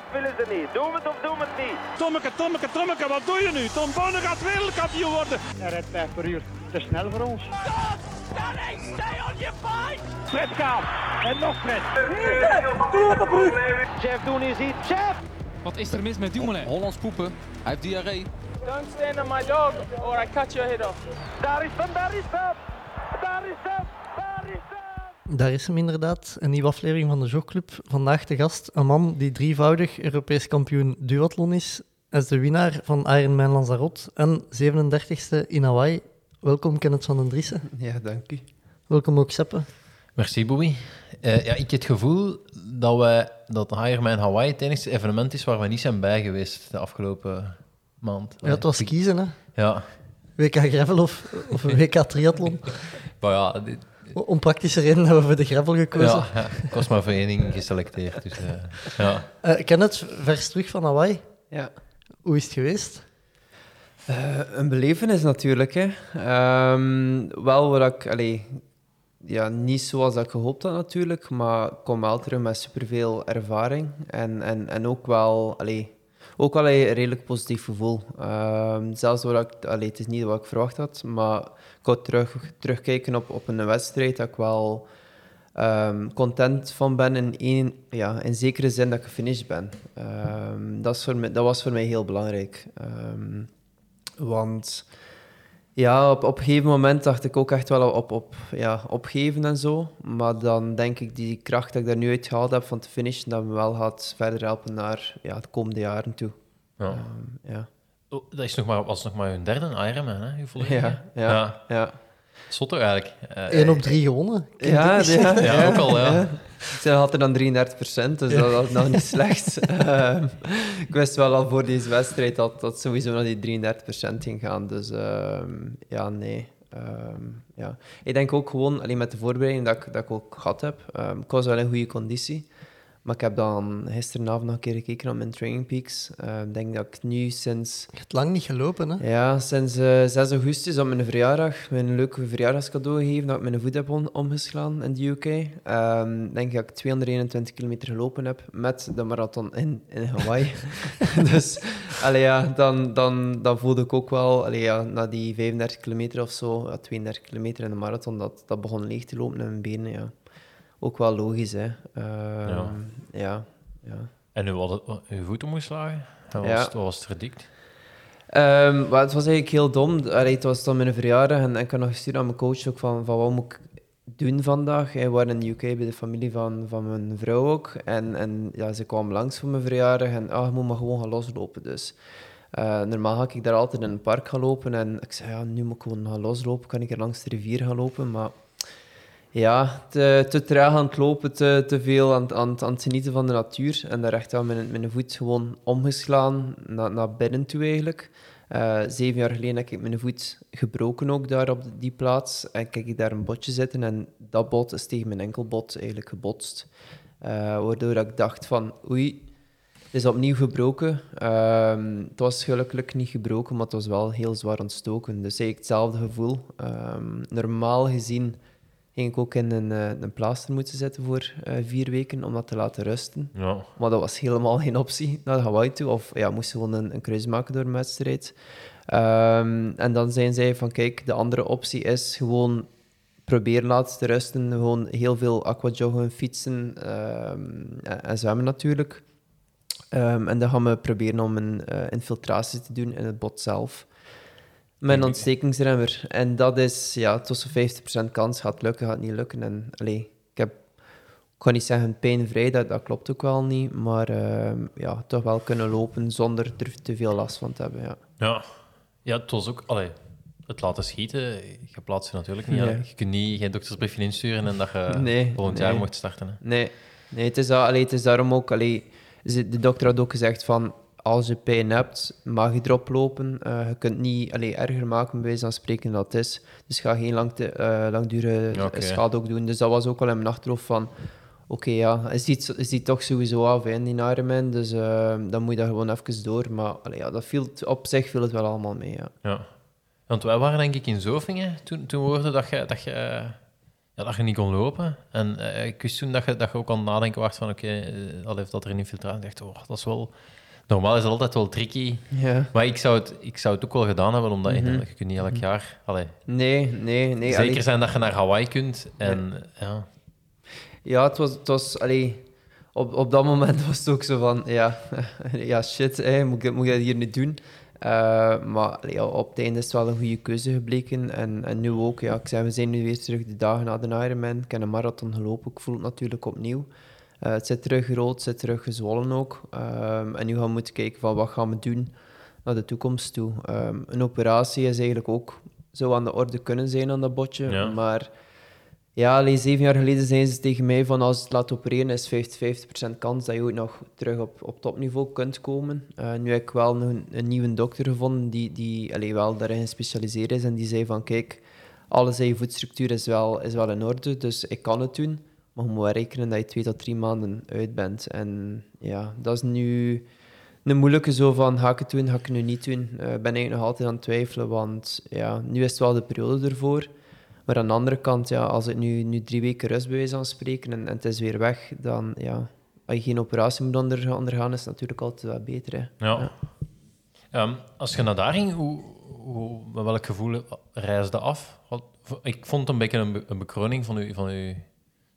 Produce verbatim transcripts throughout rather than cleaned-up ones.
of willen ze niet? Doen het of doen het niet? Tommeke, Tommeke, Tommeke, wat doe je nu? Tom Boonen gaat wereldkampioen worden. Hij rijdt vijf per uur. Te snel voor ons. Stop! Stanning! Stay on your fight! Fred Kaan. En nog Fred. Doe het op u! Jeff Duny ziet. Jeff! Wat is er mis met Dumoulin? Hollands poepen. Hij heeft diarree. Don't stand on my dog or I cut your head off. Daar is hem, daar is hem! Daar is hem! Daar is hem inderdaad, een nieuwe aflevering van de Jogclub. Vandaag te gast een man die drievoudig Europees kampioen duathlon is. Hij is de winnaar van Ironman Lanzarote en zevenendertigste in Hawaii. Welkom Kenneth Vandendriessche. Ja, dank u. Welkom ook Seppe. Merci Bobby. Uh, ja, ik heb het gevoel dat, wij, dat Ironman Hawaii het enigste evenement is waar we niet zijn bij geweest de afgelopen maand. Ja, het was kiezen hè. Ja. W K Gravel of, of W K Triathlon. Maar ja... Dit... Om praktische redenen hebben we voor de gravel gekozen. Ja, ja. Ik was maar voor één ding geselecteerd. Dus, uh, ja. uh, Kenneth, vers terug van Hawaii. Ja. Hoe is het geweest? Uh, een belevenis natuurlijk. Hè. Um, wel wat ik... Allee, ja, niet zoals ik gehoopt had natuurlijk, maar ik kom wel terug met superveel ervaring. En, en, en ook wel... Allee, ook wel een redelijk positief gevoel. Um, zelfs wat ik... Allee, het is niet wat ik verwacht had, maar... Ik wou terug, terugkijken op, op een wedstrijd dat ik wel um, content van ben in, een, ja, in zekere zin dat ik gefinished ben. Um, dat, is voor mij, dat was voor mij heel belangrijk. Um, want ja, op, op een gegeven moment dacht ik ook echt wel op, op ja, opgeven en zo. Maar dan denk ik die kracht die ik daar nu uit gehaald heb van te finishen, dat me wel gaat verder helpen naar ja, de komende jaren toe. Ja. Um, ja. Oh, dat is nog maar, was nog maar hun derde Ironman, hè? Volgende. Ja, ja, ja. ja. Zot toch eigenlijk. Eén uh, op drie gewonnen. Ja, ja, ja, ja, ook al, ja. ja. Ze hadden dan drieëndertig procent, dus ja. dat was nog niet slecht. Uh, ik wist wel al voor deze wedstrijd dat dat sowieso naar die drieëndertig procent ging gaan. Dus uh, ja, nee. Uh, ja. Ik denk ook gewoon, alleen met de voorbereiding dat ik, dat ik ook gehad heb, uh, ik was wel in goede conditie. Maar ik heb dan gisteravond nog een keer gekeken op mijn Training Peaks. Ik uh, denk dat ik nu sinds... Je hebt lang niet gelopen, hè? Ja, sinds uh, zes augustus op mijn verjaardag, mijn leuke verjaardagscadeau gegeven, dat ik mijn voet heb on- omgeslagen in de U K. Um, denk dat ik tweehonderdeenentwintig kilometer gelopen heb met de marathon in, in Hawaii. Dus allee, ja, dan, dan, dan voelde ik ook wel, allee, ja, na die vijfendertig kilometer of zo, ja, tweeëndertig kilometer in de marathon, dat, dat begon leeg te lopen in mijn benen, ja. Ook wel logisch, hè. Uh, ja. Ja, ja. En u had het, uw voet omgeslagen? Dat was, ja. Het, was het verdikt? Um, het was eigenlijk heel dom. Allee, het was dan mijn verjaardag en, en ik had nog gestuurd aan mijn coach ook van, van wat moet ik doen vandaag? We waren in de U K bij de familie van, van mijn vrouw ook. En, en ja, ze kwam langs voor mijn verjaardag en ah, ik moet maar gewoon gaan loslopen. Dus uh, normaal ga ik daar altijd in het park gaan lopen. En ik zei, ja, nu moet ik gewoon gaan loslopen. Kan ik er langs de rivier gaan lopen, maar... Ja, te, te traag aan het lopen, te, te veel aan, aan, aan het genieten van de natuur. En daar echt wel mijn, mijn voet gewoon omgeslaan, na, naar binnen toe eigenlijk. Uh, zeven jaar geleden heb ik mijn voet gebroken ook daar op die plaats. En kijk ik daar een botje zitten en dat bot is tegen mijn enkelbot eigenlijk gebotst. Uh, waardoor ik dacht van, oei, het is opnieuw gebroken. Uh, het was gelukkig niet gebroken, maar het was wel heel zwaar ontstoken. Dus eigenlijk hetzelfde gevoel. Uh, normaal gezien... ging ik ook in een, een plaaster moeten zitten voor uh, vier weken om dat te laten rusten. Ja. Maar dat was helemaal geen optie naar Hawaii toe. Of ja, moest gewoon een, een kruis maken door een wedstrijd. Um, en dan zijn zij van, kijk, de andere optie is gewoon proberen laten te rusten. Gewoon heel veel aquajoggen, fietsen um, en, en zwemmen natuurlijk. Um, en dan gaan we proberen om een uh, infiltratie te doen in het bot zelf. Mijn ontstekingsremmer. En dat is, ja, tot zo'n vijftig procent kans. Gaat lukken, gaat niet lukken. En, allez, ik heb, ik kan niet zeggen pijnvrij, dat, dat klopt ook wel niet. Maar uh, ja, toch wel kunnen lopen zonder er te veel last van te hebben. Ja, ja. Ja, het was ook, allez, het laten schieten, je plaatst je natuurlijk niet. Nee. Je kunt niet geen doktersbriefje insturen en dat je nee, volgend nee. jaar mocht starten. Hè. Nee, nee het, is, allez, het is daarom ook, allez, de dokter had ook gezegd van... Als je pijn hebt, mag je erop lopen. Uh, je kunt niet allee, erger maken, bij wijze van spreken, dan het is. Dus ga geen lang te, uh, langdurige okay. schade ook doen. Dus dat was ook al in mijn achterhoofd van... Oké, okay, ja, is die, is die toch sowieso af, hè, die Ironman. Dus uh, dan moet je daar gewoon even door. Maar allee, ja, dat viel, op zich viel het wel allemaal mee, ja. Ja. Want wij waren denk ik in Zofingen toen, toen we hoorden dat je... Dat je ja, dat je niet kon lopen. En uh, ik wist toen dat je, dat je ook aan het nadenken was van oké, okay, uh, dat er een infiltratie. Ik dacht, oh, dat is wel... Normaal is dat altijd wel tricky. Ja. Maar ik zou, het, ik zou het ook wel gedaan hebben, omdat mm-hmm. je, je kunt niet elk jaar... Allee, nee, nee, nee. Zeker allee. zijn dat je naar Hawaii kunt. En, nee. ja. ja, het was... Het was allee, op, op dat moment was het ook zo van... Ja, ja shit, hey, moet, ik, moet ik dat hier niet doen? Uh, maar ja, op het einde is het wel een goede keuze gebleken. En, en nu ook. Ja, ik zei, we zijn nu weer terug de dagen na de Ironman. Ik heb een marathon gelopen. Ik voel het natuurlijk opnieuw. Uh, het zit terug rood, het zit terug gezwollen ook. Um, en nu gaan we moeten kijken van wat gaan we doen naar de toekomst toe. Um, een operatie is eigenlijk ook zo aan de orde kunnen zijn aan dat botje. Ja. Maar ja, allee, zeven jaar geleden zeiden ze tegen mij van als het laat opereren is vijftig vijftig procent kans dat je ooit nog terug op, op topniveau kunt komen. Uh, nu heb ik wel een, een nieuwe dokter gevonden die, die allee, wel daarin gespecialiseerd is. En die zei van kijk, alles in je voetstructuur is wel, is wel in orde, dus ik kan het doen. Maar je moet wel rekenen dat je twee tot drie maanden uit bent. En ja, dat is nu een moeilijke zo van, ga ik het doen, ga ik het nu niet doen? Ik uh, ben eigenlijk nog altijd aan het twijfelen, want ja, nu is het wel de periode ervoor. Maar aan de andere kant, ja, als ik nu, nu drie weken rustbewijs aanspreken en, en het is weer weg, dan ja, als je geen operatie moet onder, ondergaan, is het natuurlijk altijd wat beter. Hè? Ja. Ja. Um, als je naar daar ging, hoe, hoe, met welk gevoel reisde af? Wat, ik vond het een beetje een, be- een bekroning van u... Van u...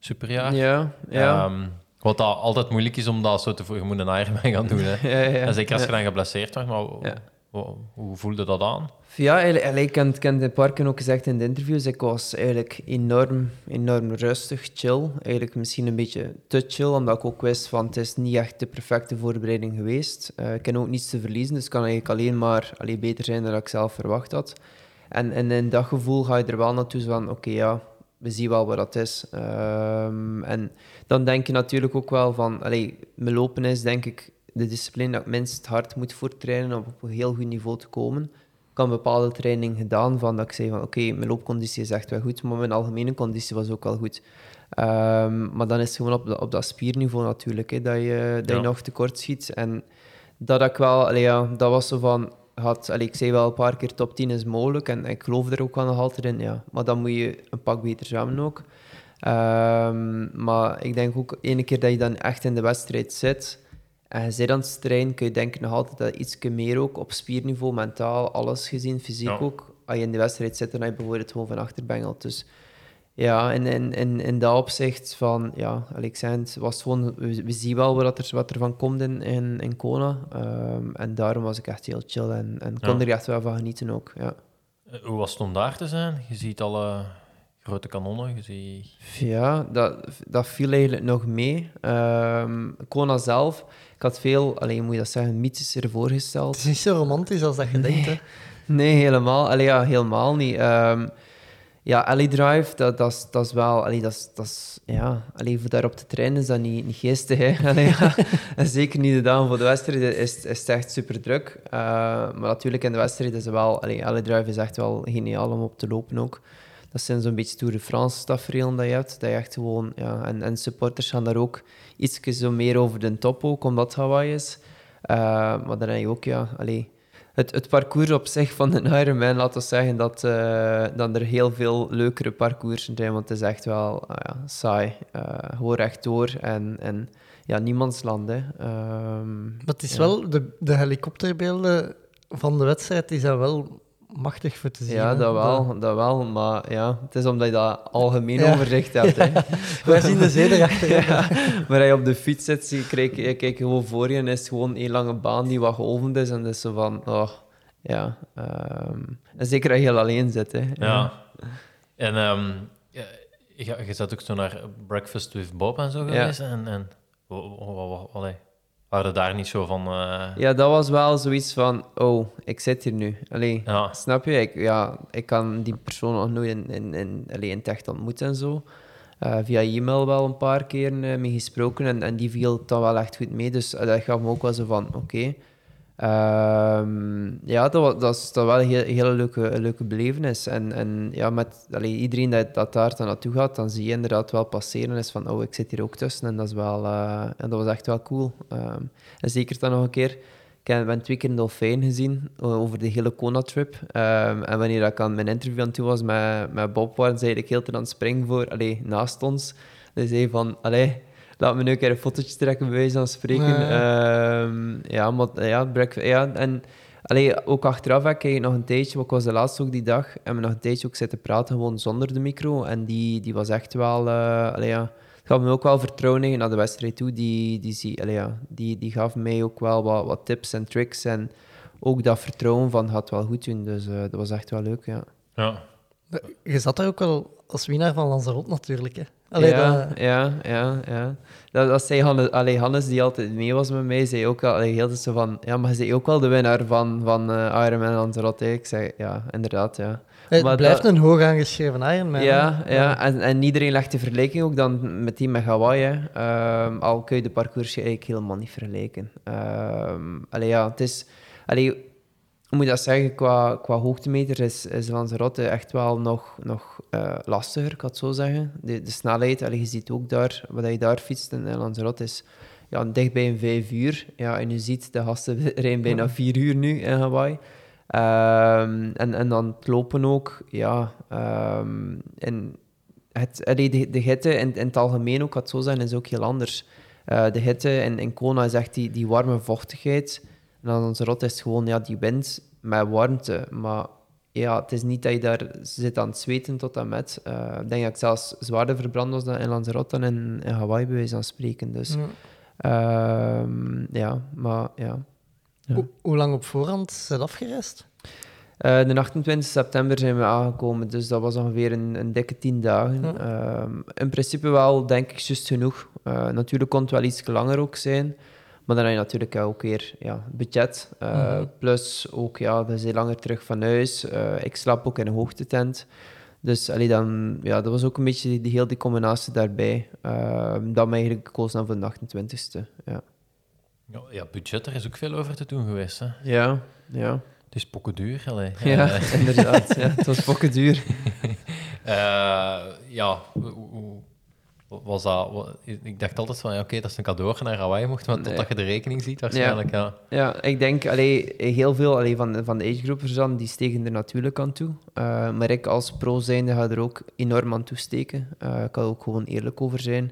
Superjaar. Ja, ja. Um, wat dat altijd moeilijk is om dat zo te voelen. Je moet een Ironman gaan doen. Hè. Ja, ja, ja. En zeker als je ja. dan geblesseerd wordt. Maar ja. hoe, hoe voelde dat aan? Ja, ik heb een paar keer ook gezegd in de interviews. Ik was eigenlijk enorm, enorm rustig, chill. Eigenlijk misschien een beetje te chill, omdat ik ook wist van het is niet echt de perfecte voorbereiding geweest. Uh, ik heb ook niets te verliezen, dus het kan eigenlijk alleen maar alleen beter zijn dan ik zelf verwacht had. En, en in dat gevoel ga je er wel naartoe van oké, okay, ja... We zien wel wat dat is. Um, en dan denk je natuurlijk ook wel van... Allee, mijn lopen is denk ik de discipline dat ik minst hard moet voortrainen om op een heel goed niveau te komen. Ik had een bepaalde training gedaan van dat ik zei van... Oké, okay, mijn loopconditie is echt wel goed, maar mijn algemene conditie was ook wel goed. Um, maar dan is het gewoon op, op dat spierniveau natuurlijk, hè, dat je, dat je ja. nog tekort schiet. En dat ik wel... Allee, ja, dat was zo van... Had, allee, ik zei wel een paar keer top tien is mogelijk en, en ik geloof er ook wel nog altijd in, ja. Maar dan moet je een pak beter zwemmen ook. Um, maar ik denk ook, ene keer dat je dan echt in de wedstrijd zit en je zit aan het trainen, kun je denken nog altijd dat iets meer ook op spierniveau, mentaal, alles gezien, fysiek ja. ook. Als je in de wedstrijd zit, dan heb je bijvoorbeeld gewoon van achterbengeld. Dus ja, in, in, in, in dat opzicht van, ja, Alexander was gewoon, we, we zien wel wat er wat ervan komt in, in, in Kona. Um, en daarom was ik echt heel chill en, en kon ja. er echt wel van genieten ook. Ja. Hoe was het om daar te zijn? Je ziet alle grote kanonnen. Je ziet... Ja, dat, dat viel eigenlijk nog mee. Um, Kona zelf, ik had veel, alleen moet je dat zeggen, mythisch ervoor gesteld. Het is niet zo romantisch als dat je nee. denkt, hè? Nee, helemaal, allee, ja, helemaal niet. Um, Ja, Ali'i Drive, dat, dat, dat is wel... Allee, dat is, dat is, ja, allee, voor daarop te trainen is dat niet, niet geestig. Hè? Allee, ja. En zeker niet de dagen voor de wedstrijd is, is het echt super druk. Uh, maar natuurlijk in de wedstrijd is het wel... Allee, Ali'i Drive is echt wel geniaal om op te lopen ook. Dat zijn zo'n beetje Tour de France tafereelen dat je hebt. Dat je echt gewoon... Ja, en, en supporters gaan daar ook ietsje zo meer over de top ook, omdat het Hawaii is. Uh, maar dan heb je ook, ja... Allee, Het, het parcours op zich van de Ironman, laat ons zeggen dat, uh, dat er heel veel leukere parcoursen zijn, want het is echt wel uh, ja, saai. Uh, gewoon rechtdoor en, en ja, niemands land. Hè. Um, maar het is ja. wel, de, de helikopterbeelden van de wedstrijd is dat wel machtig voor te zien. Ja, dat wel, dat wel, maar ja, het is omdat je dat algemeen ja. overzicht hebt. Ja. Hè. Wij zien de zee erachter. Ja. Maar als je op de fiets zit, zie, kijk, je kijkt gewoon voor je en is het gewoon één lange baan die wat geovend is. En dat is zo van, oh, ja. Um, en zeker als je heel alleen zit. Hè. Ja. ja. En um, je, je zat ook zo naar Breakfast with Bob en zo geweest. Ja. En, en oh, oh, oh, allee. Waren daar niet zo van... Uh... Ja, dat was wel zoiets van... Oh, ik zit hier nu. Allee, ja. Snap je? Ik, ja, ik kan die persoon nog nooit in, in, in, allee, in het echt ontmoeten en zo. Uh, via e-mail wel een paar keer uh, mee gesproken. En, en die viel dan wel echt goed mee. Dus uh, dat gaf me ook wel zo van... Oké. Okay. Um, ja, dat was, dat was wel een heel, hele leuke, leuke belevenis. En, en ja, met allee, iedereen dat, dat daar dan naartoe gaat, dan zie je inderdaad wel passeren. Is van, oh, ik zit hier ook tussen. En dat, is wel, uh, en dat was echt wel cool. Um, en zeker dan nog een keer, Ik ben twee keer een dolfijn gezien over de hele Kona-trip. Um, en wanneer ik aan mijn interview aan toe was met, met Bob, waren ze eigenlijk heel te aan het springen voor, allee, naast ons. Dus hij zei van, allee, laat me nu een keer een fotootje trekken, bij wijze van spreken. Nee. Um, ja, maar ja, breakfast, ja, en... Allee, ook achteraf heb ik nog een tijdje, want ik was de laatste ook die dag, en we nog een tijdje ook zitten praten, gewoon zonder de micro. En die, die was echt wel... Uh, allee, ja. Het gaf me ook wel vertrouwen in naar de wedstrijd toe. Die, die, allee, ja. die, die gaf mij ook wel wat, wat tips en tricks. En ook dat vertrouwen van, gaat wel goed doen. Dus uh, dat was echt wel leuk, ja. ja. Je zat daar ook wel als winnaar van Lanzarote natuurlijk, hè? Allee, ja, dat... ja, ja, ja. Dat, dat zei Hannes, allee, Hannes, die altijd mee was met mij, zei ook al allee, heel zo van... Ja, maar je zei ook wel de winnaar van, van uh, Ironman Lanzarote. Ik zei, ja, inderdaad, ja. Het maar blijft dat... een hoog aangeschreven Ironman. Ja, ja, ja. En, en iedereen legt de vergelijking ook dan met die met Hawaii. Um, al kun je de parcours eigenlijk helemaal niet vergelijken. Um, allee, ja, het is... Allee, hoe moet je dat zeggen? Qua, qua hoogtemeter is, is Lanzarote echt wel nog, nog uh, lastiger, ik had het zo zeggen. De, de snelheid, allee, je ziet ook daar, wat je daar fietst in Lanzarote is ja, dicht bij een vijf uur. Ja, en je ziet, de gasten rijden bijna vier uur nu in Hawaii. Um, en, en dan het lopen ook. Ja, um, en het, allee, de, de hitte in, in het algemeen, ook, ik had het zo zeggen, is ook heel anders. Uh, de hitte in, in Kona is echt die, die warme vochtigheid. En dan onze rot is gewoon, ja, die wind met warmte. Maar ja, het is niet dat je daar zit aan het zweten tot en met. Ik uh, denk dat ik zelfs zwaarder verbrand was dan in Lanzarote en in, in Hawaii, bij wijze van spreken. Dus mm. uh, ja, maar ja. ja. Hoe, hoe lang op voorhand is het afgereisd? Uh, de achtentwintig september zijn we aangekomen, dus dat was ongeveer een, een dikke tien dagen. Mm. Uh, in principe wel, denk ik, juist genoeg. Uh, natuurlijk kon het wel iets langer ook zijn. Maar dan heb je natuurlijk ook weer ja, budget. Uh, mm-hmm. Plus ook, ja, dat is heel langer terug van huis. Uh, ik slaap ook in een hoogtetent. Dus allee, dan, ja, dat was ook een beetje die, die, heel die combinatie daarbij. Uh, dat me eigenlijk gekozen voor de achtentwintigste. Ja. Ja, ja, budget, daar is ook veel over te doen geweest. Hè? Ja, ja. Het is pokken duur. Allee. Ja, uh, inderdaad. Ja, het was pokken duur. uh, ja, was dat, ik dacht altijd van, ja, oké, okay, dat is een cadeautje naar Hawaii mocht, maar nee. Totdat je de rekening ziet waarschijnlijk, ja. Ja, ja ik denk, allee, heel veel allee, van, van de agegroepers dan, die steken er natuurlijk aan toe. Uh, maar ik als pro zijnde ga er ook enorm aan toesteken. Uh, ik kan er ook gewoon eerlijk over zijn.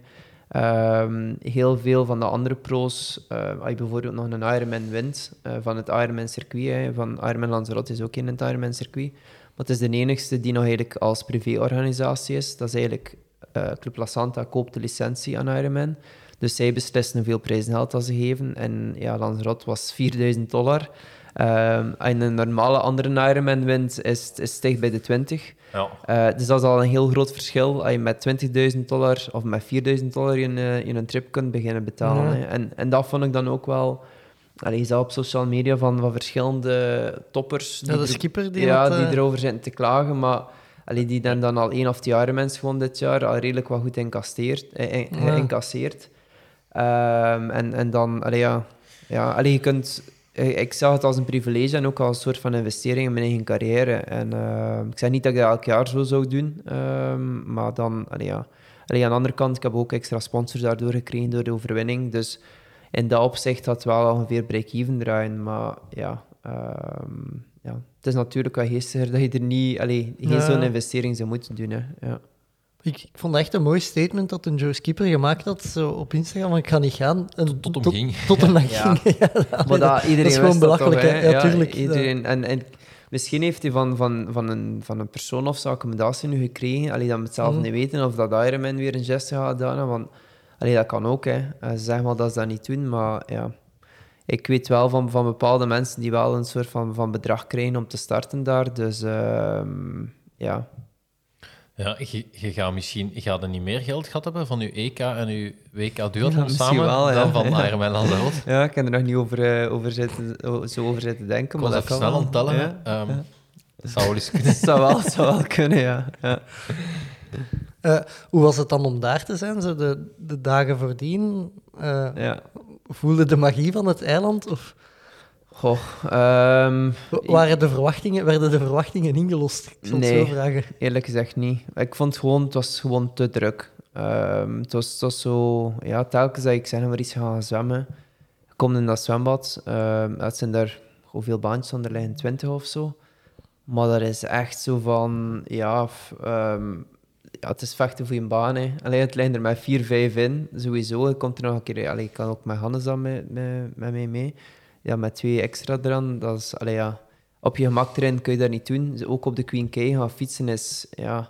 Um, heel veel van de andere pro's, uh, als je bijvoorbeeld nog een Ironman wint, uh, van het Ironman-circuit, hè, van Ironman Lanzarote is ook in het Ironman-circuit. Maar het is de enigste die nog eigenlijk als privéorganisatie is. Dat is eigenlijk... Uh, Club La Santa koopt de licentie aan Ironman. Dus zij beslissen hoeveel prijzengeld dat ze geven. En ja, Lanzarote was vierduizend dollar. Uh, en een normale andere Ironman wint, is, is sticht bij de twintig. Ja. Uh, dus dat is al een heel groot verschil. Als je met twintigduizend dollar of met vierduizend dollar je, uh, je een trip kunt beginnen betalen. Mm-hmm. En, en dat vond ik dan ook wel... Allee, je zag op social media van, van verschillende toppers... Ja, die, de skipper die Ja, dat, uh... die erover zijn te klagen, maar... Allee, die dan, dan al één of twee jaar mensen gewoon dit jaar al redelijk wat goed incasseert. Eh, incasseert. Ja. Um, en, en dan, allee, ja. ja allee, je kunt, ik zag het als een privilege en ook als een soort van investering in mijn eigen carrière. En, uh, ik zeg niet dat ik dat elk jaar zo zou doen, um, maar dan, allee, ja. Allee, aan de andere kant, ik heb ook extra sponsors daardoor gekregen door de overwinning. Dus in dat opzicht had het wel ongeveer break-even draaien, maar ja... Um, ja. Het is natuurlijk wel geestiger dat je er niet, allee, geen ja. zo'n investering zou moeten doen. Hè. Ja. Ik, ik vond echt een mooi statement dat een Joe Skipper gemaakt had zo op Instagram, want ik ga niet gaan. En, tot, tot hem ging. Tot, tot hem ja. ging. Ja, ja. Allee, maar dat, iedereen dat is gewoon belachelijk. Toch, ja, ja, tuurlijk. Iedereen, en, en, misschien heeft hij van, van, van, een, van een persoon of zijn accommodatie nu gekregen, allee, dat we het zelf mm. niet weten, of dat Ironman weer een geste gaat doen. Want, allee, dat kan ook. Hè. Zeg maar dat ze dat niet doen, maar ja... Ik weet wel van, van bepaalde mensen die wel een soort van, van bedrag krijgen om te starten daar. Dus uh, ja. Ja, je, je gaat misschien je gaat er niet meer geld gehad hebben van je E K en je W K duathlon ja, samen wel, ja. dan van ja. Ironman Lanzarote. Ja, ik kan er nog niet over, uh, over zitten, zo over zitten denken. Ik was maar dat even kan snel aan het tellen. Ja. Um, ja. Dat zou wel eens kunnen. Dat zou wel, zou wel kunnen, ja. ja. Uh, hoe was het dan om daar te zijn? Zo de, de dagen voordien... Uh, ja. Voelde de magie van het eiland? Of... Goh, um, Waren de verwachtingen, werden de verwachtingen ingelost? Ik zal nee, het zo vragen. Eerlijk gezegd niet. Ik vond gewoon, het was gewoon te druk. Um, het, was, het was zo... Ja, telkens dat ik zeg maar iets ga zwemmen, kom in dat zwembad. Uh, het zijn daar hoeveel baantjes onder liggen? twintig of zo. Maar dat is echt zo van... Ja, f, um, ja het is vechten voor je baan. Hè. Allee, het ligt er met vier, vijf in. Sowieso. Ik kom er nog een keer... Allee, ik kan ook met Hannes dan met, met, met mij mee. Ja, met twee extra eraan. Dat is... Allee, ja. Op je gemak trainen kun je dat niet doen. Ook op de Queen K gaan fietsen is... Ja,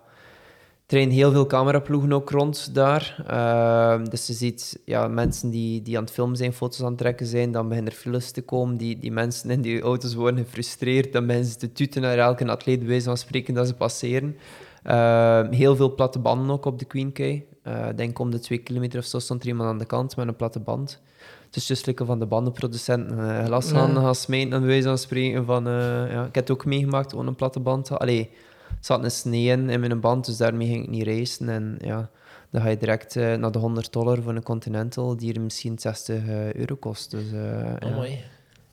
trainen heel veel cameraploegen ook rond daar. Uh, dus je ziet ja, mensen die, die aan het filmen zijn, foto's aan het trekken zijn. Dan beginnen er files te komen. Die, die mensen in die auto's worden gefrustreerd. Dan beginnen ze te tuten naar elke atleet, bij wijze van spreken, dat ze passeren. Uh, heel veel platte banden ook op de Queen K. Ik uh, denk om de twee kilometer of zo stond er iemand aan de kant met een platte band. Dus just like van de bandenproducenten uh, glashaan gaan smijten en bij wijze van spreken. Van, uh, ja. Ik heb het ook meegemaakt, gewoon een platte band. Allee... Er zat een snee in, in mijn band, dus daarmee ging ik niet racen. En ja, dan ga je direct uh, naar de honderd dollar voor een Continental, die er misschien zestig euro kost. Dus, uh, oh, ja. Mooi.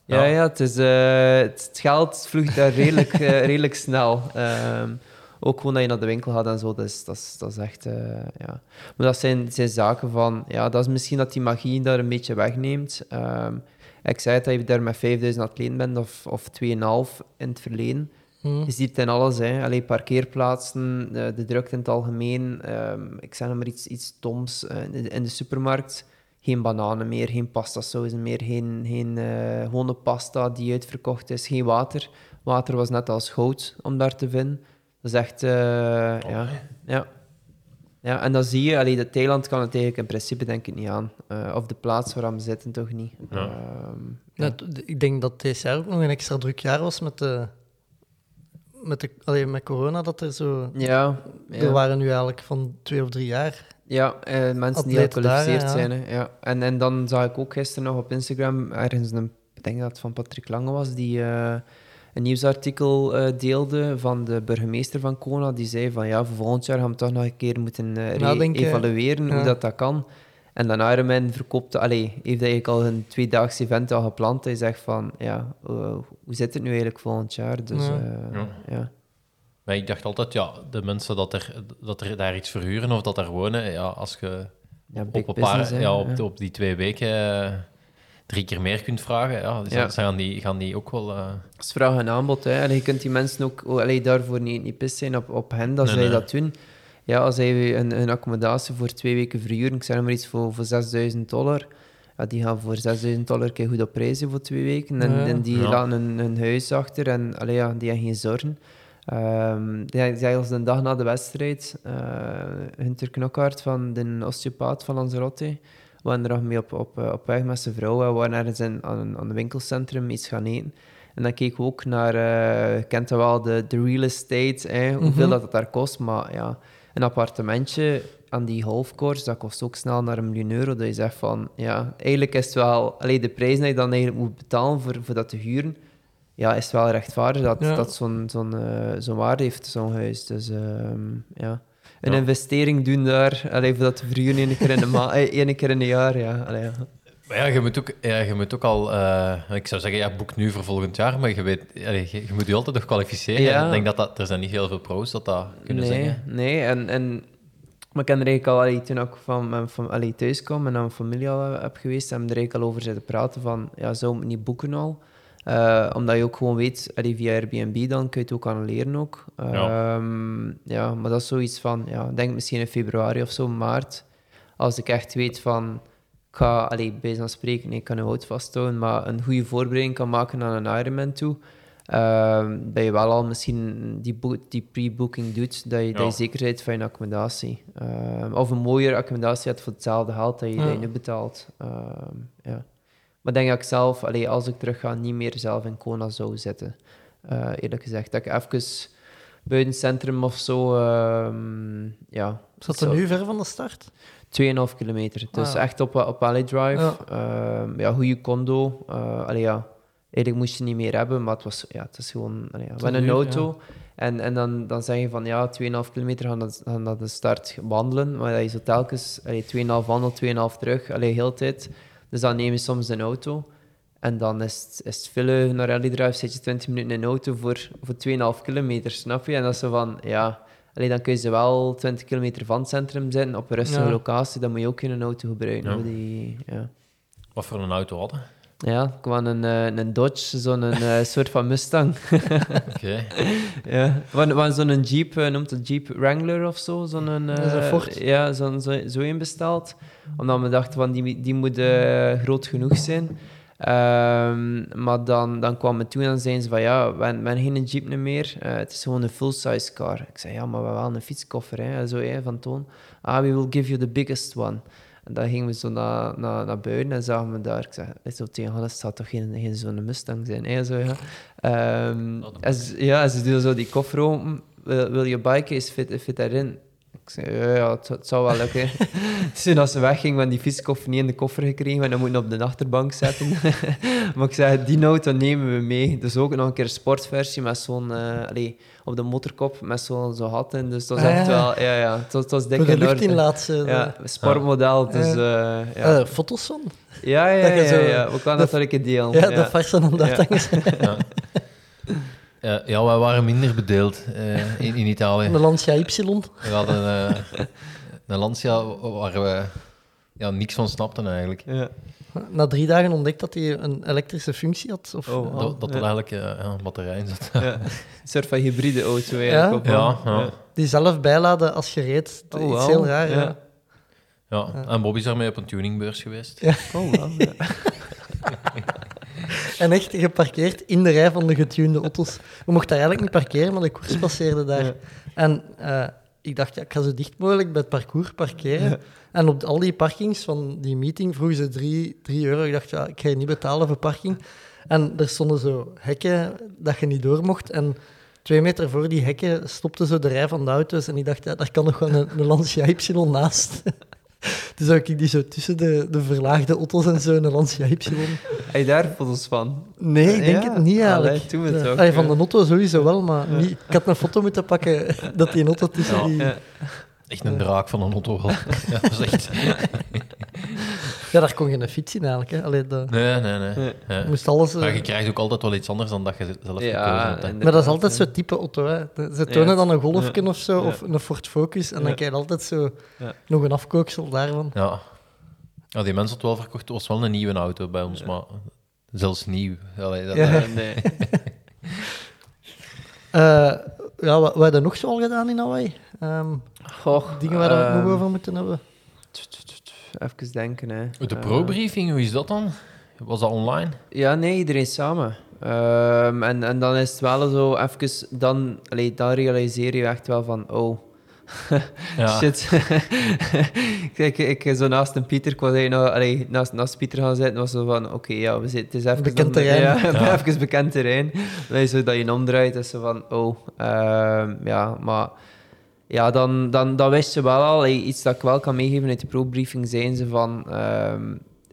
Ja, ja, ja het, is, uh, het geld vloeit daar redelijk, uh, redelijk snel. Um, ook gewoon dat je naar de winkel gaat en zo, dus, dat, is, dat is echt... Uh, ja. Maar dat zijn, zijn zaken van... Ja, dat is misschien dat die magie daar een beetje wegneemt. Um, ik zei het, dat je daar met vijfduizend atleten bent, of, of tweeënhalfduizend in het verleden. Je ziet in alles, hè. Allee, parkeerplaatsen, de, de drukte in het algemeen. Um, ik zeg nog maar iets, iets doms. In de, in de supermarkt geen bananen meer, geen pastasauzen meer, geen, geen uh, gewone pasta die uitverkocht is, geen water. Water was net als goud om daar te vinden. Dat is echt... Uh, oh. ja, ja. ja. En dan zie je, allee, de Thailand kan het eigenlijk in principe denk ik niet aan. Uh, of de plaats waar we zitten toch niet. Ja. Um, ja. Ja, ik denk dat dit jaar ook nog een extra druk jaar was met de... Met, de, allee, met corona, dat er zo... Ja, ja. Er waren nu eigenlijk van twee of drie jaar... Ja, eh, mensen atleten die al gekwalificeerd ja. zijn. Hè. Ja. En, en dan zag ik ook gisteren nog op Instagram ergens een... Ik denk dat het van Patrick Lange was, die uh, een nieuwsartikel uh, deelde van de burgemeester van Kona. Die zei van, ja, voor volgend jaar gaan we toch nog een keer moeten uh, re-evalueren ja. hoe dat, dat kan. En dan Ironman verkoopt... Allee, heeft eigenlijk al een tweedaagse event al gepland. Hij zegt van, ja, uh, hoe zit het nu eigenlijk volgend jaar? Dus, ja. Uh, ja. ja. Maar ik dacht altijd, ja, de mensen dat er, dat er daar iets verhuren of dat daar wonen, ja, als je ja, op, op, een paar, business, ja, op, ja. op die twee weken uh, drie keer meer kunt vragen, ja, dus ja. gaan, die, gaan die ook wel... Uh... Dat is vraag en aanbod, hè. Allee, je kunt die mensen ook allee, daarvoor niet, niet pist zijn op, op hen dat nee, zij nee. dat doen. Ja, als hij een, een accommodatie voor twee weken verhuurt, ik zeg maar iets voor, voor zesduizend dollar, ja, die gaan voor zesduizend dollar keer goed op prijzen voor twee weken. En, ja. en die ja. laten hun, hun huis achter en allee, ja, die hebben geen zorgen. Um, die zei als de dag na de wedstrijd, uh, Hunter Knokkaert van de osteopaat van Lanzarote, we waren er nog mee op, op, op weg met zijn vrouw. We waren ergens in, aan, aan het winkelcentrum iets gaan eten. En dan keek ik ook naar, uh, kent dat wel, de, de real estate, eh, hoeveel mm-hmm. dat het daar kost, maar ja... Een appartementje aan die golfcourse, dat kost ook snel naar een miljoen euro. Dat je zegt van, ja, eigenlijk is het wel... Allee, de prijs die je dan eigenlijk moet betalen voor, voor dat te huren, ja, is wel rechtvaardig dat, ja. dat zo'n, zo'n, uh, zo'n waarde heeft, zo'n huis. Dus uh, ja, een ja. investering doen daar, allee, voor dat te verhuren één keer in een, ma- keer in een jaar, ja. Allee, ja. Maar ja, je moet ook, ja, je moet ook al... Uh, ik zou zeggen, ja, boek nu voor volgend jaar, maar je, weet, allee, je, je moet je altijd nog kwalificeren. Ja. Ik denk dat, dat er zijn niet heel veel pro's dat dat kunnen nee, zeggen. Nee, en, en, maar ik heb er eigenlijk al, allee, toen ik van, van, allee, thuis kwam en naar mijn familie al heb geweest, heb ik er eigenlijk al over zitten praten van, ja, zou ik niet boeken al? Uh, omdat je ook gewoon weet, allee, via Airbnb dan kun je het ook annuleren ook. Uh, ja. ja, maar dat is zoiets van, ja, denk misschien in februari of zo, maart, als ik echt weet van... Ik ga, allee, bij zo'n spreken, nee, ik kan je hout vasthouden, maar een goede voorbereiding kan maken naar een Ironman toe. Uh, dat je wel al misschien die, bo- die pre-booking doet, dat je, ja. dat je zeker bent van je accommodatie. Uh, of een mooier accommodatie hebt voor hetzelfde geld dat je, ja. dat je nu betaalt. Uh, ja. Maar denk dat ik zelf, allee, als ik terug ga, niet meer zelf in Kona zou zitten. Uh, eerlijk gezegd, dat ik even buiten het centrum of zo... Uh, ja, zat er nu ver van de start? twee komma vijf kilometer. Dus ah, ja. echt op, op Ali'i Drive. Ja, um, ja goede condo. Uh, allee, ja. Eigenlijk moest je niet meer hebben, maar het was, ja, het is gewoon... Allee, ja. We hebben een auto. Ja. En, en dan, dan zeg je van, ja, twee komma vijf kilometer gaan, dat, gaan naar de start wandelen. Maar dat je zo telkens allee, twee komma vijf wandelt, twee komma vijf terug. Allee, heel de tijd. Dus dan neem je soms een auto. En dan is het, is het veel naar Ali'i Drive. Zit je twintig minuten in een auto voor, voor twee komma vijf kilometer, snap je? En dat is zo van, ja... Allee, dan kun je ze wel twintig kilometer van het centrum zitten, op een rustige ja. locatie. Dan moet je ook in een auto gebruiken. Ja. Die, ja. Wat voor een auto hadden? Ja, ik had een, een Dodge, zo'n uh, soort van Mustang. Oké. Okay. Ja, we hadden zo'n Jeep, noemt het Jeep Wrangler of zo. Zo'n, uh, dat is een Ford. Ja, zo'n, zo, zo een besteld. Omdat we dachten, van, die, die moet uh, groot genoeg zijn. Um, maar dan, dan kwam het toe en zeiden ze van ja, we hebben geen Jeep meer, uh, het is gewoon een full-size car. Ik zei ja, maar we hebben wel een fietskoffer, hè. Zo hè, van Toon. Ah, we will give you the biggest one. En dan gingen we zo naar, naar, naar buiten en zagen we daar, ik zei zo tegen Hannes, het zou toch geen, geen zo'n Mustang zijn, hè? Zo, ja. Um, oh, en ze, ja, ze doen zo die koffer open, wil, wil je biken, is fit, fit daarin. Ik zei, ja, ja het, het zou wel lukken. Toen als ze wegging, van die fietskoffer niet in de koffer gekregen, en dan moet je op de achterbank zetten. Maar ik zei, die auto nemen we mee. Dus ook nog een keer een sportversie met zo'n, uh, allee, op de motorkop, met zo'n zo hat in. Dus dat was echt wel, ja, ja. Het was, het was dik in orde. Voor de luchtinlaat. Ja, sportmodel. Dus, uh, ja. Ja, foto's van? Ja, ja, ja, ja, ja. We gaan dat wel een keer delen. Ja, ja. Dat vasten aan dat hangt. Ja. Ja, ja, wij waren minder bedeeld uh, in, in Italië. De Lancia Y. We hadden uh, een Lancia waar we ja, niks van snapten eigenlijk. Ja. Na drie dagen ontdekt dat hij een elektrische functie had? Of, oh, oh, dat, dat ja. er eigenlijk uh, ja, een batterij in zat. Ja. Een soort van hybride auto eigenlijk. Ja? Ja, ja. Ja. Die zelf bijladen als je reed. Oh, wow. Iets heel raar. Ja. Ja. Ja. Ja, en Bobby is daarmee op een tuningbeurs geweest. Ja. Oh, wow, ja. En echt geparkeerd in de rij van de getunede auto's. We mochten daar eigenlijk niet parkeren, maar de koers passeerde daar. Ja. En uh, ik dacht, ja, ik ga zo dicht mogelijk bij het parcours parkeren. Ja. En op al die parkings van die meeting vroegen ze drie, drie euro. Ik dacht, ja, ik ga je niet betalen voor parking. En er stonden zo hekken dat je niet door mocht. En twee meter voor die hekken stopte zo de rij van de auto's. En ik dacht, ja, daar kan nog wel een, een Lancia Y naast. Dus ook ik die zo tussen de, de verlaagde auto's en zo een Lancia Y. Heb je daar foto's van? Nee, ik denk ja. het niet eigenlijk. Allee, toen het ook, Allee, van de auto sowieso wel, maar ja. niet, ik had een foto moeten pakken dat die auto tussen ja. die... Ja. Echt een draak van een auto wel. Ja, dat is echt... Ja, daar kon je een fiets in eigenlijk. Hè. Allee, de... Nee, nee, nee. nee. Ja. Moest alles, maar je krijgt ook altijd wel iets anders dan dat je zelf ja, gekozen hebt. Maar dat is altijd zo'n type auto. Hè. Ze tonen ja. dan een Golfje ja. of zo, ja. of een Ford Focus, en ja. dan krijg je altijd zo ja. nog een afkooksel daarvan. Ja. Ja, die mensen had wel verkocht, het was wel een nieuwe auto bij ons, ja. maar zelfs nieuw. Allee, dat, ja. Daar... Nee. uh, ja, wat, wat hebben we nog zoal gedaan in Hawaii? Um, Goh, dingen waar we um... het nog over moeten hebben? Even denken, hè. De pro-briefing, hoe is dat dan? Was dat online? Ja, nee, iedereen samen. Um, en, en dan is het wel zo, even, dan, allee, dan realiseer je echt wel van, oh, ja. shit. ik, ik, ik zo naast een Pieter, ik was nou, allee, naast, naast Pieter gaan zitten, was zo van, oké, okay, ja, we zitten, het is even... Bekend terrein. Ja, ja. Even bekend terrein. Dan zo dat je omdraait, is zo van, oh, um, ja, maar... Ja, dan, dan, dan wist je wel al. Iets dat ik wel kan meegeven uit de pro-briefing, zijn ze van... Uh,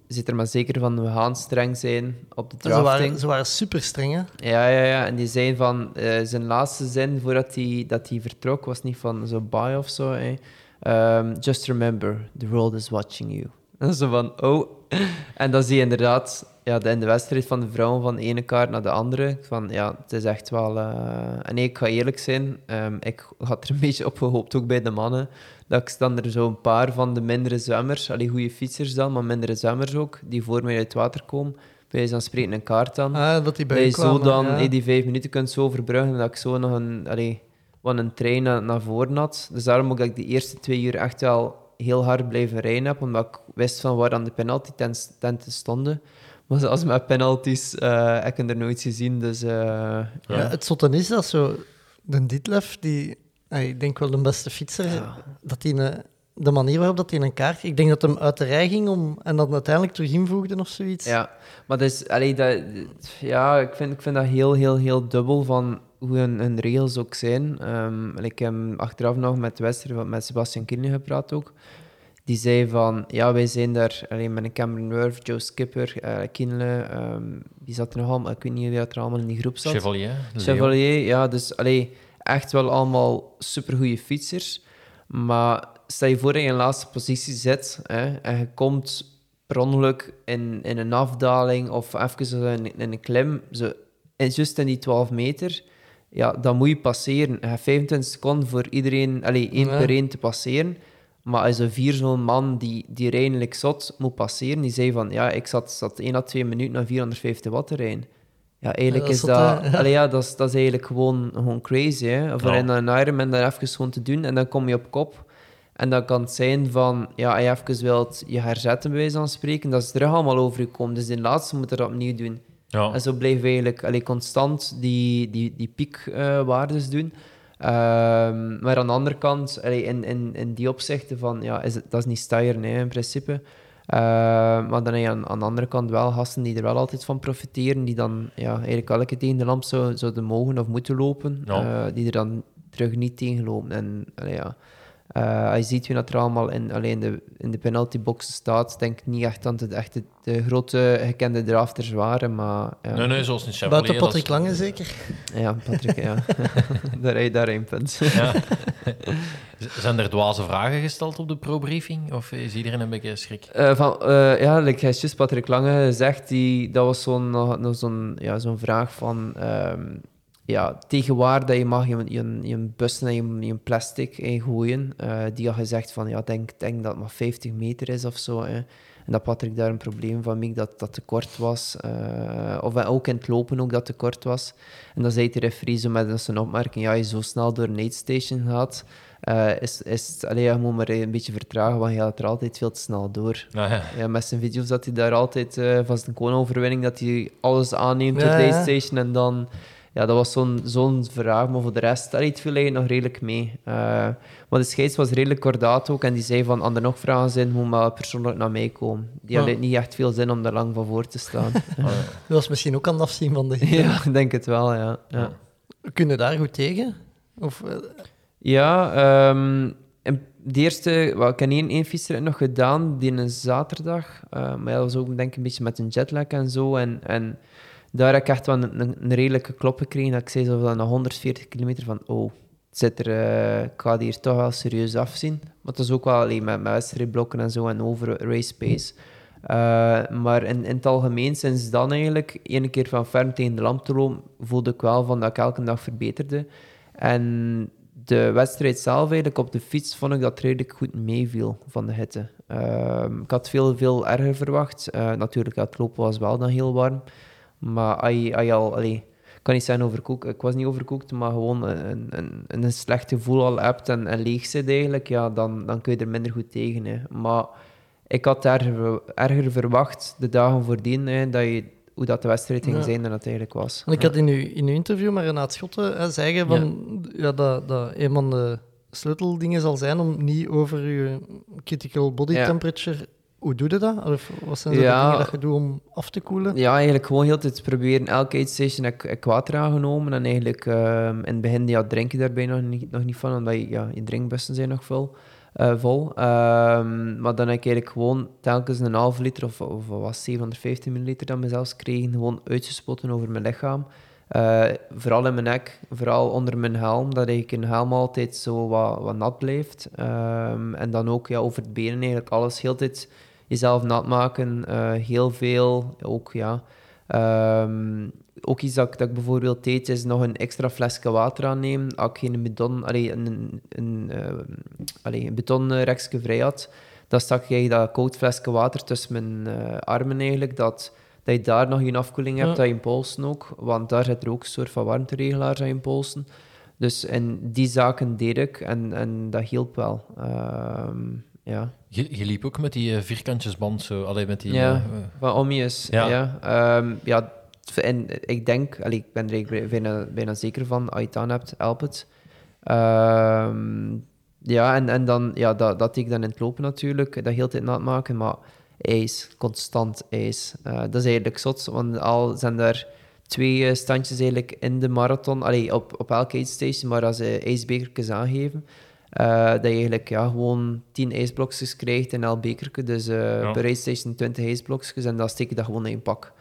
zit er maar zeker van, we gaan streng zijn op de drafting. Ze waren, ze waren super streng, hè? Ja, ja, ja. En die zijn van... Uh, zijn laatste zin, voordat hij dat die vertrok, was niet van zo bye of zo. Hey. Um, just remember, the world is watching you. En zo van, oh. En dan zie je inderdaad... Ja, in de wedstrijd van de vrouwen van de ene kaart naar de andere. Van, ja, het is echt wel... Uh... En nee, ik ga eerlijk zijn. Um, ik had er een beetje op gehoopt, ook bij de mannen. Dat ik dan er zo een paar van de mindere zwemmers... Allee, goede fietsers dan, maar mindere zwemmers ook. Die voor mij uit het water komen. Bij dan spreken een kaart aan. Ah, dat die bij je kwamen, zo dan ja. hey, die vijf minuten kunt zo verbruggen. Dat ik zo nog een... Allee, wat een trein naar, naar voren had. Dus daarom ook dat ik de eerste twee uur echt wel heel hard blijven rijden heb. Omdat ik wist van waar dan de penalty-tenten stonden. Maar als met penalties, uh, ik heb er nooit gezien, dus... Uh, ja. Ja, het zotte is dat zo... De Ditlev, die... Uh, ik denk wel de beste fietser, ja. dat hij uh, de manier waarop hij een kaart... Ik denk dat hem uit de rij ging om, en dat uiteindelijk terug invoegde of zoiets. Ja, maar dus, allee, dat, ja, ik, vind, ik vind dat heel, heel, heel dubbel van hoe hun, hun regels ook zijn. Um, ik heb achteraf nog met Wester, met Sebastian Kienle gepraat ook. Die zei van, ja, wij zijn daar alleen met een Cameron Wurf, Joe Skipper, uh, Kienle, um, die zat er nog allemaal, ik weet niet wie er allemaal in die groep zat. Chevalier. Chevalier, Leo. Ja, dus allee, echt wel allemaal supergoeie fietsers. Maar stel je voor dat je in de laatste positie zit hè, en je komt per ongeluk in, in een afdaling of even in, in een klim, zo, en juist in die twaalf meter, ja, dan moet je passeren. Je hebt vijfentwintig seconden voor iedereen, allee, één ja. per één te passeren. Maar als er vier zo'n man die, die redelijk zot moet passeren, die zei van, ja, ik zat, zat één à twee minuten naar vierhonderdvijftig watt te rijden. Ja, eigenlijk ja, dat is dat... dat allee, ja, dat, is, dat is eigenlijk gewoon, gewoon crazy, hè. Voor ja. een Ironman dat even gewoon te doen en dan kom je op kop. En dan kan het zijn van, ja, als je even wilt je herzetten, bij wijze van spreken, dat is terug allemaal over je komen. Dus in het laatste moet je dat opnieuw doen. Ja. En zo blijven we eigenlijk allee, constant die, die, die piekwaardes uh, doen. Um, maar aan de andere kant, allee, in, in, in die opzichten van, ja, is het, dat is niet stijren, nee, in principe. Uh, maar dan heb je aan, aan de andere kant wel gasten die er wel altijd van profiteren, die dan ja, eigenlijk elke tegen de lamp zou, zouden mogen of moeten lopen, ja. uh, die er dan terug niet tegen lopen. En allee, ja, uh, je ziet wie dat er allemaal in, allee, in, de, in de penaltyboxen staat. Denk niet echt dat het echt de, de grote gekende drafters waren, maar... Ja. Nee, nee, zoals een Chevalier. Buiten Patrick Lange is... zeker? Ja, Patrick, ja. daar heb je daar een punt. Ja. Zijn er dwaze vragen gesteld op de pro-briefing? Of is iedereen een beetje schrik? Uh, van, uh, ja, like just Patrick Lange zegt, die, dat was zo'n, nog zo'n, ja, zo'n vraag van... Um, Ja, tegen waar dat je mag je, je, je bussen en je, je plastic in gooien. Uh, die had gezegd van, ja, denk, denk dat het maar vijftig meter is of zo. Hè. En dat Patrick daar een probleem van maakte, dat dat te kort was. Uh, of ook in het lopen ook dat te kort was. En dan zei de referee zo met zijn opmerking, ja, je zo snel door een aidstation gaat, uh, is, is, allee, je moet maar een beetje vertragen, want je gaat er altijd veel te snel door. Ah, ja. Ja, met zijn video's dat hij daar altijd, uh, van zijn Kona-overwinning, dat hij alles aanneemt ja, op de aidstation en dan... Ja, dat was zo'n, zo'n vraag, maar voor de rest, daar viel eigenlijk nog redelijk mee. Uh, maar de scheids was redelijk kordaat ook en die zei van, als er nog vragen zijn, moet maar persoonlijk naar mij komen. Die had oh. niet echt veel zin om daar lang van voor te staan. Oh. Dat was misschien ook aan het afzien van de... Ja, ik denk het wel, ja. ja. Kun je daar goed tegen? Of... Ja, um, de eerste... Well, ik heb één, één fietser nog gedaan, die een zaterdag. Uh, maar ja, dat was ook denk ik een beetje met een jetlag en zo. En... en daar heb ik echt wel een, een, een redelijke klop gekregen. Dat ik zei zo van honderdveertig kilometer van, oh, het zit er, uh, ik ga hier toch wel serieus afzien. Maar het is ook wel alleen met wedstrijdblokken en zo en over race pace. Uh, maar in, in het algemeen, sinds dan eigenlijk, één keer van ferm tegen de lamp te lopen, voelde ik wel van dat ik elke dag verbeterde. En de wedstrijd zelf eigenlijk op de fiets vond ik dat redelijk goed meeviel van de hitte. Uh, ik had veel, veel erger verwacht. Uh, natuurlijk, het lopen was wel dan heel warm. Maar als je, als je al, allez, ik kan niet zeggen overkoekt, ik was niet overkoekt, maar gewoon een, een, een slecht gevoel al hebt en, en leeg zit eigenlijk, ja, dan, dan kun je er minder goed tegen. Hè. Maar ik had erger, erger verwacht de dagen voordien, hè, dat je, hoe dat de wedstrijd ging ja. zijn dan dat eigenlijk was. En ik had in uw, in uw interview met Renaat Schotten hè, zeggen van, ja. Ja, dat, dat een van de sleuteldingen zal zijn om niet over je critical body ja. temperature... Hoe doe je dat? Of wat zijn de ja, dingen dat je doet om af te koelen? Ja, eigenlijk gewoon heel de tijd proberen. Elke aidstation heb ik water aangenomen. En eigenlijk uh, in het begin ja, drink je daarbij nog niet, nog niet van, omdat je, ja, je drinkbussen zijn nog vol. Uh, vol. Uh, maar dan heb ik eigenlijk gewoon telkens een half liter of, of was zevenhonderdvijftig milliliter dat mezelf gekregen, gewoon uitgespoten over mijn lichaam. Uh, vooral in mijn nek, vooral onder mijn helm, dat ik een helm altijd zo wat, wat nat blijft. Uh, en dan ook ja, over het benen eigenlijk alles, heel tijd... Jezelf nat maken, uh, heel veel, ook ja. Um, ook iets dat, dat ik bijvoorbeeld deed, is nog een extra flesje water aannemen. Als ik geen beton, allee, een, een, uh, allee, een betonrekje vrij had, dan stak je dat koud flesje water tussen mijn uh, armen eigenlijk, dat, dat je daar nog een afkoeling hebt, ja. dat je polsen ook, want daar zit er ook een soort van warmteregelaars aan je polsen. Dus en die zaken deed ik en, en dat hielp wel. Um, Ja. Je, je liep ook met die uh, vierkantjesband, zo, alleen met die... Ja, uh, van Omius. Ja. Ja. Um, ja, en ik denk, allee, ik ben er bijna, bijna zeker van, als je het aan hebt, help het. Um, ja, en, en dan, ja, dat, dat deed ik dan in het lopen natuurlijk, dat heel tijd nat maken, maar ijs, constant ijs. Uh, dat is eigenlijk zot, want al zijn er twee standjes eigenlijk in de marathon, allee, op, op elke aidstation, maar als ze ijsbekertjes aangeven... Uh, dat je eigenlijk ja, gewoon tien ijsblokjes krijgt in elk bekertje. Dus uh, ja. per ijsstation twintig ijsblokjes en dan steek je dat gewoon in je pak.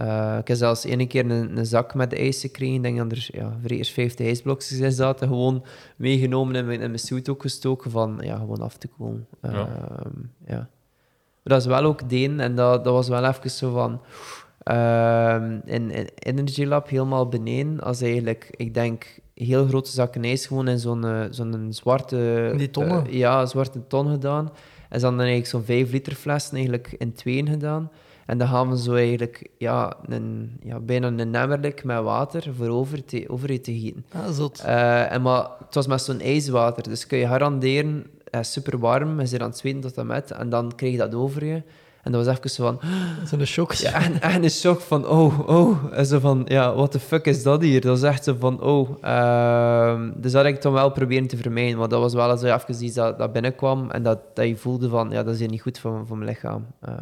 Uh, ik heb zelfs één keer een, een zak met ijs gekregen. Ik denk dat er ja, voor eerst vijftig ijsblokjes in zaten. Gewoon meegenomen en in mijn suit ook gestoken van ja, gewoon af te koelen. Uh, ja. Ja. Maar dat is wel ook deen en dat, dat was wel even zo van... Uh, in, in Energy Lab helemaal beneden, als eigenlijk, ik denk, heel grote zakken ijs gewoon in zo'n, uh, zo'n zwarte... In die tonnen? Uh, ja, zwarte ton gedaan. En ze hadden eigenlijk zo'n vijf liter flessen eigenlijk in tweeën gedaan. En dan gaven ze eigenlijk ja, een, ja, bijna een emmerlijk met water voor over te, over te gieten. Ah, zot. Uh, en maar het was met zo'n ijswater, dus kun je garanderen, het is super warm, je zit aan het zweten tot en met, en dan krijg je dat over je. En dat was even zo van... Zo'n shock. Ja, en, en een shock van, oh, oh. En zo van, ja, what the fuck is dat hier? Dat was echt zo van, oh. Uh, dus dat had ik dan wel proberen te vermijden. Want dat was wel als je even iets dat, dat binnenkwam. En dat, dat je voelde van, ja, dat is hier niet goed voor, voor mijn lichaam. Uh,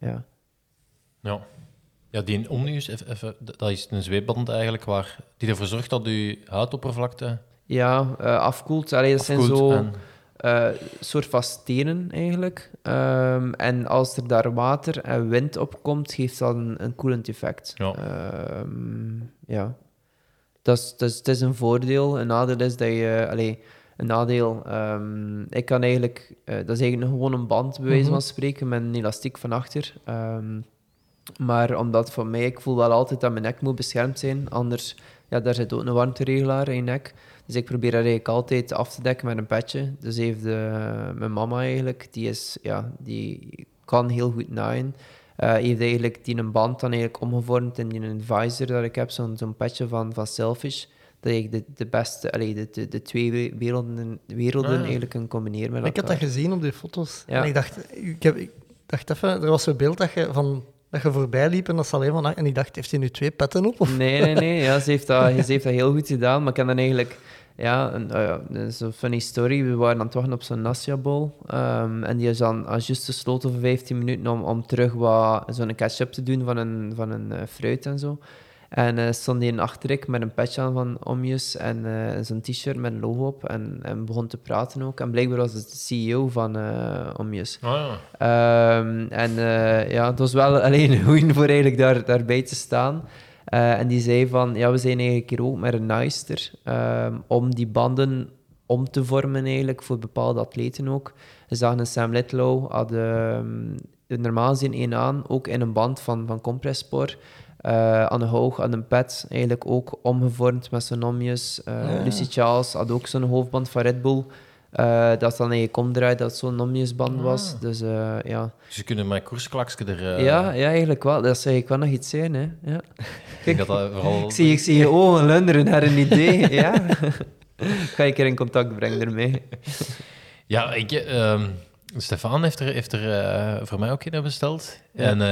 ja. ja. Ja, die Omius, dat is een zweepband eigenlijk, waar, die ervoor zorgt dat je huidoppervlakte... Ja, uh, afkoelt. Allee, dat afkoelt zijn zo... En... een uh, soort van stenen eigenlijk. Um, en als er daar water en wind op komt, geeft dat een, een koelend effect. Ja. Um, ja. Dat is, dat is, het is een voordeel. Een nadeel is dat je... Allez, een nadeel... Um, ik kan eigenlijk... Uh, dat is eigenlijk gewoon een band, bij wijze van spreken, met een elastiek van achter. Um, maar omdat voor mij... Ik voel wel altijd dat mijn nek moet beschermd zijn. Anders... Ja, daar zit ook een warmteregelaar in je nek. Dus ik probeer dat eigenlijk altijd af te dekken met een petje. Dus heeft de, mijn mama eigenlijk, die, is, ja, die kan heel goed naaien. Uh, heeft eigenlijk die een band dan eigenlijk omgevormd in een visor dat ik heb, zo'n, zo'n petje van, van Selfish. Dat ik de, de beste, allee, de, de, de twee werelden, werelden ah. eigenlijk kan combineren met elkaar. Ik heb dat gezien op die foto's. Ja. En ik dacht, ik, heb, ik dacht even, er was zo'n beeld dat je van... Dat je voorbij liep en dat ze alleen van... En ik dacht, heeft hij nu twee petten op? Of? Nee, nee, nee. Ja, ze, heeft dat, ze heeft dat heel goed gedaan. Maar ik heb dan eigenlijk... Ja, een, uh, dat is een funny story. We waren aan het wachten op zo'n Nastia-bowl. Um, en die is dan uh, juist gesloten voor vijftien minuten om, om terug wat, zo'n catch-up te doen van een, van een uh, fruit en zo. En uh, stond die achter ik met een petje aan van Omius en uh, zo'n t-shirt met een logo op. En, en begon te praten ook. En blijkbaar was het de C E O van uh, Omius. Oh, ja. Um, en uh, ja, het was wel alleen een goeie voor eigenlijk daar, daarbij te staan. Uh, en die zei van, ja, we zijn eigenlijk hier ook met een naaister. Um, om die banden om te vormen eigenlijk, voor bepaalde atleten ook. We zagen een Sam Litlow, had um, normaal zijn één aan, ook in een band van, van Compresspor. Uh, aan de hoog, aan een pet, eigenlijk ook omgevormd met zo'n Omius. Uh, ja. Lucy Charles had ook zo'n hoofdband van Red Bull. Uh, dat dan eigenlijk omdraait dat zo'n Omius-band ah. was. Dus, uh, ja. dus je kunt mijn koersklakske er... Uh... Ja, ja, eigenlijk wel. Dat zou ik wel nog iets zijn. Hè. Ja. Kijk, ik, dat vooral... ik, zie, ik zie je ogen lunderen naar een idee. Ja. Ga ik er in contact brengen ermee. ja, ik... Um... Stefan heeft er, heeft er uh, voor mij ook een besteld. Ja. En uh,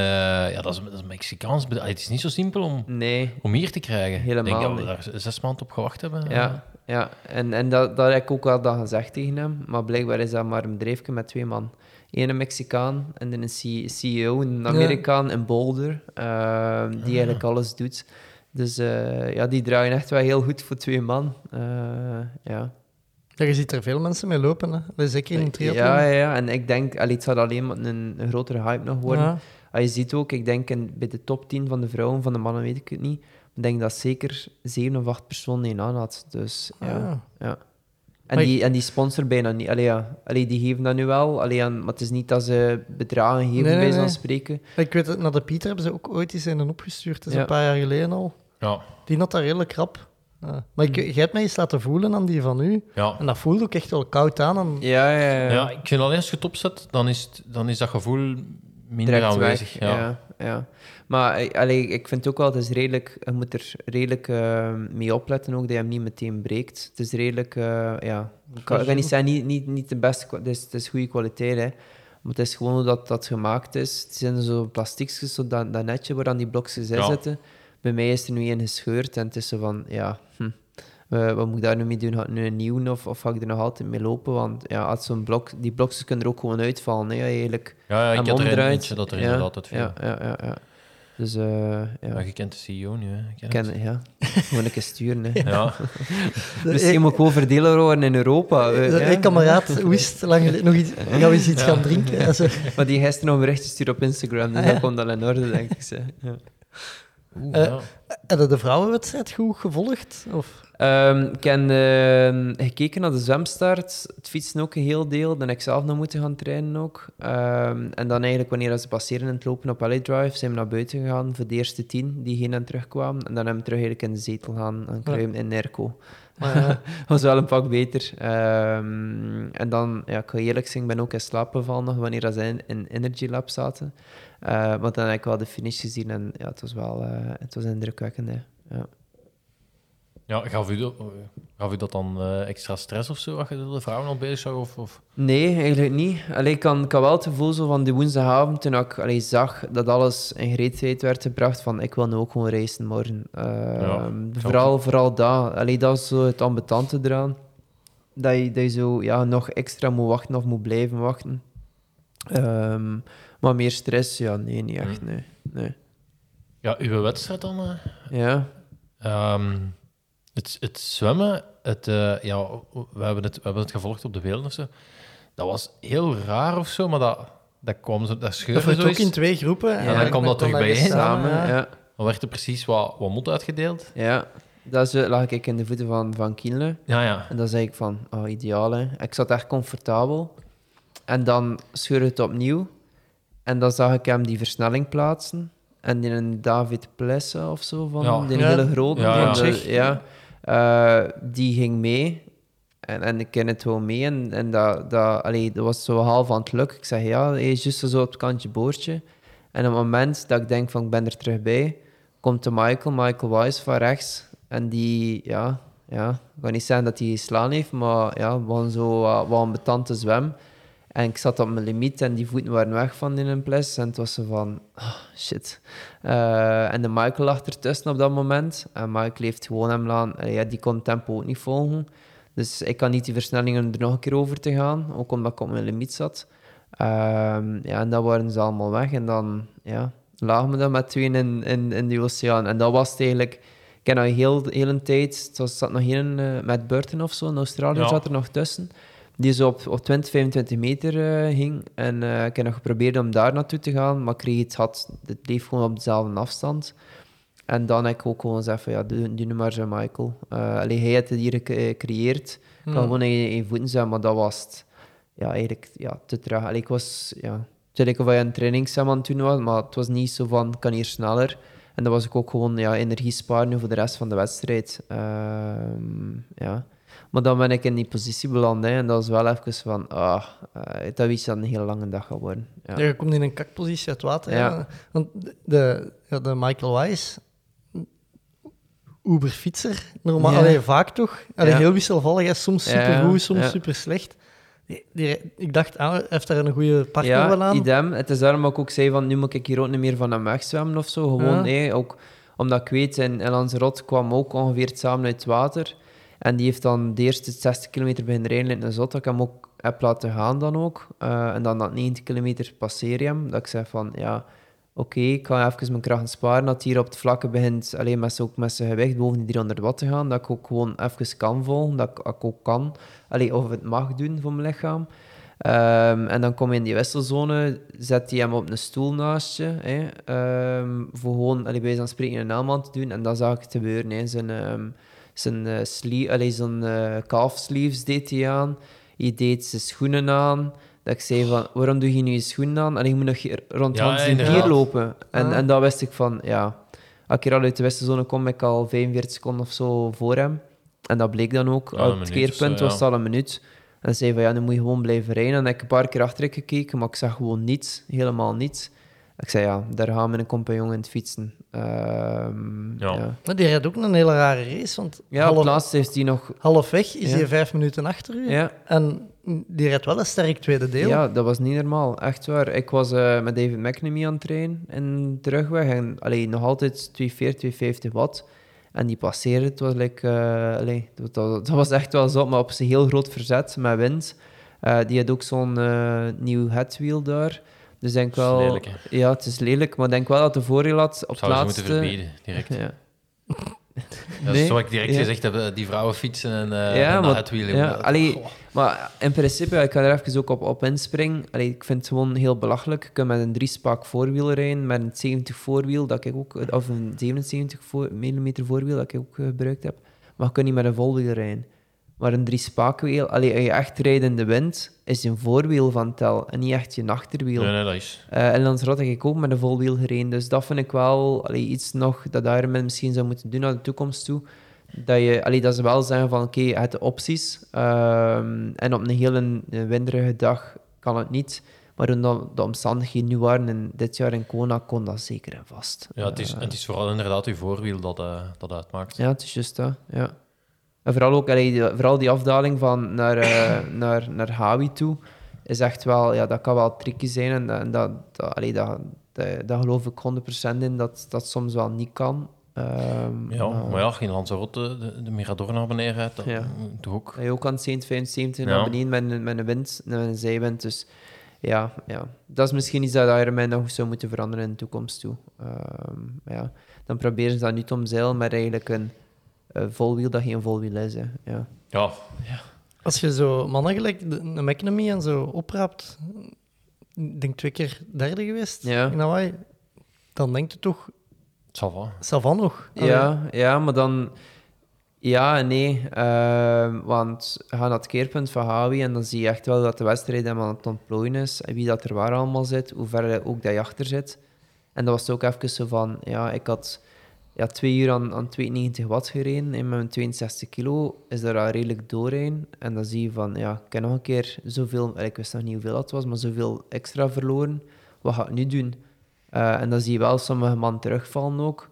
ja, dat is, dat is Mexicaans. Allee, het is niet zo simpel om, nee. om hier te krijgen. Helemaal. Ik denk dat we daar zes maanden op gewacht hebben. Ja, ja. en, en dat, dat heb ik ook al dan gezegd tegen hem. Maar blijkbaar is dat maar een bedrijfje met twee man. Eén een Mexicaan en dan een C E O, een Amerikaan, ja. in Boulder. Uh, die ah, eigenlijk ja. alles doet. Dus uh, ja, die draaien echt wel heel goed voor twee man. Uh, ja. Ja, je ziet er veel mensen mee lopen, hè. Dat is zeker in een triathlon. Ja, ja, en ik denk, allee, het zal alleen maar een, een grotere hype nog worden. Ja. Ah, je ziet ook, ik denk in, bij de top tien van de vrouwen, van de mannen weet ik het niet, ik denk dat zeker zeven of acht personen een aan had. Dus, ja. Ja. Ja. En, die, ik... en die sponsor bijna niet. Allee, ja. Allee, die geven dat nu wel, allee, en, maar het is niet dat ze bedragen geven, nee, nee, bij zo'n nee. spreken. Ik weet dat naar de Pieter hebben ze ook ooit eens een opgestuurd, dat is ja. een paar jaar geleden al. Ja. Die had dat redelijk krap. Ja. Maar ik, jij hebt mij eens laten voelen aan die van u. Ja. En dat voelde ook echt wel koud aan. En... Ja, ja, ja. ja, ik vind alleen als je het opzet, dan is, het, dan is dat gevoel minder direct aanwezig. Ja. Ja, ja. Maar allee, ik vind het ook wel, het is redelijk, je moet er redelijk uh, mee opletten ook, dat je hem niet meteen breekt. Het is redelijk, uh, ja, ik kan, ik kan niet zeggen, niet, niet, niet de beste, het is, het is goede kwaliteit, hè. Maar het is gewoon hoe dat, dat gemaakt is. Het zijn zo'n plastiekjes, zo dat, dat netje waar dan die blokjes in ja. zitten. Bij mij is er nu één gescheurd en het is zo van, ja, hm, uh, wat moet ik daar nu mee doen? Ga ik nu een nieuwe of, of ga ik er nog altijd mee lopen? Want ja, als zo'n blok, die blokjes kunnen er ook gewoon uitvallen, hè, eigenlijk. Ja, ja, ik heb er een eentje dat er ja, inderdaad uit viel. Ja, ja, ja, ja. Dus, uh, ja. Maar je kent de C E O nu, hè? Ik ken het, ja. Gewoon een keer sturen, hè. Ja. Misschien moet ik wel verdeler worden in Europa. Uh, ja. Ik kameraad wist lang geleden nog iets, gaan we eens iets ja. gaan drinken. Ja. Ja, maar die gisteren nog een berichtje stuurde op Instagram, dus ah, ja. dat komt al in orde, denk ik. Zo. Ja. Oeh, uh, ja. Heb je de vrouwenwedstrijd goed gevolgd? Of? Um, ik heb uh, gekeken naar de zwemstart, het fietsen ook een heel deel. Dan heb ik zelf nog moeten gaan trainen ook. Um, en dan eigenlijk wanneer ze passeren en het lopen op Ali'i Drive, zijn we naar buiten gegaan voor de eerste tien die geen en terugkwamen. En dan hebben we terug eigenlijk in de zetel gaan, gaan kruimen in Nerco. Dat ah, ja. was wel een pak beter. Um, en dan, ja, ik ga eerlijk zijn, ik ben ook in slaap gevallen nog wanneer ze in, in Energy Lab zaten. Uh, want dan heb ik wel de finish gezien en ja, het was wel uh, het was indrukwekkend. Hè. Ja. Ja, gaf u, dat, gaf u dat dan uh, extra stress of zo, als je de vrouwen al bezig zag? Of, of? Nee, eigenlijk niet. Allee, ik had wel het gevoel zo van die woensdagavond, toen ik allee, zag dat alles in gereedheid werd gebracht, van ik wil nu ook gewoon racen morgen. Uh, ja, vooral, vooral dat. Allee, dat is zo het ambetante eraan. Dat je, dat je zo ja, nog extra moet wachten of moet blijven wachten. Um, maar meer stress? Ja, nee, niet echt. Nee, nee. Ja, uw wedstrijd dan? Ja. Um... Het, het zwemmen, het, uh, ja, we, hebben het, we hebben het gevolgd op de beelden of zo. Dat was heel raar of zo, maar dat, dat kwam zo. Dat scheurde zo. Dat werd ook in twee groepen. En ja, dan kwam dat terug bijeen. Ja. Ja. Dan werd er precies wat, wat mot uitgedeeld. Ja, dat is, lag ik in de voeten van, van Kienle. Ja, ja. En dan zei ik van, oh, ideaal hè. Ik zat echt comfortabel. En dan scheurde het opnieuw. En dan zag ik hem die versnelling plaatsen. En in een David Plessa of zo, van ja. die ja. hele grote. Ja, ja. De, ja. Uh, die ging mee en, en ik ken het wel mee en, en dat, dat, allee, dat was zo half aan het lukken. Ik zeg ja, hij is juist zo op het kantje boordje en op het moment dat ik denk van ik ben er terug bij, komt de Michael, Michael Weiss van rechts en die, ja, ja ik kan niet zeggen dat hij geslaan heeft, maar ja, we hadden zo uh, wat een betante zwem en ik zat op mijn limiet en die voeten waren weg van in een ples en het was zo van oh, shit. Uh, en de Michael lag ertussen op dat moment. En Michael heeft gewoon hem aan. Uh, ja, die kon het tempo ook niet volgen. Dus ik kan niet die versnellingen er nog een keer over te gaan. Ook omdat ik op mijn limiet zat. Uh, ja, en dan waren ze allemaal weg. En dan ja, lagen we dan met tweeën in, in, in de oceaan. En dat was het eigenlijk. Ik ken al heel de hele tijd. Het was, zat nog een uh, met Burton of zo. In Australië ja. zat er nog tussen. Die zo op, op twintig, vijfentwintig meter uh, ging. En uh, ik heb nog geprobeerd om daar naartoe te gaan, maar kreeg het had, het bleef gewoon op dezelfde afstand. En dan heb ik ook gewoon gezegd van, ja, doe, doe nu maar zo, Michael. Uh, allee, hij heeft het hier gecreëerd. Ik kan gewoon in je voeten zijn, maar dat was het. Ja, eigenlijk ja, te traag. Allee, ik was, ja, toen ik wel een trainingssam aan het doen was, maar het was niet zo van, kan hier sneller. En dat was ik ook gewoon ja, energie sparen voor de rest van de wedstrijd. Uh, ja. Maar dan ben ik in die positie beland hè, en dat was wel even van, ah, uh, dat wist dat een hele lange dag gaat worden. Ja. Ja, je komt in een kakpositie uit water. Ja. Ja. Want de, ja, de Michael Weiss, Uber-fietser, normaal, ja. allee, vaak toch? Allee, ja. Heel wisselvallig, hè, soms supergoed, ja. soms ja. super slecht. Die, die, ik dacht, ah, heeft daar een goede partner ja, wel aan? Ja, idem. Het is daarom dat ik ook zei van, nu moet ik hier ook niet meer van hem wegzwemmen of zo. Gewoon, ja. nee, ook omdat ik weet, in, in Lanzarote kwam ook ongeveer het samen uit het water. En die heeft dan de eerste zestig kilometer beginnen rijden in een zot, dat ik hem ook heb laten gaan dan ook. Uh, en dan dat negentig kilometer passeer hem, dat ik zeg van, ja, oké, okay, ik ga even mijn krachten sparen. Dat hier op het vlakke begint, alleen met, ook met zijn gewicht, boven die driehonderd watt te gaan, dat ik ook gewoon even kan volgen, dat ik, ik ook kan. Allee, of het mag doen voor mijn lichaam. Um, en dan kom je in die wisselzone, zet hij hem op een stoel naast je, eh, um, voor gewoon, allee, bij zijn spreken een helm aan te doen. En dat zag ik het gebeuren, hè, zijn... Um, Zijn, uh, slie- Allee, zijn uh, calfsleeves deed hij aan. Hij deed zijn schoenen aan. Dat ik zei van, waarom doe je nu je schoenen aan? En ik moet nog rond ja, Hans in hier lopen. En, ja. en dan wist ik van, ja... Als ik hier al uit de westzone kom, ben ik al vijfenveertig seconden of zo voor hem. En dat bleek dan ook. Ja, het keerpunt zo, ja. was het al een minuut. En dan zei van, ja, nu moet je gewoon blijven rijden. En dan heb ik een paar keer achter gekeken, maar ik zag gewoon niets. Helemaal niets. Ik zei, ja, daar gaan we een compagnon in het fietsen. Uh, ja. Ja. Maar die rijdt ook een hele rare race. Want ja, half, op laatst heeft hij nog... Halfweg is ja. hij vijf minuten achter u. Ja. En die rijdt wel een sterk tweede deel. Ja, dat was niet normaal. Echt waar. Ik was uh, met David McNamee aan het trainen in terugweg. En allee, nog altijd tweehonderd, tweehonderdvijftig watt. En die passeerde. Het was, like, uh, allee, dat, dat, dat was echt wel zo, maar op zijn heel groot verzet met wind. Uh, die had ook zo'n uh, nieuw headwheel daar. Dus denk wel, het is lelijk, hè? Ja, het is lelijk, maar denk wel dat de voordeel had op het laatste... Zou je moeten verbieden, direct. Ja. Dat nee, is zoals ik direct ja. gezegd heb, die vrouwen fietsen en, uh, ja, en maar, het wielen. Ja, allee, maar in principe, ik ga er even ook op, op inspringen. Allee, ik vind het gewoon heel belachelijk. Je kunt met een driespaak voorwiel rijden, met een zeventig voorwiel, dat ik ook, of een zevenenzeventig voor, millimeter voorwiel dat ik ook gebruikt heb. Maar je kunt niet met een volwiel rijden. Maar een driespaakwiel, allee, als je echt rijdt in de wind, is je voorwiel van tel en niet echt je achterwiel. Nee, nee, dat is... Uh, in Lanzarote heb ik ook met een volwiel gereden. Dus dat vind ik wel allee, iets nog dat Ironman misschien zou moeten doen naar de toekomst toe. Dat, je, allee, dat ze wel zeggen van oké, okay, het opties. Um, en op een hele winderige dag kan het niet. Maar omdat de omstandigheden nu waren en dit jaar in Kona, kon dat zeker en vast. Ja, het is, uh, het is vooral inderdaad je voorwiel dat, uh, dat uitmaakt. Ja, het is juist dat, ja. En vooral ook allee, vooral die afdaling van naar, uh, naar, naar Hawaii toe is echt wel, ja, dat kan wel tricky zijn. En, en dat, dat, allee, dat, dat, dat geloof ik honderd procent in dat dat soms wel niet kan. Um, ja, uh, maar ja, in Lanzarote, de, de Mirador naar beneden rijdt, dat ja. toch ook. Je ook aan het zevenhonderdvijfenzeventig ja. naar beneden met, met een wind, met een zijwind. Dus ja, ja, dat is misschien iets dat Ironman nog zou moeten veranderen in de toekomst toe. Um, ja. Dan proberen ze dat niet omzeilen, maar eigenlijk een Uh, volwiel dat geen volwiel is, hè. Ja. Ja. Ja. Als je zo mannen gelijk een McNamee en zo opraapt, denk twee keer derde geweest ja. in Hawaii, dan denk je toch... Savan. Savan nog. Ja, ja, maar dan... Ja en nee. Uh, want we gaan naar het keerpunt van Hawaii en dan zie je echt wel dat de wedstrijd helemaal aan het ontplooien is. En wie dat er waar allemaal zit, hoe ver ook dat je achter zit. En dat was ook even zo van... Ja, ik had... Ja, twee uur aan, aan tweeënnegentig watt gereden en met mijn tweeënzestig kilo is daar al redelijk doorheen. En dan zie je van, ja, ik heb nog een keer zoveel, ik wist nog niet hoeveel dat was, maar zoveel extra verloren. Wat ga ik nu doen? Uh, en dan zie je wel sommige mannen terugvallen ook.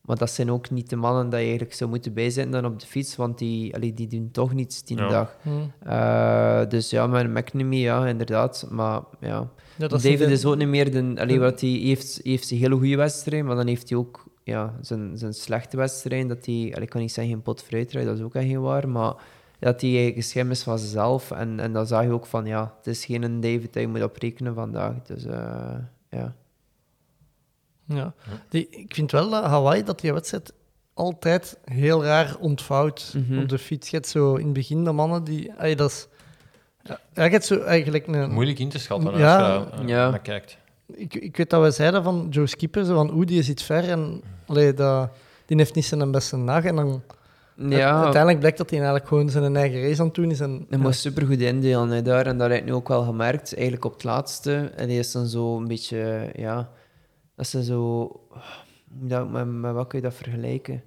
Maar dat zijn ook niet de mannen die je eigenlijk zou moeten bijzitten dan op de fiets, want die, allee, die doen toch niets tien ja. dag. Mm. Uh, dus ja, met een McNamee, ja, inderdaad. Maar ja, ja David is, de... is ook niet meer... De, allee, wat die heeft, heeft een hele goede wedstrijd, maar dan heeft hij ook... Ja, zijn, zijn slechte wedstrijd, dat hij, ik kan niet zeggen geen pot fruit rijdt, dat is ook echt geen waar, maar dat hij geschim is van zichzelf. En, en dan zag je ook van, ja, het is geen David dat je moet oprekenen vandaag. Dus, uh, ja. Ja. Die, ik vind wel dat Hawaii, dat die wedstrijd altijd heel raar ontvouwt mm-hmm. op de fiets. Je hebt zo in het begin de mannen die... Ay, dat is, ja, je hebt zo eigenlijk een... Moeilijk in te schatten ja, als je uh, ja. naar kijkt. Ik, ik weet dat we zeiden van Joe Skipper, zo van oeh, die zit ver en allee, dat, die heeft niet zijn beste nacht. En dan ja. uiteindelijk blijkt dat hij eigenlijk gewoon zijn eigen race aan het doen is. En, hij ja. moest supergoed indelen he, daar en dat heb ik nu ook wel gemerkt, eigenlijk op het laatste. En die is dan zo een beetje, ja, dat ze zo, dat, met, met wat kun je dat vergelijken?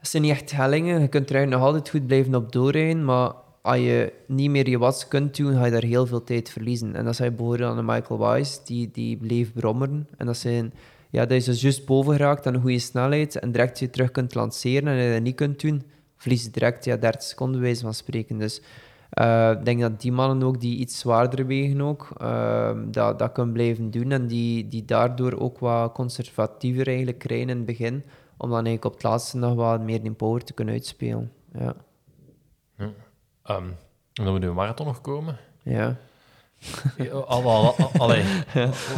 Dat zijn niet echt hellingen, je kunt er nog altijd goed blijven op doorrijden, maar als je niet meer je wat kunt doen, ga je daar heel veel tijd verliezen. En dat zei bijvoorbeeld aan de Michael Weiss, die, die bleef brommeren. En dat zijn, ja, dat je zo juist boven geraakt aan een goede snelheid en direct je terug kunt lanceren en je dat niet kunt doen, verlies je direct ja, dertig seconden wijze van spreken. Dus uh, ik denk dat die mannen ook, die iets zwaarder wegen ook, uh, dat, dat kunnen blijven doen en die, die daardoor ook wat conservatiever eigenlijk krijgen in het begin, om dan eigenlijk op het laatste nog wat meer in power te kunnen uitspelen. Ja. Hm. Um, omdat we nu een marathon nog komen. Ja. Allee,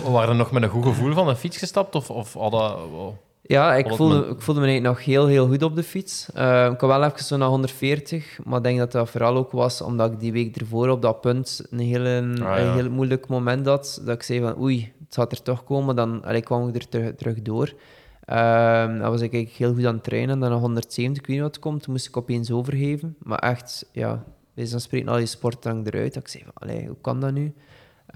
we waren er nog met een goed gevoel van de fiets gestapt? Of, of hadden, oh, ja, ik voelde, men... ik voelde me nog heel, heel goed op de fiets. Uh, ik kwam wel even zo naar honderdveertig, maar ik denk dat dat vooral ook was omdat ik die week ervoor op dat punt een, hele, ah, ja. een heel moeilijk moment had. Dat ik zei van oei, het gaat er toch komen. Dan allee, kwam ik er terug, terug door. Um, dan was ik eigenlijk heel goed aan het trainen. Dan naar honderdzeventig, ik weet niet wat komt, toen moest ik opeens overgeven. Maar echt, ja, dan spreekt al je sportdrank eruit. Dat ik zei van, allee, hoe kan dat nu?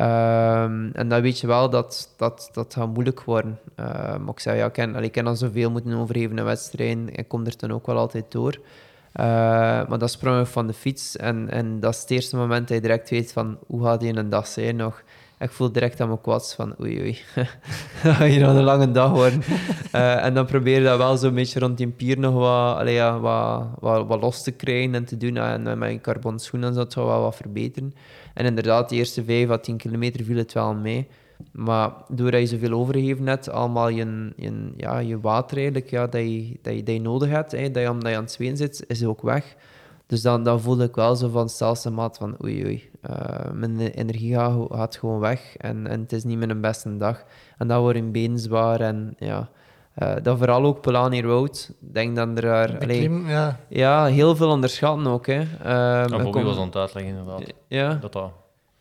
Um, en dan weet je wel dat dat, dat gaat moeilijk worden. Uh, maar ik zei, ja, ik ken, allee, ik ken al zoveel moeten overgeven in wedstrijden. Ik kom er dan ook wel altijd door. Uh, maar dat sprong ik van de fiets. En, en dat is het eerste moment dat je direct weet van, hoe gaat die een dag zijn nog? Ik voel direct aan mijn kwads van oei, oei, dat gaat hier nog een lange dag worden. Uh, en dan probeer je dat wel zo'n beetje rond die pier nog wat, allee, ja, wat, wat, wat los te krijgen en te doen. En met mijn carbon schoenen zou het wel wat verbeteren. En inderdaad, de eerste vijf à tien kilometer viel het wel mee. Maar doordat je zoveel overgeven hebt, allemaal je, je, ja, je water eigenlijk, ja, dat, je, dat, je, dat je nodig hebt, hè, dat je, omdat je aan het zween zit, is ook weg. Dus dan, dan voelde ik wel zo van stelste maat van oei, oei. Uh, mijn energie gaat, gaat gewoon weg en, en het is niet mijn beste dag. En dan word je been zwaar en ja, Uh, dat vooral ook Polani Road. Ik denk dat er daar... Allee, klim, ja. ja, heel veel onderschatten ook. Hè. Uh, Bobby kom... was aan het uitleggen, inderdaad. Ja. Dat dat...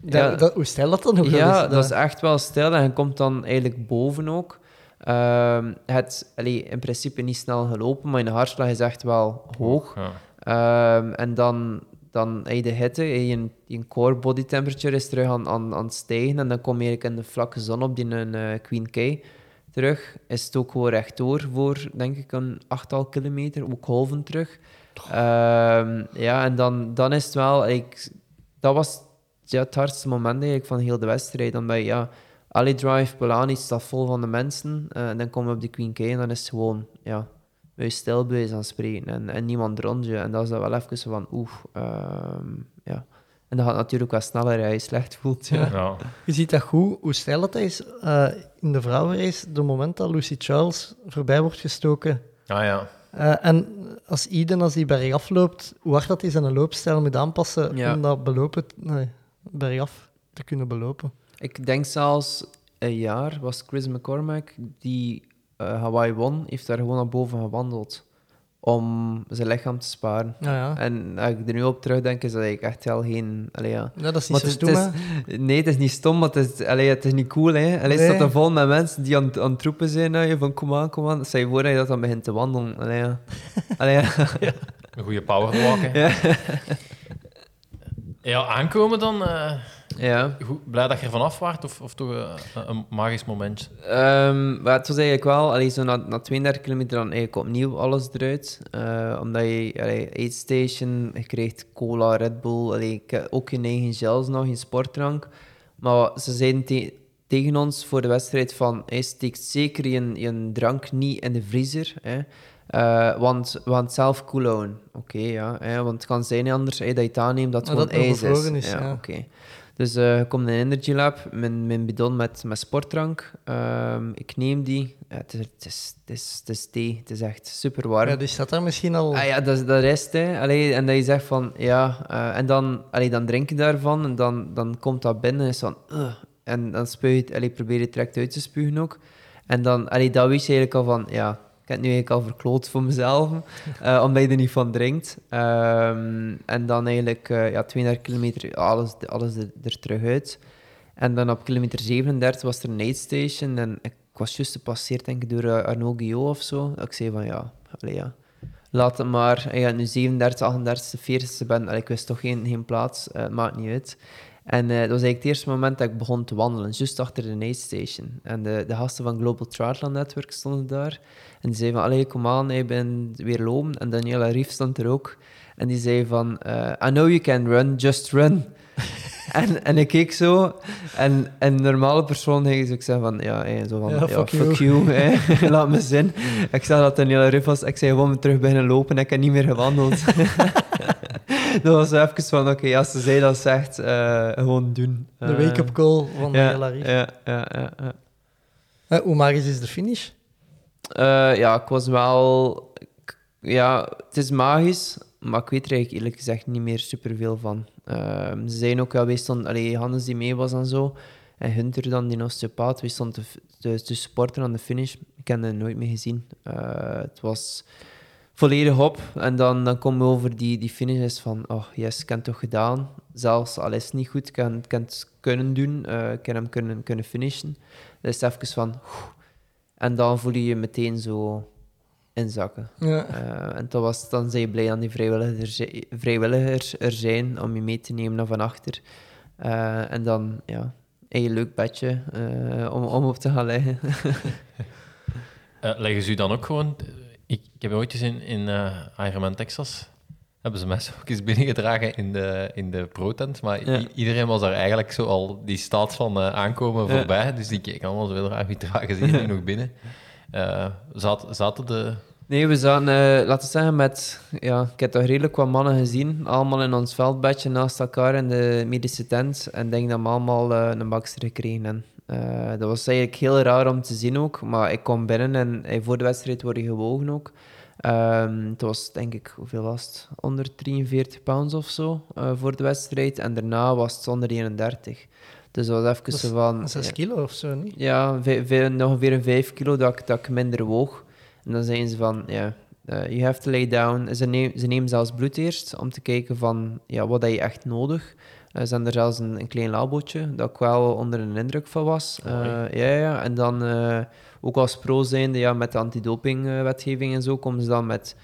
Ja. Dat, dat, hoe stijl dat dan ook ja, wel is? Dat is echt wel stijl. En je komt dan eigenlijk boven ook. Uh, het allee, in principe niet snel gelopen, maar in de hartslag is echt wel hoog. Ja. Uh, en dan, dan heb je de hitte. Je, je core body temperature is terug aan, aan, aan het stijgen. En dan kom je eigenlijk in de vlakke zon op die een, uh, Queen K terug. Is het ook gewoon rechtdoor voor, denk ik, een achttal kilometer. Ook halven terug. Uh, ja, en dan, dan is het wel... Ik, dat was... Ja, het hardste moment eigenlijk van heel de wedstrijd. Omdat je, ja, Ali'i Drive, Polani staat vol van de mensen. Uh, en dan komen we op de Queen K en dan is het gewoon, ja, we stil bij aan spreken en, en niemand rond je. En dat is dan wel even zo van, oeh, um, ja. En dat gaat natuurlijk wel sneller, als je slecht voelt. Ja. Ja. Je ziet dat goed, hoe stijl dat is uh, in de vrouwenrace, door het moment dat Lucy Charles voorbij wordt gestoken. Ah ja. Uh, en als Eden, als die berg afloopt, hoe hard dat is en een loopstijl moet aanpassen ja. om dat belopen... Nee. bergaf te kunnen belopen. Ik denk zelfs een jaar was Chris McCormack, die uh, Hawaii won, heeft daar gewoon naar boven gewandeld om zijn lichaam te sparen. Ja, ja. En als ik er nu op terugdenk, is dat ik echt heel geen... Allee, ja. Ja, dat is niet maar zo het, stom, het is, Nee, het is niet stom, maar het is, allee, het is niet cool. Hè. Allee, nee. Staat er vol met mensen die aan, aan het roepen zijn, allee, van kom aan, kom aan. Stel je voor dat je dat dan begint te wandelen. Allee, ja. Allee, ja. Ja. Een goede powerwalk. Ja. Ja, aankomen dan. Uh, ja. Goed, blij dat je er vanaf waart, of, of toch uh, een magisch moment? Um, maar het was eigenlijk wel, allee, zo na, na tweeëndertig kilometer dan eigenlijk opnieuw alles eruit. Uh, omdat je, allee, Aid Station, je kreeg cola, Red Bull, allee, ik heb ook geen eigen gels nog, geen sportdrank. Maar ze zeiden te, tegen ons voor de wedstrijd van, hey, steek zeker je, je drank niet in de vriezer. Hè. Uh, want we gaan het zelf koel houden. Oké, okay, ja. Hè, want het kan zijn anders hè, dat je het aanneemt dat het oh, gewoon dat ijs is. is ja, ja. Okay. Dus uh, ik kom in een Energy Lab, mijn, mijn bidon met, met sportdrank. Uh, ik neem die. Ja, het, is, het, is, het, is, het is thee, het is echt super warm. Ja, dus dat daar misschien al... Ah, ja, dat is de rest. Hè. Allee, en dat je zegt van, ja... Uh, en dan, allee, dan drink je daarvan en dan, dan komt dat binnen en is van... Uh, en dan spuug je het, allee, probeer je het direct uit te spugen ook. En dan, allee, dat wist je eigenlijk al van, ja... Ik heb het nu eigenlijk al verkloot voor mezelf, uh, omdat je er niet van drinkt. Um, en dan eigenlijk uh, ja, tweeëndertig kilometer, alles, alles er, er terug uit. En dan op kilometer zevenendertig was er een aid station. En ik was juist gepasseerd, denk ik, door uh, Arnaud Guillot of zo. Ik zei van ja, allez, ja, laat het maar. Ik heb nu zevenendertig, achtendertig, veertigste ben. Allee, ik wist toch geen, geen plaats, uh, het maakt niet uit. En uh, dat was eigenlijk het eerste moment dat ik begon te wandelen, juist achter de Aid Station. En de, de gasten van Global Triathlon Network stonden daar. En die zeiden van, allee, kom aan, ik ben weer lopen. En Daniela Rief stond er ook. En die zei van, uh, I know you can run, just run. en, en ik keek zo. En een normale persoon ging ik zeggen van, ja, hey, zo van, ja, ja, fuck you. Fuck you hey, laat me zin. Mm. Ik zag dat Daniela Rief was. Ik zei, gewoon me terug beginnen lopen. Ik heb niet meer gewandeld. Dat was even van, oké, okay, als ze zei dat zegt, uh, gewoon doen. Uh, de wake-up call van ja, Daniela Rief. Ja, ja, ja, ja. Uh, hoe magisch is de finish? Uh, ja, ik was wel... Ik, ja, het is magisch, maar ik weet er eigenlijk eerlijk gezegd niet meer superveel van. Uh, ze zijn ook wel... We stonden, allee, Hannes die mee was en zo, en Hunter dan, die osteopaat, we stonden te, te, te supporten aan de finish. Ik heb het nooit meer gezien. Uh, het was... Volledig op. En dan, dan komen we over die, die finish van... Oh, yes, ik heb het toch gedaan. Zelfs al is het niet goed, ik heb, ik heb het kunnen doen. Uh, ik heb hem kunnen, kunnen finishen. Dat is even van... En dan voel je je meteen zo inzakken. Ja. Uh, en dat was, dan ben je blij dat die vrijwilligers, vrijwilligers er zijn om je mee te nemen naar van achter. Uh, en dan, ja... Een leuk bedje uh, om, om op te gaan liggen. uh, leggen ze u dan ook gewoon... Ik, ik heb ooit eens in, in uh, Ironman Texas, hebben ze mensen ook eens binnengedragen in de, in de pro-tent, maar ja. i- iedereen was daar eigenlijk zo al die staat van uh, aankomen ja. voorbij, dus die keken allemaal zo raar, wie dragen ze hier nu nog binnen? Uh, zat, zaten de... Nee, we zaten, uh, laten we zeggen, met... Ja, ik heb toch redelijk wat mannen gezien, allemaal in ons veldbedje naast elkaar in de medische tent, en denk dat we allemaal uh, een bakster gekregen hebben. Uh, dat was eigenlijk heel raar om te zien ook, maar ik kwam binnen en hey, voor de wedstrijd word je gewogen ook. Um, het was denk ik, hoeveel was het? honderddrieënveertig pounds of zo uh, voor de wedstrijd en daarna was het honderdeenendertig. Dus dat was even dat is, van... zes kilo of zo, niet? Ja, ve- ve- ongeveer vijf kilo dat ik, dat ik minder woog. En dan zeiden ze van, ja, yeah, uh, you have to lay down. Ze, neem, ze nemen zelfs bloed eerst om te kijken van, ja, wat heb je echt nodig. Uh, ze hadden er zelfs een, een klein labootje, dat ik wel onder een indruk van was. Uh, ja, ja, en dan, uh, ook als pro zijnde, ja, met de antidopingwetgeving en zo, komen ze dan met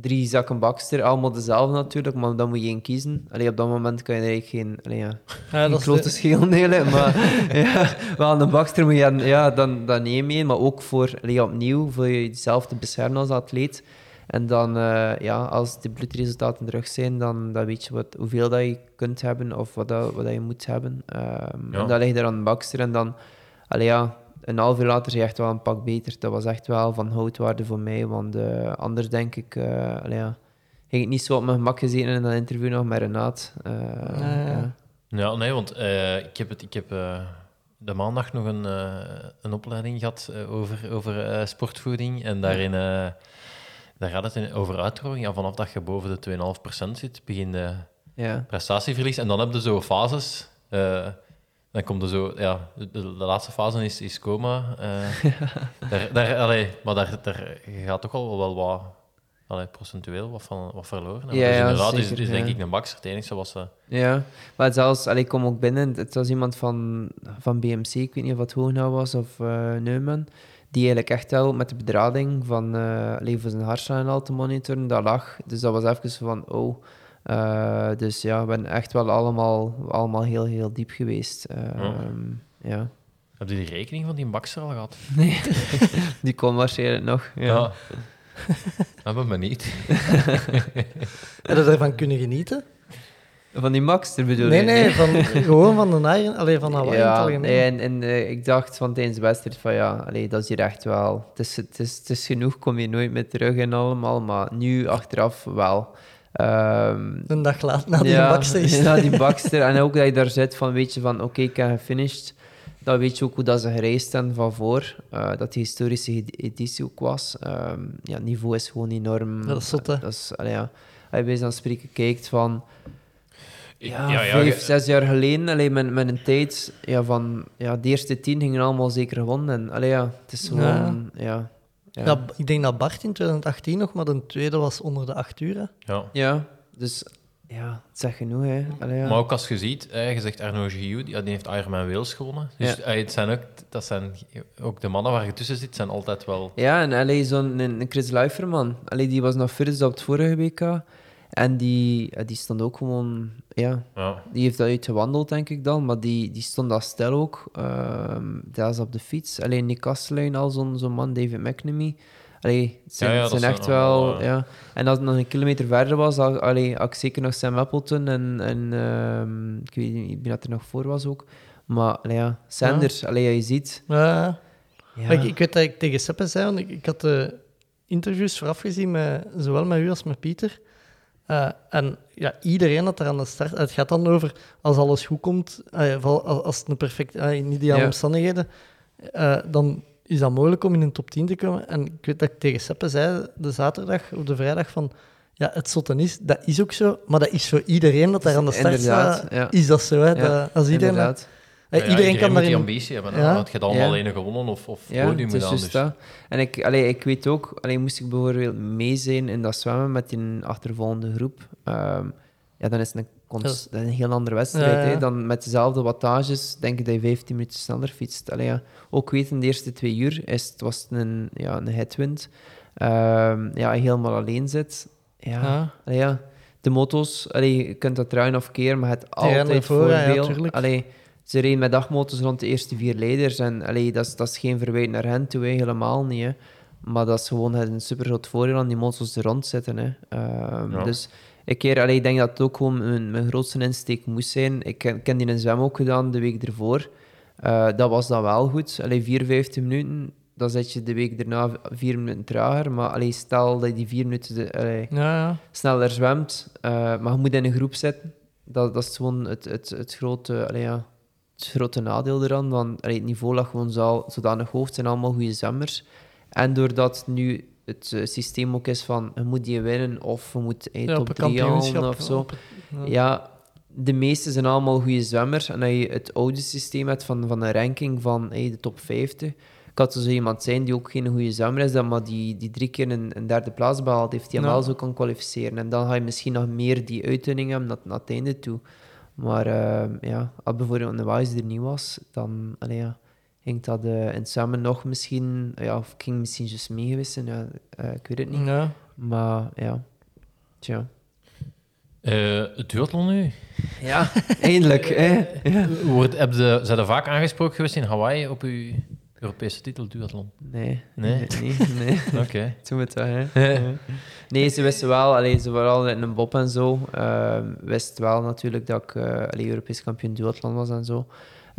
drie zakken Bakster, allemaal dezelfde natuurlijk, maar dan moet je één kiezen. Allee, op dat moment kan je er eigenlijk geen, allee, ja, ja, geen grote de... schil nemen, maar ja, wel een Bakster moet je aan, ja, dan, dan neem je, maar ook voor, allee, opnieuw, voor jezelf te beschermen als atleet. En dan, uh, ja, als de bloedresultaten terug zijn, dan, dan weet je wat, hoeveel dat je kunt hebben of wat, dat, wat dat je moet hebben. Um, ja. En dan lig je er aan de Bakster en dan, allee, ja, een half uur later is echt wel een pak beter. Dat was echt wel van houtwaarde voor mij, want uh, anders denk ik, uh, ja, ging ik niet zo op mijn gemak gezeten in dat interview nog met Renaat. Uh, uh, ja. ja, nee, want uh, ik heb, het, ik heb uh, de maandag nog een, uh, een opleiding gehad uh, over, over uh, sportvoeding en daarin... Uh, daar gaat het over uitdroging. Ja, vanaf dat je boven de twee komma vijf procent zit, begin je ja. prestatieverlies. En dan heb je zo fases. Uh, dan komt er zo... Ja, de, de laatste fase is, is coma. Uh, ja. daar, daar, allee, maar daar, daar gaat toch al wel wat allee, procentueel wat, van, wat verloren. Ja, dus inderdaad, ja, zeker, is, is denk ja. ik een bakster. Het enige was... Uh... Ja, maar zelfs... Allee, ik kom ook binnen. Het was iemand van, van B M C. Ik weet niet of het Hoogna was of uh, Neumann. Die eigenlijk echt wel met de bedrading van uh, voor zijn hartslag en al te monitoren, dat lag. Dus dat was even van, oh. Uh, dus ja, we zijn echt wel allemaal, allemaal heel, heel diep geweest. Uh, oh. ja. Heb je de rekening van die Bakster al gehad? Nee, die kon waarschijnlijk nog. Ja. Ja. Hebben we niet. Heb je daarvan kunnen genieten? Van die Bakster bedoel nee, je? Nee, van, gewoon van de Nairen, alleen van Hawaii ja, in het algemeen. Nee, en, en uh, ik dacht van tijdens de wedstrijd van ja, allee, dat is hier echt wel... Het is, het, is, het is genoeg, kom je nooit meer terug en allemaal, maar nu achteraf wel. Um, een dag laat, na die ja, Bakster. Is na die Bakster. En ook dat je daar zit van, weet je, van oké, okay, ik heb gefinished. Dan weet je ook hoe dat ze gereisd hebben van voor. Uh, dat die historische editie ook was. Um, ja, het niveau is gewoon enorm. Dat is zot, hè? Dat is, allee, ja. Als je bij zo'n spreken kijkt van... Ja, ja, ja, vijf, zes jaar geleden, allee, met, met een tijd ja, van... Ja, de eerste tien gingen allemaal zeker gewonnen. En, allee, ja, het is gewoon... Ja. Ja, ja. Ja, ik denk dat Bart in twintig achttien nog, maar de tweede was onder de acht uur. Hè. Ja. ja, dus... Ja, het zegt genoeg, hè. Allee, ja. Maar ook als je ziet, hè, je zegt Arnaud Gioux, die heeft Ironman Wales gewonnen. Dus ja. het zijn ook, dat zijn ook de mannen waar je tussen zit, zijn altijd wel... Ja, en allee, zo'n een Chris Luiferman, allee, die was nog verder op het vorige W K... En die, die stond ook gewoon... Ja, ja. Die heeft dat uitgewandeld, denk ik dan. Maar die, die stond dat stel ook. Uh, dat is op de fiets. Alleen Nick Kastelein, al zo'n, zo'n man, David McNamee. Allee, het zijn, ja, ja, het zijn echt zijn wel... wel uh... ja. En als het nog een kilometer verder was, allee, had ik zeker nog Sam Appleton. En, en uh, ik weet niet wie dat er nog voor was ook. Maar allee, ja, Sanders, ja. Allee, je ziet... Ja. Ja. Ik, ik weet dat ik tegen Seppe zei, want ik, ik had de interviews vooraf gezien, met, zowel met u als met Pieter... Uh, en ja, iedereen dat er aan de start... Het gaat dan over, als alles goed komt, uh, als, als het een perfecte, uh, in ideale ja. omstandigheden, uh, dan is dat mogelijk om in een top tien te komen. En ik weet dat ik tegen Seppe zei, de zaterdag of de vrijdag, van ja, het zotte is, dat is ook zo, maar dat is voor iedereen dat daar aan de start staat, uh, ja. is dat zo. Hè, ja, dat, als iedereen... Inderdaad. Ja, iedereen, iedereen kan moet daarin... die ambitie hebben. Ja? Want je hebt allemaal ja. alleen gewonnen of, of ja, podium gedaan. Dus. En ik, allee, ik weet ook... Allee, moest ik bijvoorbeeld mee zijn in dat zwemmen met die achtervolgende groep, um, ja, dan is het een, cons- ja. een heel andere wedstrijd. Ja, ja. Hè? Dan met dezelfde wattages denk ik dat je vijftien minuten sneller fietst. Allee, ja. Ook weten, de eerste twee uur is, het was een, ja, een headwind. Um, ja, je helemaal alleen zit. Ja, ja. Allee, ja. De motos, allee, je kunt dat draaien of keer, maar het altijd ja, voor, voordeel. Ja, ze reden met dagmotors rond de eerste vier leiders. En allee, dat, is, dat is geen verwijt naar hen toe, hè. Helemaal niet. Hè. Maar dat is gewoon een super groot voordeel aan die motors er rond zitten. Hè. Um, ja. Dus ik keer, allee, denk dat het ook gewoon mijn, mijn grootste insteek moest zijn. Ik ken, ken die in een zwem ook gedaan de week ervoor. Uh, dat was dan wel goed. Allee, vierenvijftig minuten, dan zet je de week daarna vier minuten trager. Maar allee, stel dat je die vier minuten allee, ja, ja. sneller zwemt, uh, maar je moet in een groep zitten. Dat, dat is gewoon het, het, het grote... Allee, ja. Het grote nadeel eraan, want allee, het niveau lag gewoon zo, zodanig hoog, het zijn allemaal goede zwemmers. En doordat nu het uh, systeem ook is van, je moet die winnen, of je moet hey, ja, top drie halen of zo. Op, ja. ja, de meeste zijn allemaal goede zwemmers. En als je het oude systeem hebt van, van een ranking van hey, de top vijftig, kan zo iemand zijn die ook geen goede zwemmer is, maar die, die drie keer een, een derde plaats behaald heeft, die hem wel zo kan kwalificeren. En dan ga je misschien nog meer die uitdaging hebben naar, naar het einde toe. Maar uh, ja, als bijvoorbeeld een Weiss er niet was, dan allee, ja, ging dat uh, in zwemmen nog misschien... Ja, of ik ging misschien juist mee geweest zijn, ja, uh, ik weet het niet. Ja. Maar ja, tja. Uh, het duathlon nu? Ja, eindelijk. Hè? Ja. Word, heb de, zijn er vaak aangesproken geweest in Hawaii op uw Europese titel duathlon? Nee. Nee? Nee. nee. Oké. Okay. Toen het hè. Nee, ze wisten wel, allee, ze vooral in een bob en zo, uh, wisten wel natuurlijk dat ik uh, allee, Europees kampioen duathlon was en zo.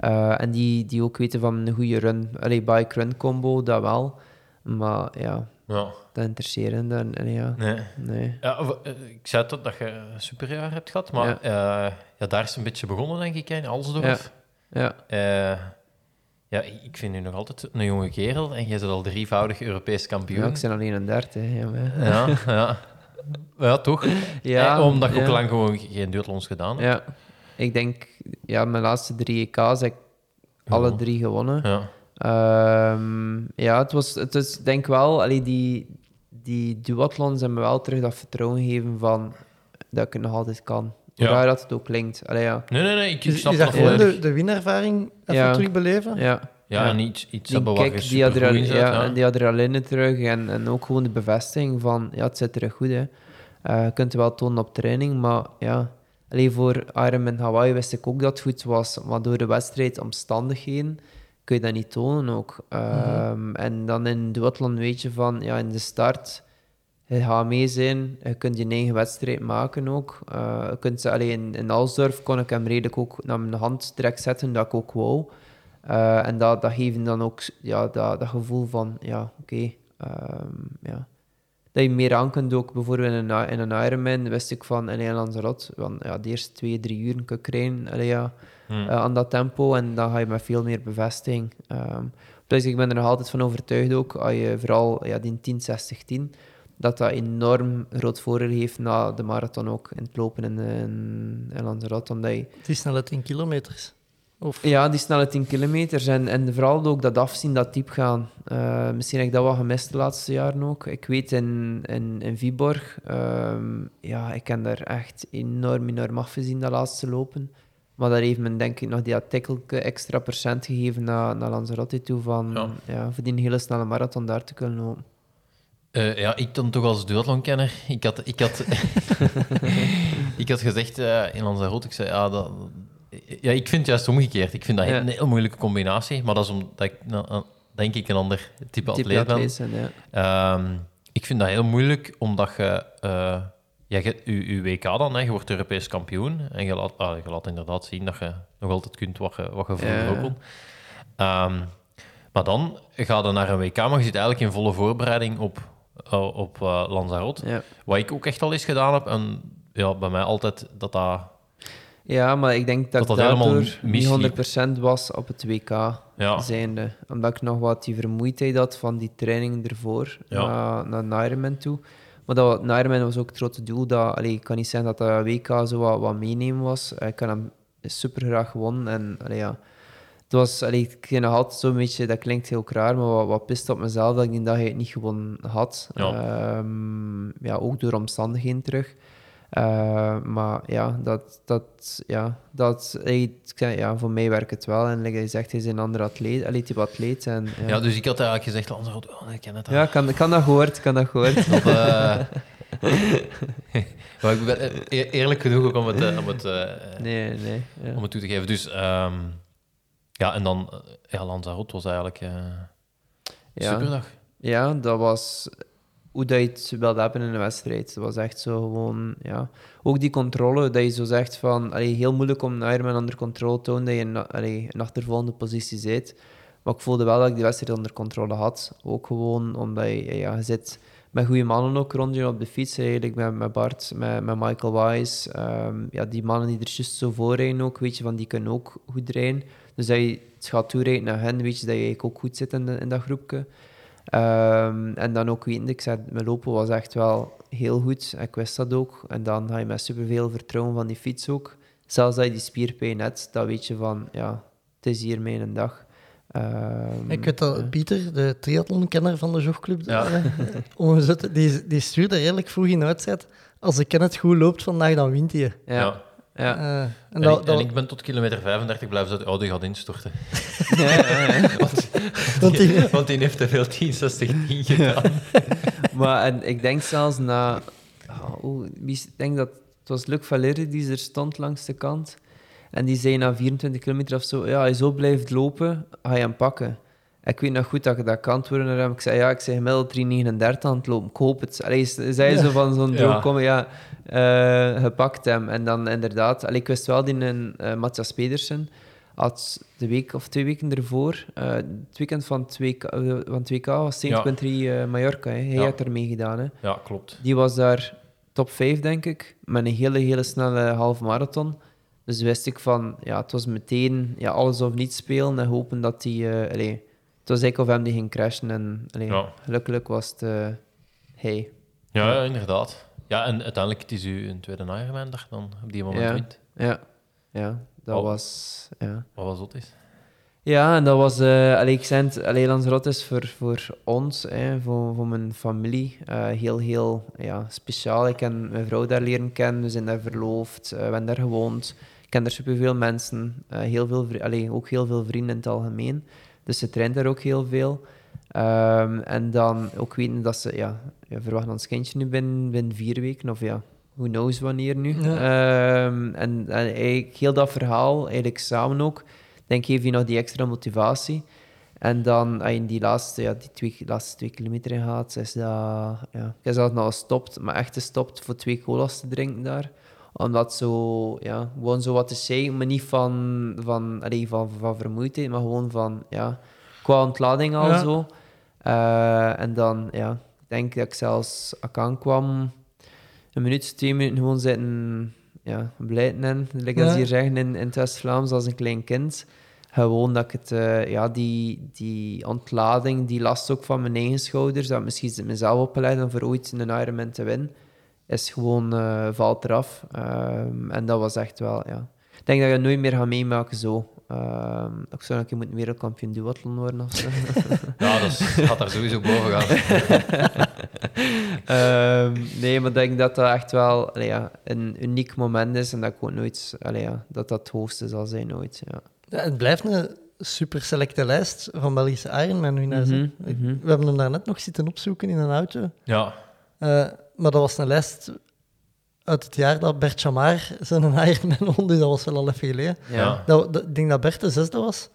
Uh, en die, die ook weten van een goede run, allee, bike-run combo, dat wel. Maar ja... Ja. Dat interesseert dan, ja. Nee. nee. Ja, ik zei dat, dat je een superjaar hebt gehad, maar ja. Uh, ja, daar is het een beetje begonnen, denk ik, in Alsdorf. Ja. Ja. Uh, ja, ik vind u nog altijd een jonge kerel en jij bent al drievoudig Europees kampioen. Ja, ik ben alleen een derde, hè. Ja, ja, ja. ja, toch? Ja, eh, omdat je ja. ook lang gewoon geen duathlons gedaan hebt. Ja. Ik denk, ja, mijn laatste drie E K's heb ik oh. alle drie gewonnen. Ja. Um, ja, het was, het is, denk wel, allee, die, die duathlons hebben me wel terug dat vertrouwen gegeven van dat ik het nog altijd kan. Hoe ja. raar dat het ook klinkt. Allee, ja. Nee, nee, nee, ik snap is, is dat gewoon de, de winervaring even ja. terugbeleven? Ja, ja, ja. en iets, iets hebben wat je supergoed in adrenaline, ja, ja. en die adrenaline terug en, en ook gewoon de bevestiging van, ja, het zit er goed, hè. Uh, je kunt het wel tonen op training, maar ja... Allee, voor Ironman Hawaii wist ik ook dat het goed was, maar door de wedstrijd omstandigheden... kun je dat niet tonen ook. Mm-hmm. Um, en dan in duathlon weet je van, ja, in de start, je gaat mee zijn, je kunt je eigen wedstrijd maken ook. Uh, je kunt ze, allee, in, in Alsdorf kon ik hem redelijk ook naar mijn hand direct zetten, dat ik ook wou. Uh, en dat, dat geeft dan ook ja, dat, dat gevoel van, ja, oké. Okay, um, ja. Dat je meer aan kunt ook, bijvoorbeeld in een, in een Ironman, wist ik van, in Lanzarote, van ja, de eerste twee, drie uur kun je krijgen, allee, ja. Hmm. Uh, aan dat tempo en dan ga je met veel meer bevestiging. Um, dus ik ben er nog altijd van overtuigd ook, als je vooral ja, die tien zestig tien, dat dat enorm groot voordeel heeft na de marathon ook, in het lopen in, in, in Lanzarote. Omdat je... Die snelle tien kilometers? Of... Ja, die snelle tien kilometers en, en vooral ook dat afzien, dat diep gaan. Uh, misschien heb ik dat wel gemist de laatste jaren ook. Ik weet in, in, in Viborg, um, ja, ik heb daar echt enorm, enorm afgezien dat laatste lopen. Maar daar heeft men denk ik nog die artikelke extra procent gegeven naar, naar Lanzarote toe van ja. Ja, voor die hele snelle marathon daar te kunnen lopen. Uh, ja, ik dan toch als duathlonkenner. Ik had, ik had, ik had gezegd uh, in Lanzarote, ik zei ja, dat, ja, ik vind het juist omgekeerd. Ik vind dat ja. een heel moeilijke combinatie, maar dat is omdat ik nou, denk ik een ander type, type atleet ben. Zijn, ja. um, ik vind dat heel moeilijk omdat je... Uh, Ja, je, je, je W K dan, hè. Je wordt Europees kampioen en je laat, ah, je laat inderdaad zien dat je nog altijd kunt wat je, wat je vroeger ook kon. Um, maar dan ga je naar een W K, maar je zit eigenlijk in volle voorbereiding op, uh, op uh, Lanzarote. Ja. Wat ik ook echt al eens gedaan heb en ja, bij mij altijd dat dat... Ja, maar ik denk dat dat, dat helemaal niet honderd procent was op het W K ja. zijnde. Omdat ik nog wat die vermoeidheid had van die training ervoor ja. naar, naar Ironman toe. Maar dat, naar mij was ook het grote doel. Dat, allee, ik kan niet zeggen dat de W K zo wat, wat meenemen was. Ik had hem super graag gewonnen. En, allee, ja. Het was, allee, ik ging nog altijd zo'n beetje, dat klinkt heel raar, maar wat, wat piste op mezelf dat ik die dag het niet gewonnen had. Ja. Um, ja, ook door omstandigheden terug. Uh, maar ja, dat, dat, ja, dat, ja, voor mij werkt het wel. En like je zegt, hij is een ander atleet, allee, type atleet. En, ja. ja, dus ik had eigenlijk gezegd, oh, nee, ik ken het al. Ja, ik kan, kan dat gehoord, kan dat gehoord. Dat, uh... maar ik ben eerlijk genoeg ook om het, uh, om het, uh, nee, nee, ja. om het toe te geven. Dus, um, ja, en dan, ja, Lanzarote was eigenlijk uh, ja. superdag. Ja, dat was... Hoe dat je het wilde hebben in een wedstrijd. Dat was echt zo gewoon... Ja. Ook die controle, dat je zo zegt van... Allee, heel moeilijk om een Ironman onder controle te houden, dat je in, allee, in achtervolgende positie zit. Maar ik voelde wel dat ik die wedstrijd onder controle had. Ook gewoon omdat je, ja, je zit met goede mannen ook rond je op de fiets. Eigenlijk met, met Bart, met, met Michael Weiss. Um, ja, die mannen die er juist zo voor rijden ook, weet je, van die kunnen ook goed rijden. Dus dat je het gaat toerijden naar hen, weet je, dat je eigenlijk ook goed zit in, de, in dat groepje. Um, en dan ook weten, ik zei, mijn lopen was echt wel heel goed, ik wist dat ook. En dan ga je met superveel vertrouwen van die fiets ook. Zelfs als je die spierpijn hebt, dan weet je van, ja, het is hier mijn dag. Um, ik weet dat ja. Pieter, de triathlonkenner van de jogclub, ja. die, die stuurde redelijk vroeg in uitzet. Als de Kenneth goed loopt vandaag, dan wint hij. Ja. ja. ja. Uh, en, en, dat, ik, dat... en ik ben tot kilometer vijfendertig blijven zitten. Oh, die gaat instorten. ja, ja, ja. Want, want, die, die... want die heeft te veel tien zestig tien gedaan. Ja. maar en, ik denk zelfs na... Oh, ik denk dat het was Luc Valère die er stond langs de kant. En die zei na vierentwintig kilometer of zo, ja, als je zo blijft lopen, ga je hem pakken. Ik weet nog goed dat ik dat kantwoorden naar hem. Ik zei, ja, ik zei gemiddeld drie negenendertig aan het lopen. Ik hoop het. Allee, zei ja. zo van zo'n droom, ja. kom, ja, uh, gepakt hem. En dan inderdaad, allee, ik wist wel, die uh, Matthias Pedersen had de week of twee weken ervoor, uh, het weekend van twee K was Saint Country ja. uh, Mallorca. Hè. Hij ja. had er mee gedaan. Hè. Ja, klopt. Die was daar top vijf, denk ik, met een hele, hele snelle halve marathon. Dus wist ik van, ja, het was meteen ja, alles of niets spelen en hopen dat hij... Uh, allee, het was eigenlijk of hem die ging crashen en allee, ja. gelukkig was het uh, hij. Ja, ja, inderdaad. Ja, en uiteindelijk het is u een tweede Ironman dag dan op die moment ja. wint. Ja, ja dat oh. was... Ja. Wat was dat is? Ja, en dat was... Uh, allee, ik zei het, allee, Lanzarote is voor, voor ons, hè, voor, voor mijn familie, uh, heel, heel ja, speciaal. Ik heb mijn vrouw daar leren kennen, we zijn daar verloofd, uh, we hebben daar gewoond. Ik ken daar superveel mensen, uh, heel veel, allee, ook heel veel vrienden in het algemeen. Dus ze traint daar ook heel veel. Um, en dan ook weten dat ze... Ja, ja, verwachten ons kindje nu binnen, binnen vier weken, of ja, who knows wanneer nu. Ja. Um, en, en eigenlijk heel dat verhaal, eigenlijk samen ook, denk geef je nog die extra motivatie. En dan, als je die laatste, ja, die twee, laatste twee kilometer in gaat, is dat... Ja, ik heb zelfs nog gestopt, maar echt gestopt voor twee cola's te drinken daar. Omdat zo, ja, gewoon zo wat te zeggen, maar niet van, van, allee, van, van vermoeidheid, maar gewoon van, ja, qua ontlading al ja. zo. Uh, en dan, ja, ik denk dat ik zelfs als ik aankwam, een minuut, twee minuten gewoon zitten, ja, blijten in. Like ja. dat ze hier zeggen in, in het West-Vlaams, als een klein kind. Gewoon dat ik het, uh, ja, die, die ontlading, die last ook van mijn eigen schouders, dat misschien zit mezelf opgelegd om voor ooit een Ironman te winnen. Is gewoon, uh, valt eraf. Um, en dat was echt wel, ja. Ik denk dat je nooit meer gaat meemaken zo. Um, ik zou een keer moeten wereldkampioen duathlon worden of zo. Ja, dat gaat daar sowieso boven gaan. um, nee, maar ik denk dat dat echt wel allee, ja, een uniek moment is en dat ik ook nooit, allee, ja, dat dat het hoogste zal zijn ooit. Ja. Ja, het blijft een super selecte lijst van Belgische Ironman-winnaars. Mm-hmm, mm-hmm. We hebben hem daarnet nog zitten opzoeken in een auto. Ja. Uh, Maar dat was een lijst uit het jaar dat Bert Chamar zijn Ironman won, dus dat was wel al even geleden. Ja. Dat, dat, ik denk dat Bert de zesde was.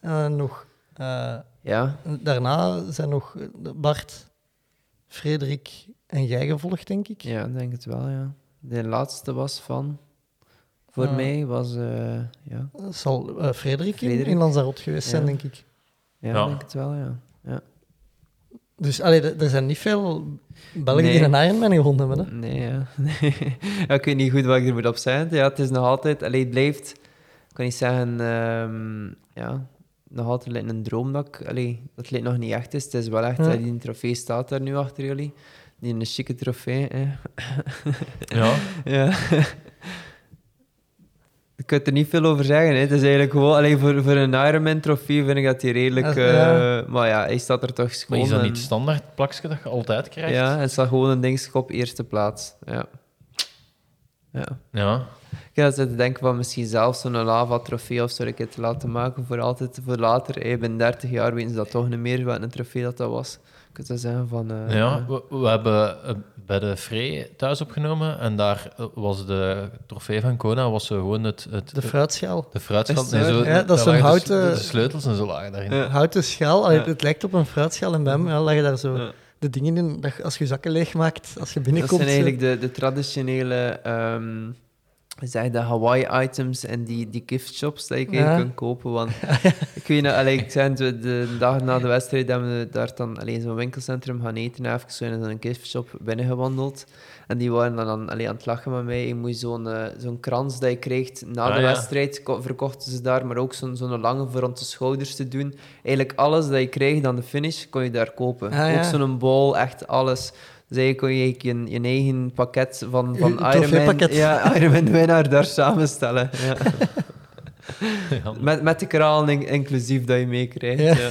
En nog... Uh, ja. Daarna zijn nog Bart, Frederik en jij gevolgd, denk ik. Ja, ik denk het wel, ja. De laatste was van... Voor uh, mij was... Uh, ja. Zal uh, Frederik, Frederik in Lanzarote geweest ja. zijn, denk ik. Ja, ik ja. denk het wel, ja. ja. Dus allee, er zijn niet veel Belgen nee. die een Ironman gewonnen hebben. Hè? Nee, ja. nee. Ja, ik weet niet goed wat ik er moet op zijn. Ja, het is nog altijd... Allee, het blijft... Ik kan niet zeggen... Um, ja, nog altijd lijkt een droom dat ik... Allee, dat lijkt nog niet echt is. Het is wel echt... Ja. Die trofee staat daar nu achter jullie. Die een chique trofee. Hè. Ja. Ja. Ik kan er niet veel over zeggen. Hè. Het is eigenlijk gewoon... Alleen voor, voor een Ironman-trofee vind ik dat hij redelijk... Ja. Uh, maar ja, hij staat er toch schoon. Maar is dat niet standaard plakje dat je altijd krijgt? Ja, het staat gewoon een dingetje op eerste plaats. Ja. Ja. ja. Ik had zitten denken van misschien zelf zo'n lava-trofee of zo een keer te laten maken voor altijd, voor later. Hey, binnen dertig jaar weten ze dat toch niet meer, wat een trofee dat dat was. Ik kan dat zeggen van... Uh, ja, we, we hebben bij de Free thuis opgenomen en daar was de trofee van Kona was gewoon het... het de fruitschaal. De fruitschaal. Nee, zo, ja, dat is een houten... De, de sleutels en zo lagen daarin. Een houten schaal. Ja. Het lijkt op een fruitschaal en bij hem ja, lag je daar zo... Ja. De dingen in, dat als je zakken leegmaakt, als je binnenkomt... Dat zijn eigenlijk de, de traditionele um, zeg, de Hawaii-items en die, die giftshops die je ja. kunt kopen. Want ik weet nog, allee, ik zei, de dag na de wedstrijd hebben we daar dan allee, in zo'n winkelcentrum gaan eten. Even zo in zo'n giftshop binnengewandeld. En die waren dan allee, aan het lachen met mij. Je moet zo'n, uh, zo'n krans dat je kreeg na ah, de ja. wedstrijd, ko- verkochten ze daar. Maar ook zo'n, zo'n lange voor rond de schouders te doen. Eigenlijk alles dat je kreeg aan de finish, kon je daar kopen. Ah, ook ja. zo'n bol, echt alles. Dus eigenlijk kon je eigenlijk je, je eigen pakket van, van Ironman, ja, Ironman winnaar daar samenstellen. Ja. Ja. Met, met de kraling inclusief dat je meekrijgt. Ja.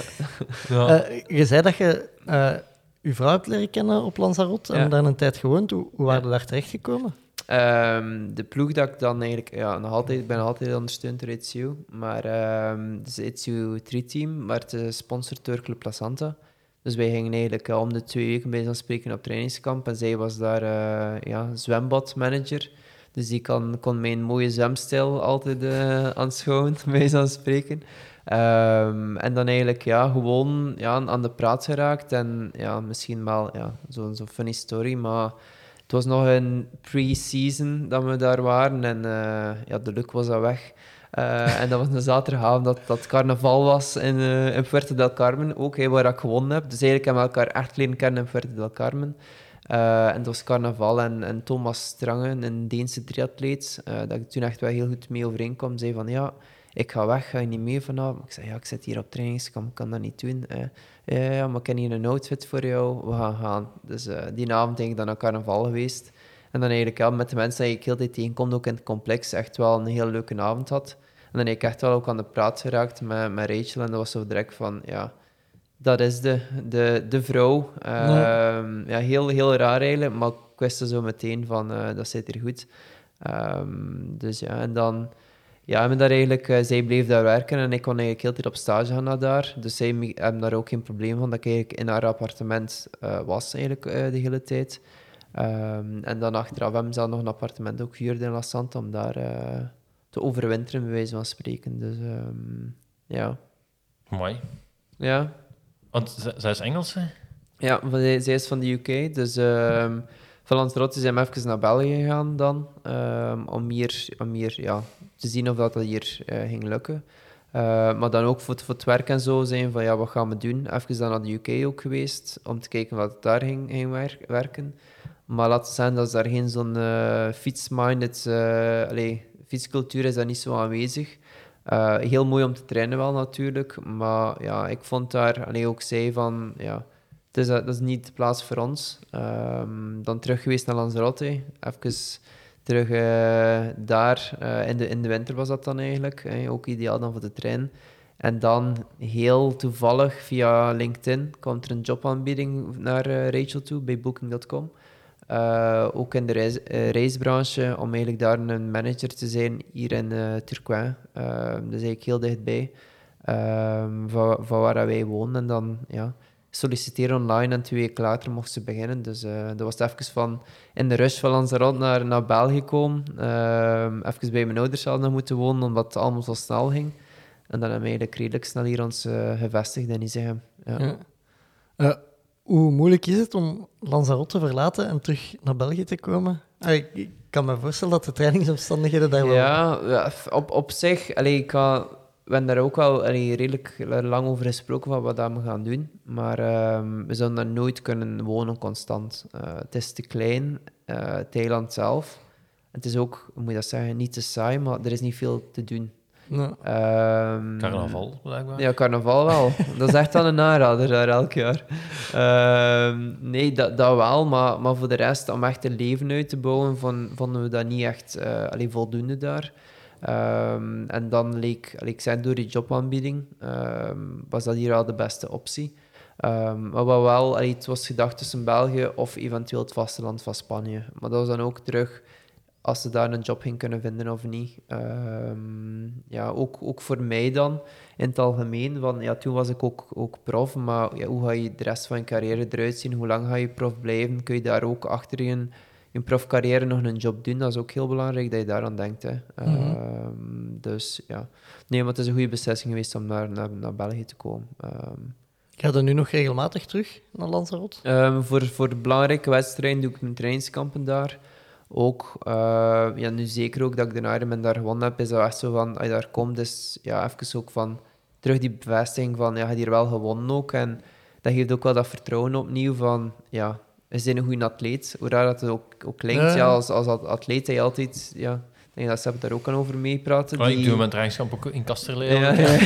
Ja. Ja. Uh, je zei dat je uh, je vrouw hebt leren kennen op Lanzarote en ja. daar een tijd gewoond. Hoe, hoe waren we daar terechtgekomen? Um, de ploeg dat ik dan eigenlijk... Ja, nog altijd, ik ben nog altijd ondersteund door Ezio. Maar um, het is het Ezio drie-team, maar het is sponsor door Club La Santa. Dus wij gingen eigenlijk uh, om de twee weken bij ons spreken op trainingskamp. En zij was daar uh, ja, zwembadmanager. Dus die kan, kon mijn mooie zwemstijl altijd uh, aanschouwen, bij zo'n spreken. Um, en dan eigenlijk ja, gewoon ja, aan de praat geraakt. En ja, misschien wel ja, zo'n zo funny story, maar... Het was nog een pre-season dat we daar waren en uh, ja, de luck was al weg. Uh, en dat was een zaterdagavond dat dat carnaval was in, uh, in Puerto del Carmen, ook hey, waar ik gewonnen heb. Dus eigenlijk hebben we elkaar echt leren kennen in Puerto del Carmen. Uh, en dat was carnaval en, en Thomas Strange, een Deense triatleet, uh, dat ik toen echt wel heel goed mee overeenkwam, zei van ja... Ik ga weg, ga je niet mee vanavond? Ik zei, ja, ik zit hier op trainingskamp, ik kan dat niet doen. Eh, ja, ja, maar ik heb hier een outfit voor jou, we gaan gaan. Dus uh, die avond denk ik dan naar carnaval geweest. En dan eigenlijk ja, met de mensen die ik heel de tijd tegenkom, ook in het complex, echt wel een heel leuke avond had. En dan heb ik echt wel ook aan de praat geraakt met, met Rachel. En dat was zo direct van, ja, dat is de, de, de vrouw. Uh, nee. Ja, heel, heel raar eigenlijk, maar ik wist er zo meteen van, uh, dat zit hier goed. Um, dus ja, en dan... Ja, en daar eigenlijk, uh, zij bleef daar werken en ik kon eigenlijk heel de tijd op stage gaan naar daar. Dus zij hebben daar ook geen probleem van, dat ik eigenlijk in haar appartement uh, was eigenlijk uh, de hele tijd. Um, en dan achteraf hebben ze nog een appartement ook gehuurd in La Santa om daar uh, te overwinteren, bij wijze van spreken. Dus um, ja. Mooi. Ja. Want z- zij is Engelse? Ja, zij, zij is van de U K, dus... Uh, Van Lanzarote zijn we even naar België gegaan dan, um, om hier, om hier ja, te zien of dat, dat hier uh, ging lukken. Uh, maar dan ook voor het, voor het werk en zo zijn van, ja, wat gaan we doen? Even dan naar de U K ook geweest, om te kijken wat het daar ging, ging wer- werken. Maar laten we zeggen, dat is daar geen zo'n uh, fietsminded... Uh, allee, fietscultuur is daar niet zo aanwezig. Uh, heel mooi om te trainen wel natuurlijk, maar ja, ik vond daar... Allee, ook zij van... Ja, Dus dat, dat is niet de plaats voor ons. Um, dan terug geweest naar Lanzarote. Even terug uh, daar. Uh, in, de, in de winter was dat dan eigenlijk. Eh, ook ideaal dan voor de trein. En dan heel toevallig via LinkedIn komt er een jobaanbieding naar uh, Rachel toe bij booking punt com. Uh, ook in de reis, uh, reisbranche om eigenlijk daar een manager te zijn hier in uh, Turquoise. Uh, dat is eigenlijk heel dichtbij uh, van, van waar wij wonen. En dan... ja. Solliciteren online en twee weken later mocht ze beginnen. Dus uh, dat was even van in de rush van Lanzarote naar, naar België komen. Uh, even bij mijn ouders hadden moeten wonen, omdat het allemaal zo snel ging. En dan hebben we eigenlijk redelijk snel hier ons uh, gevestigd in Izegem. Ja. Ja. Uh, hoe moeilijk is het om Lanzarote te verlaten en terug naar België te komen? Uh, ik, ik kan me voorstellen dat de trainingsomstandigheden daar wel... Ja, op, op zich... Allee, ik kan... We hebben daar ook al allee, redelijk lang over gesproken van wat we gaan doen. Maar um, we zouden daar nooit kunnen wonen constant. Uh, het is te klein, uh, het eiland zelf. Het is ook, hoe moet je dat zeggen, niet te saai, maar er is niet veel te doen. Nee. Um, carnaval, blijkbaar. Ja, carnaval wel. Dat is echt dan een aanrader daar elk jaar. Um, nee, dat, dat wel, maar, maar voor de rest, om echt een leven uit te bouwen, vonden we dat niet echt uh, allee, voldoende daar. Um, en dan leek, ik zei door die jobaanbieding, um, was dat hier wel de beste optie. Um, maar wat wel, allee, het was gedacht tussen België of eventueel het vasteland van Spanje. Maar dat was dan ook terug als ze daar een job ging kunnen vinden of niet. Um, ja, ook, ook voor mij dan, in het algemeen. Want, ja, toen was ik ook, ook prof, maar ja, hoe ga je de rest van je carrière eruit zien? Hoe lang ga je prof blijven? Kun je daar ook achter je... in profcarrière nog een job doen, dat is ook heel belangrijk dat je daaraan denkt. Hè. Mm-hmm. Um, dus ja. Nee, maar het is een goede beslissing geweest om naar, naar, naar België te komen. Um, Ga je nu nog regelmatig terug naar Lanzarote? Um, voor, voor belangrijke wedstrijden doe ik mijn trainingskampen daar. Ook, uh, ja, nu zeker ook dat ik de Ironman daar gewonnen heb, is dat echt zo van, als je daar komt, dus ja, even ook van, terug die bevestiging van, ja, je hebt hier wel gewonnen ook. En dat geeft ook wel dat vertrouwen opnieuw van, ja... We zijn een goede atleet, hoe raar dat het ook, ook klinkt. Ja. Ja, als, als atleet heb je altijd... Ja, denk dat Seppe daar ook aan over meepraten. Oh, die... Ik doe mijn trainingskamp ook in Kasterlee. Ja, ja.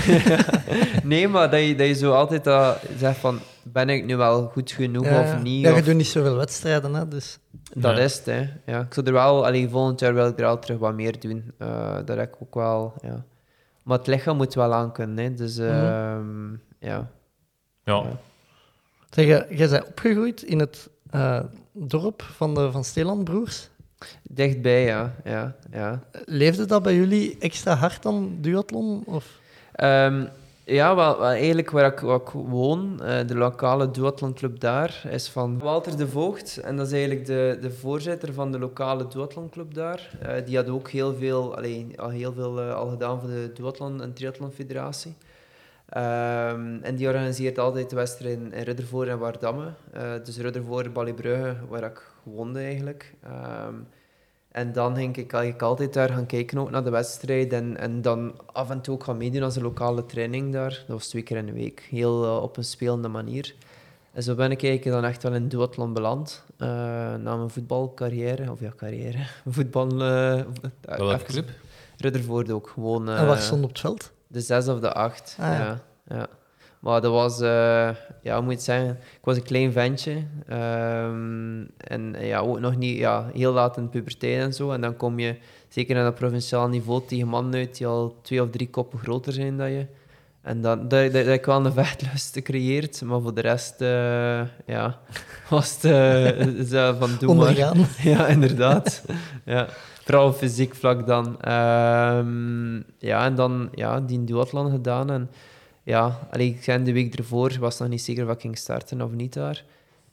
Nee, maar dat je, dat je zo altijd dat zegt van... Ben ik nu wel goed genoeg ja. of niet? Ja, je of... doet niet zoveel wedstrijden, hè, dus... Dat ja. is het, hè. Ja. Ik zou er wel... Allee, volgend jaar wil ik er al terug wat meer doen. Uh, dat heb ik ook wel... Ja. Maar het lichaam moet wel aan kunnen, hè. Dus uh, mm-hmm. ja. Ja. ja. Zeg, jij bent opgegroeid in het uh, dorp van de Van Steeland-broers? Dichtbij, ja. ja, ja. Leefde dat bij jullie extra hard dan duathlon? Of? Um, ja, wel, wel eigenlijk waar ik, waar ik woon, uh, de lokale duathlonclub daar, is van Walter de Voogd. En dat is eigenlijk de, de voorzitter van de lokale duathlonclub daar. Uh, die had ook heel veel, alleen, al, heel veel uh, al gedaan voor de duathlon- en triathlonfederatie. Um, en die organiseert altijd de wedstrijden in, in Ruddervoorde en Waardamme. Uh, dus Ruddervoorde, Ballybrugge, waar ik woonde eigenlijk. Um, en dan ging ik eigenlijk altijd daar gaan kijken ook naar de wedstrijd. En, en dan af en toe ook gaan meedoen als een lokale training daar. Dat was twee keer in de week. Heel uh, op een spelende manier. En zo ben ik eigenlijk dan echt wel in duathlon beland. Uh, na mijn voetbalcarrière. Of ja, carrière. Voetbal... Uh, Welke club? Ruddervoorde ook. Gewoon, uh, en waar stond op het veld? De zes of de acht, ah, ja. Ja, ja. Maar dat was, uh, ja, moet je het zeggen, ik was een klein ventje. Um, en ja, ook nog niet, ja, heel laat in de puberteit en zo. En dan kom je, zeker aan dat provinciaal niveau, tegen mannen uit die al twee of drie koppen groter zijn dan je. En dan, dat ik wel een vechtlust gecreëerd, maar voor de rest, uh, ja, was het uh, van doe maar. Ondergaan. Ja, inderdaad. Ja. Vooral fysiek vlak dan. Um, ja, en dan ja, die duathlon gedaan. En ja, allee, ik zei de week ervoor, was nog niet zeker wat ik ging starten of niet daar.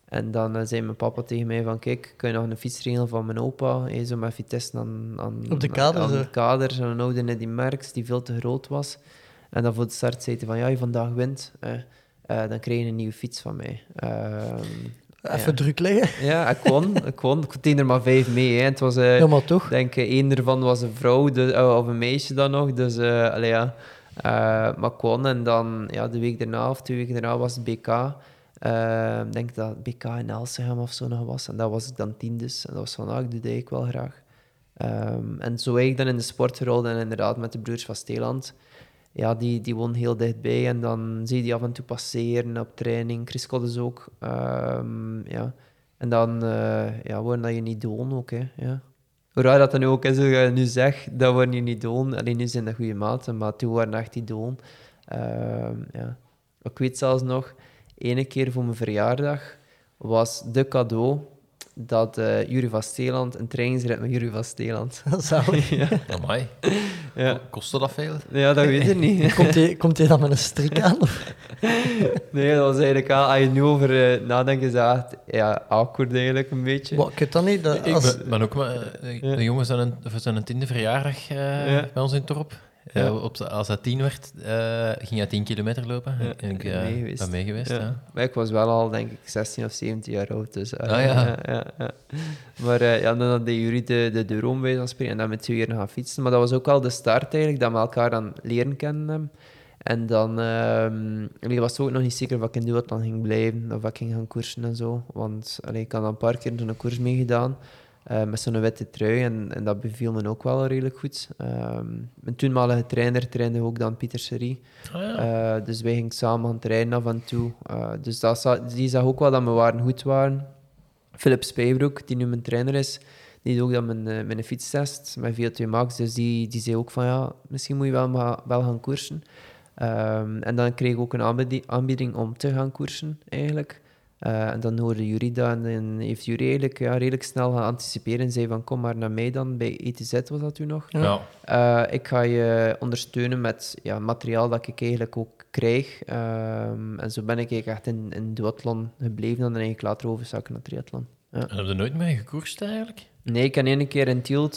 En dan uh, zei mijn papa tegen mij van, kijk, kun je nog een fiets regelen van mijn opa? Hey, zo met fietsen aan, aan, op de kader. Aan, aan de kader, zo'n oude Neddy Merckx die veel te groot was. En dan voor de start zei hij van, ja, je vandaag wint, eh, eh, dan krijg je een nieuwe fiets van mij. Um, Even ja. druk leggen. Ja, ik kon. Ik kon. Ik deed er maar vijf mee. Hè. Het was, uh, ja, maar toch. Denk, één ervan was een vrouw dus, uh, of een meisje dan nog. Dus, uh, allee, ja. Uh, maar ik kon. En dan ja, de week daarna of twee weken daarna was het B K. Uh, ik denk dat B K in Elsegem of zo nog was. En dat was ik dan tien dus. En dat was van, ah, ik doe dat eigenlijk wel graag. Um, en zo eigenlijk dan in de sport gerold. En inderdaad met de broers van Steeland. Ja, die, die woon heel dichtbij en dan zie je die af en toe passeren op training. Chris Coddes ook. Um, ja. En dan uh, ja, worden dat je niet doen ook. Hè. Ja. Hoe raar dat dan ook is, hoe je nu zegt, dat worden je niet doen. Alleen nu zijn dat goede maten, maar toen waren echt die doen. Um, ja. Ik weet zelfs nog, ene keer voor mijn verjaardag was de cadeau dat uh, Juri van Steeland een trainingsrit met Juri van Steeland. Ja. Amai. Ja. Kostte dat veel? Ja, dat weet ik niet. Komt hij komt hij dan met een strik aan? Nee, dat was eigenlijk... Als je nu over uh, nadenkt, is dat echt ja, awkward eigenlijk een beetje. Wat, ik weet dat niet. Dat, als... ik ben, ben ook maar, uh, ja. De jongens zijn een, zijn een tiende verjaardag uh, ja. bij ons in Torp. Ja. Uh, op, als dat tien werd, uh, ging hij tien kilometer lopen. Ja. En ik uh, mee ben mee geweest. Ja. Ja. Maar ik was wel al, denk ik, zestien of zeventien jaar oud. Dus, uh, ah, ja. Uh, ja, ja. Maar uh, ja, dan deed Juri de, de deur om bij ons springen en dan met twee uur gaan fietsen. Maar dat was ook al de start eigenlijk, dat we elkaar dan leren kennen. En dan uh, was het ook nog niet zeker of ik in duathlon ging blijven, of ik ging gaan koersen en zo. Want allee, ik had een paar keer zo'n koers meegedaan. Uh, met zo'n witte trui, en, en dat beviel me ook wel redelijk goed. Uh, mijn toenmalige trainer trainde ook dan Pieter Serie. Oh ja. uh, dus wij gingen samen gaan trainen af en toe. Uh, dus dat za- die zag ook wel dat mijn waren goed waren. Philip Spijbroek, die nu mijn trainer is, die deed ook dan mijn, uh, mijn fietstest met V O twee Max. Dus die, die zei ook van, ja, misschien moet je wel, maar, wel gaan koersen. Uh, en dan kreeg ik ook een aanbieding, aanbieding om te gaan koersen, eigenlijk. Uh, en dan hoorde Juri dat en, en heeft Juri eigenlijk ja, redelijk snel gaan anticiperen en zei van kom maar naar mij dan, bij E T Z was dat toen nog. Ja. Uh, ik ga je ondersteunen met ja, materiaal dat ik eigenlijk ook krijg. Um, en zo ben ik eigenlijk echt in, in duathlon gebleven en eigenlijk later overzakken naar triathlon. Ja. En heb je nooit mee gekoerst eigenlijk? Nee, ik heb één keer in Tielt,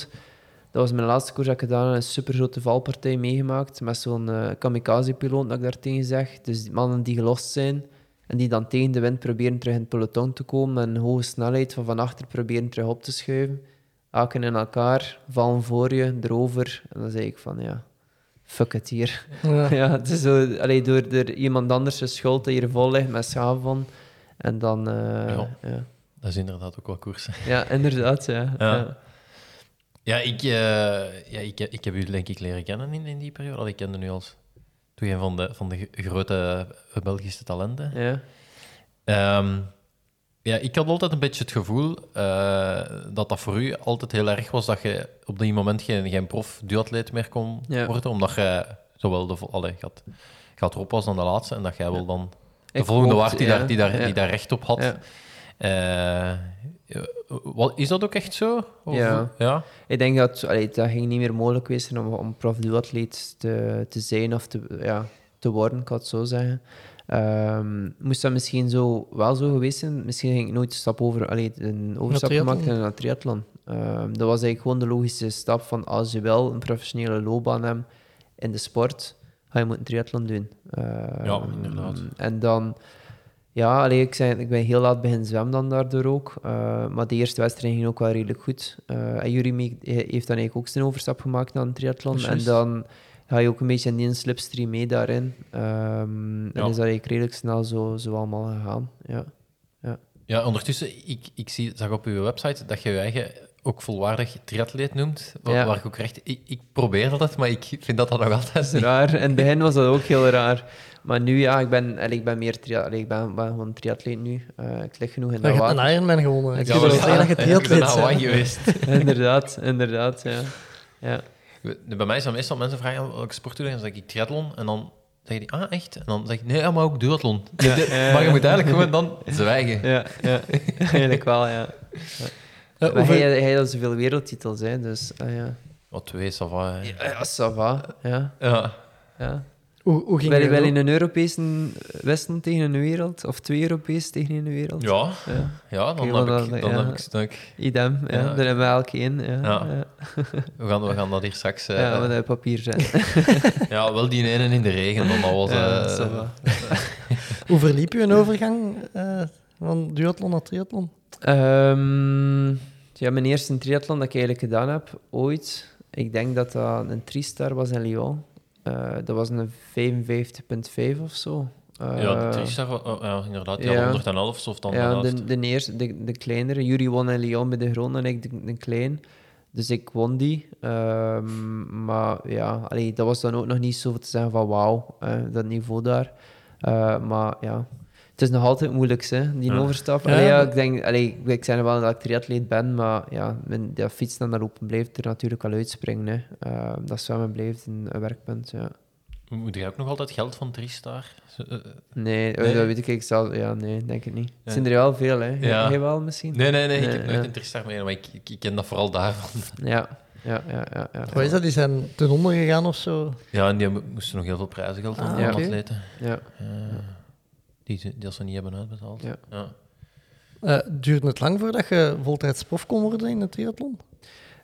dat was mijn laatste koers dat ik gedaan heb, een supergrote valpartij meegemaakt met zo'n uh, kamikaze-piloot dat ik daar tegen zeg. Dus die mannen die gelost zijn... En die dan tegen de wind proberen terug in het peloton te komen. En een hoge snelheid van van achter proberen terug op te schuiven. Haken in elkaar, vallen voor je, erover. En dan zei ik van, ja, fuck it hier. Ja. Ja, het is zo, allee, door, door iemand anders de schuld die hier vol ligt met schaam van. En dan... Uh, ja, ja. Dat is inderdaad ook wel koersen. Ja, inderdaad, ja. ja. ja. ja, ik, uh, ja ik, ik heb u denk ik leren kennen in, in die periode. Al ik kende nu als... Toen een van de, van de grote Belgische talenten. Ja. Um, ja, ik had altijd een beetje het gevoel uh, dat dat voor u altijd heel erg was dat je op dat moment geen, geen prof duatleet meer kon ja. worden, omdat je zowel de allee, gaat, gaat erop als dan de laatste en dat jij ja. wel dan de ik volgende waard die, ja. die, daar, ja. die daar recht op had. Ja. Uh, wat, is dat ook echt zo? Of, ja. ja, ik denk dat allee, dat ging niet meer mogelijk geweest zijn om, om prof duatleet te, te zijn of te, ja, te worden, ik kan het zo zeggen. Um, moest dat misschien zo wel zo geweest zijn? Misschien ging ik nooit een stap over, allee, een overstap gemaakt in een triathlon. Um, dat was eigenlijk gewoon de logische stap van als je wel een professionele loopbaan hebt in de sport, ga je moeten een triathlon doen. Um, ja, inderdaad. En dan, ja, allee, ik, zei, ik ben heel laat beginnen zwemmen dan daardoor ook. Uh, maar de eerste wedstrijd ging ook wel redelijk goed. Uh, en Juri heeft dan eigenlijk ook zijn overstap gemaakt naar een triathlon. Precies. En dan ga je ook een beetje in die slipstream mee daarin. Um, ja. En is dat eigenlijk redelijk snel zo, zo allemaal gegaan. Ja, ja. ja ondertussen, ik, ik zie, zag op uw website dat je je eigen ook volwaardig triatleet noemt. Waar, ja. waar ik ook recht... Ik, ik probeer dat, maar ik vind dat dat nog altijd niet. Raar. In het begin was dat ook heel raar. Maar nu, ja, ik ben, ik ben meer triatleet. Ik ben, ben gewoon triatleet nu. Uh, ik lig genoeg in de water. Je hebt een Ironman gewonnen. Ik ja, ben ja, triatleet ja, Hawaii geweest. inderdaad, inderdaad, ja. ja. Bij mij zijn meestal mensen vragen welke sport doe je, dan zeg ik triathlon en dan zeg je ah echt en dan zeg ik nee maar ook duathlon. Ja, ja, ja. Maar je moet eigenlijk gewoon dan zwijgen. Ja, ja. eigenlijk wel ja. ja. ja maar hij, hij had zoveel wereldtitels hè, dus ah, ja. Wat twee ça va. Ja, ja ça va. Ja. ja. ja. Hoe, hoe ging ben je wel in een Europese Westen tegen een wereld? Of twee Europees tegen een wereld? Ja, ja. ja dan, okay, heb, ik, dan ja. heb ik stuk. Idem, ja. Ja. Dan hebben we elk één. Ja. Ja. Ja. We, gaan, we gaan dat hier straks... Ja, uh, we hebben papier zijn. ja, wel die ene in de regen. Dan was, ja, uh, uh, Hoe verliep je een overgang uh, van duathlon naar triathlon? Um, ja, mijn eerste triathlon dat ik eigenlijk gedaan heb, ooit. Ik denk dat dat een Tristar was in Lyon. Uh, dat was een vijfenvijftig komma vijf of zo. Uh, ja, de Tristar, uh, ja, inderdaad. Die ja, honderd elf of dan. Ja, de, de eerste, de, de kleinere. Juri won en Lyon bij de grote en ik de, de klein. Dus ik won die. Um, maar ja, allee, dat was dan ook nog niet zoveel te zeggen van wauw, eh, dat niveau daar. Uh, maar ja, het is nog altijd moeilijk, hè, die ja. overstap. Allee, ja, ik denk, allee, ik zei wel dat ik triatleet ben, maar ja, mijn, dat fiets dan naar open blijft er natuurlijk al uitspringen. Hè. Uh, dat zwemmen blijft een, een werkpunt, ja. Moet jij ook nog altijd geld van Tristar? Uh, nee, nee, dat weet ik, ik zelf. Ja, nee, denk ik niet. Ja. Het zijn er wel veel, hè. Ja. Jij wel misschien? Nee, nee, nee, nee ik heb ja. nooit een Tristar meer, maar ik, ik, ik ken dat vooral daarvan. Ja. Ja, ja, ja, ja. Wat is dat? Die zijn ten onder gegaan of zo? Ja, en die moesten nog heel veel prijzengeld aan ah, ja. atleten. Ja. ja. Uh. Die, die ze niet hebben uitbetaald. Ja. Ja. Uh, duurde het lang voordat je voltijdsprof kon worden in het triathlon?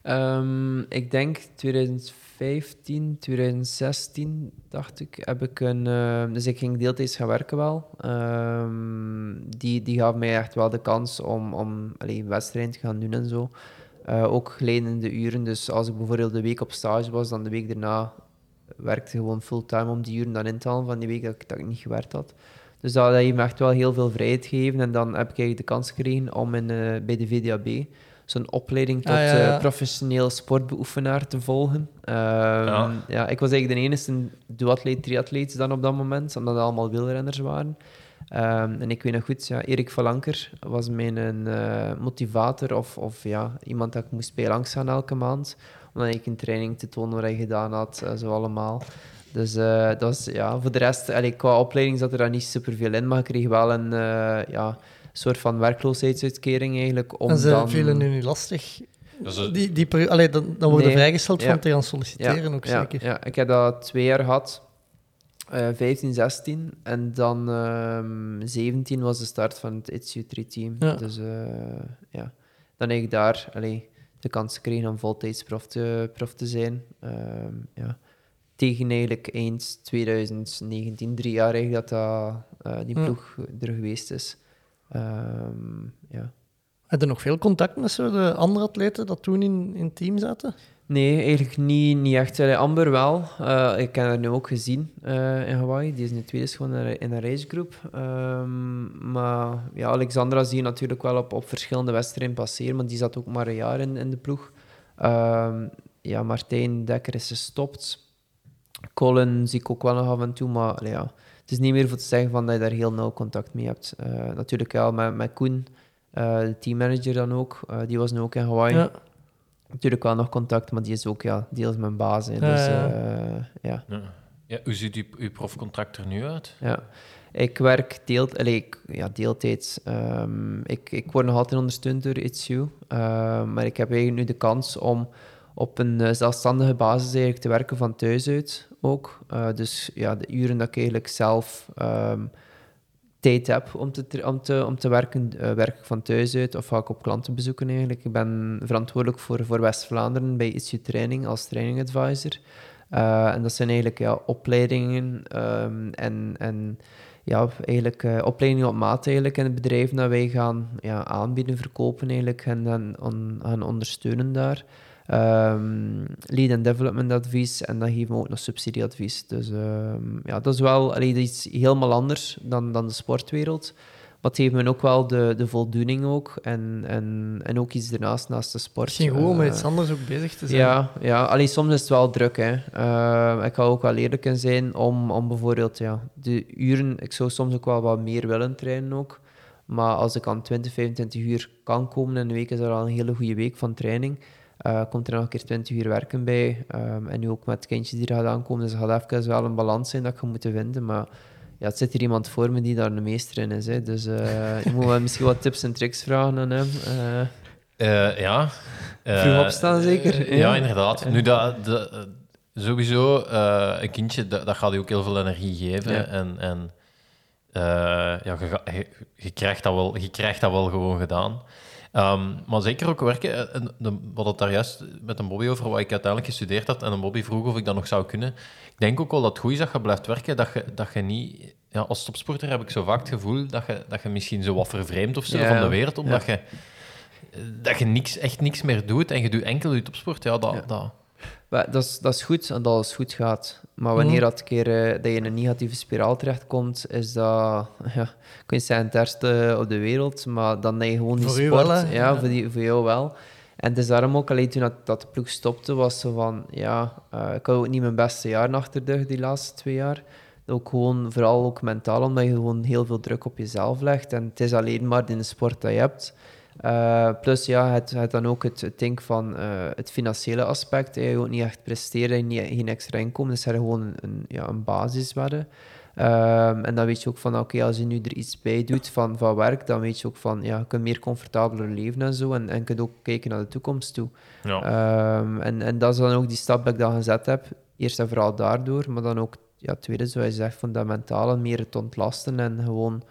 Um, ik denk twintig vijftien, twintig zestien, dacht ik, heb ik een... Uh, dus ik ging deeltijds gaan werken wel. Um, die, die gaf mij echt wel de kans om, om allee, wedstrijden te gaan doen en zo. Uh, ook glijdende uren. Dus als ik bijvoorbeeld de week op stage was, dan de week daarna werkte gewoon fulltime om die uren dan in te halen van die week dat ik, dat ik niet gewerkt had. Dus dat heeft me echt wel heel veel vrijheid gegeven. En dan heb ik eigenlijk de kans gekregen om in, uh, bij de V D A B zo'n opleiding tot ah, ja, ja. Uh, professioneel sportbeoefenaar te volgen. Uh, ja. Ja, ik was eigenlijk de enige duatleet, triatleet dan op dat moment, omdat dat allemaal wielrenners waren. Uh, en ik weet nog goed, ja, Erik van Lanker was mijn uh, motivator of, of ja, iemand dat ik moest bij langs gaan elke maand. Omdat ik een training te tonen wat hij gedaan had, uh, zo allemaal. Dus uh, dat was, ja, voor de rest, allee, qua opleiding zat er daar niet superveel in, maar ik kreeg wel een uh, ja, soort van werkloosheidsuitkering eigenlijk. Om en ze dan... vielen nu niet lastig? Het... Die, die, allee, dan, dan worden nee. vrijgesteld ja. van te gaan solliciteren ja. ook ja. zeker? Ja, ik heb dat twee jaar gehad, uh, vijftien, zestien en dan uh, zeventien was de start van het I T S U drie team. Ja. Dus uh, ja, dan heb ik daar allee, de kans gekregen om voltijdsprof te, prof te zijn. Uh, ja. Tegen eigenlijk eind twintig negentien, drie jaar eigenlijk, dat uh, die ploeg ja. er geweest is. Um, ja. Had je nog veel contact met zo de andere atleten dat toen in, in het team zaten? Nee, eigenlijk niet, niet echt. Amber wel. Uh, ik heb haar nu ook gezien uh, in Hawaii. Die is nu tweede geworden in een reisgroep. Um, maar ja, Alexandra zie je natuurlijk wel op, op verschillende wedstrijden passeren, maar die zat ook maar een jaar in, in de ploeg. Um, ja, Martijn Dekker is gestopt. Colin zie ik ook wel nog af en toe, maar ja, het is niet meer voor te zeggen van dat je daar heel nauw contact mee hebt. Uh, natuurlijk wel met, met Koen, uh, de teammanager dan ook, uh, die was nu ook in Hawaii. Ja. Natuurlijk wel nog contact, maar die is ook ja, deels mijn baas. Hè, dus, uh, ja. Ja. Ja, hoe ziet uw, uw profcontract er nu uit? Ja, ik werk deelt, allez, ik, ja, deeltijds. Um, ik, ik word nog altijd ondersteund door It's You. Uh, maar ik heb eigenlijk nu de kans om op een uh, zelfstandige basis eigenlijk te werken van thuis uit ook. Uh, dus ja, de uren dat ik eigenlijk zelf um, tijd heb om te, om te, om te werken, uh, werk ik van thuis uit of ga ik op klantenbezoeken eigenlijk. Ik ben verantwoordelijk voor, voor West-Vlaanderen bij It's You Training als training advisor. Uh, en dat zijn eigenlijk ja, opleidingen um, en, en ja, eigenlijk, uh, opleidingen op maat eigenlijk in het bedrijf dat wij gaan ja, aanbieden, verkopen eigenlijk, en dan on, gaan ondersteunen daar. Um, lead en development advies en dan geven we ook nog subsidieadvies. Dus um, ja, dat is wel allee, dat is iets helemaal anders dan, dan de sportwereld. Maar het geeft me ook wel de, de voldoening ook. En, en, en ook iets ernaast, naast de sport. Misschien gewoon uh, met iets anders ook bezig te zijn. Ja, ja. Allee, soms is het wel druk. Hè. Uh, ik ga ook wel eerlijk in zijn om, om bijvoorbeeld ja, de uren... Ik zou soms ook wel wat meer willen trainen ook. Maar als ik aan twintig, vijfentwintig uur kan komen in een week, is dat al een hele goede week van training. Uh, komt er nog een keer twintig uur werken bij. Um, en nu ook met kindjes die er gaat aankomen. Dus dat gaat even wel een balans zijn dat ik ga moeten vinden, maar... Ja, het zit hier iemand voor me die daar de meester in is. Hè. Dus uh, je moet wel misschien wat tips en tricks vragen aan hem. Uh, uh, ja. Uh, vroeg opstaan, zeker? Uh, ja, ja, inderdaad. Uh. Nu, dat, dat, sowieso, uh, een kindje, dat, dat gaat je ook heel veel energie geven. Ja. En, en uh, ja, je, je, je, krijgt dat wel, je krijgt dat wel gewoon gedaan. Um, maar zeker ook werken, en de, wat het daar juist met een Bobby over, wat ik uiteindelijk gestudeerd had, en een Bobby vroeg of ik dat nog zou kunnen. Ik denk ook wel dat het goed is dat je blijft werken, dat je, dat je niet... Ja, als topsporter heb ik zo vaak het gevoel dat je, dat je misschien zo wat vervreemd of zo ja, van de wereld, omdat ja. je, dat je niks, echt niks meer doet en je doet enkel je topsport. Ja, dat... Ja. dat. Maar dat, is, dat is goed en dat alles goed gaat. Maar wanneer dat, keer, uh, dat je in een negatieve spiraal terechtkomt, is dat... Ja, kun je zeggen het ergste op de wereld, maar dan ben je gewoon niet sport. Voor u wel, hè? Ja, voor, die, voor jou wel. En het is daarom ook, alleen toen dat, dat de ploeg stopte, was zo van... Ja, uh, ik had ook niet mijn beste jaren achter de die laatste twee jaar. Ook gewoon, vooral ook mentaal, omdat je gewoon heel veel druk op jezelf legt. En het is alleen maar in de sport dat je hebt... Uh, plus ja, het, het dan ook het, het ding van uh, het financiële aspect. Je wilt niet echt presteren en niet, geen extra inkomen. Dus er gewoon een, ja, een basiswaarde. Um, en dan weet je ook van, oké, okay, als je nu er iets bij doet van, van werk, dan weet je ook van, ja, je kunt meer comfortabeler leven en zo. En je kunt ook kijken naar de toekomst toe. Ja. Um, en, en dat is dan ook die stap die ik dan gezet heb. Eerst en vooral daardoor, maar dan ook, ja, tweede, zoals je zegt, van dat mentale meer het ontlasten en gewoon...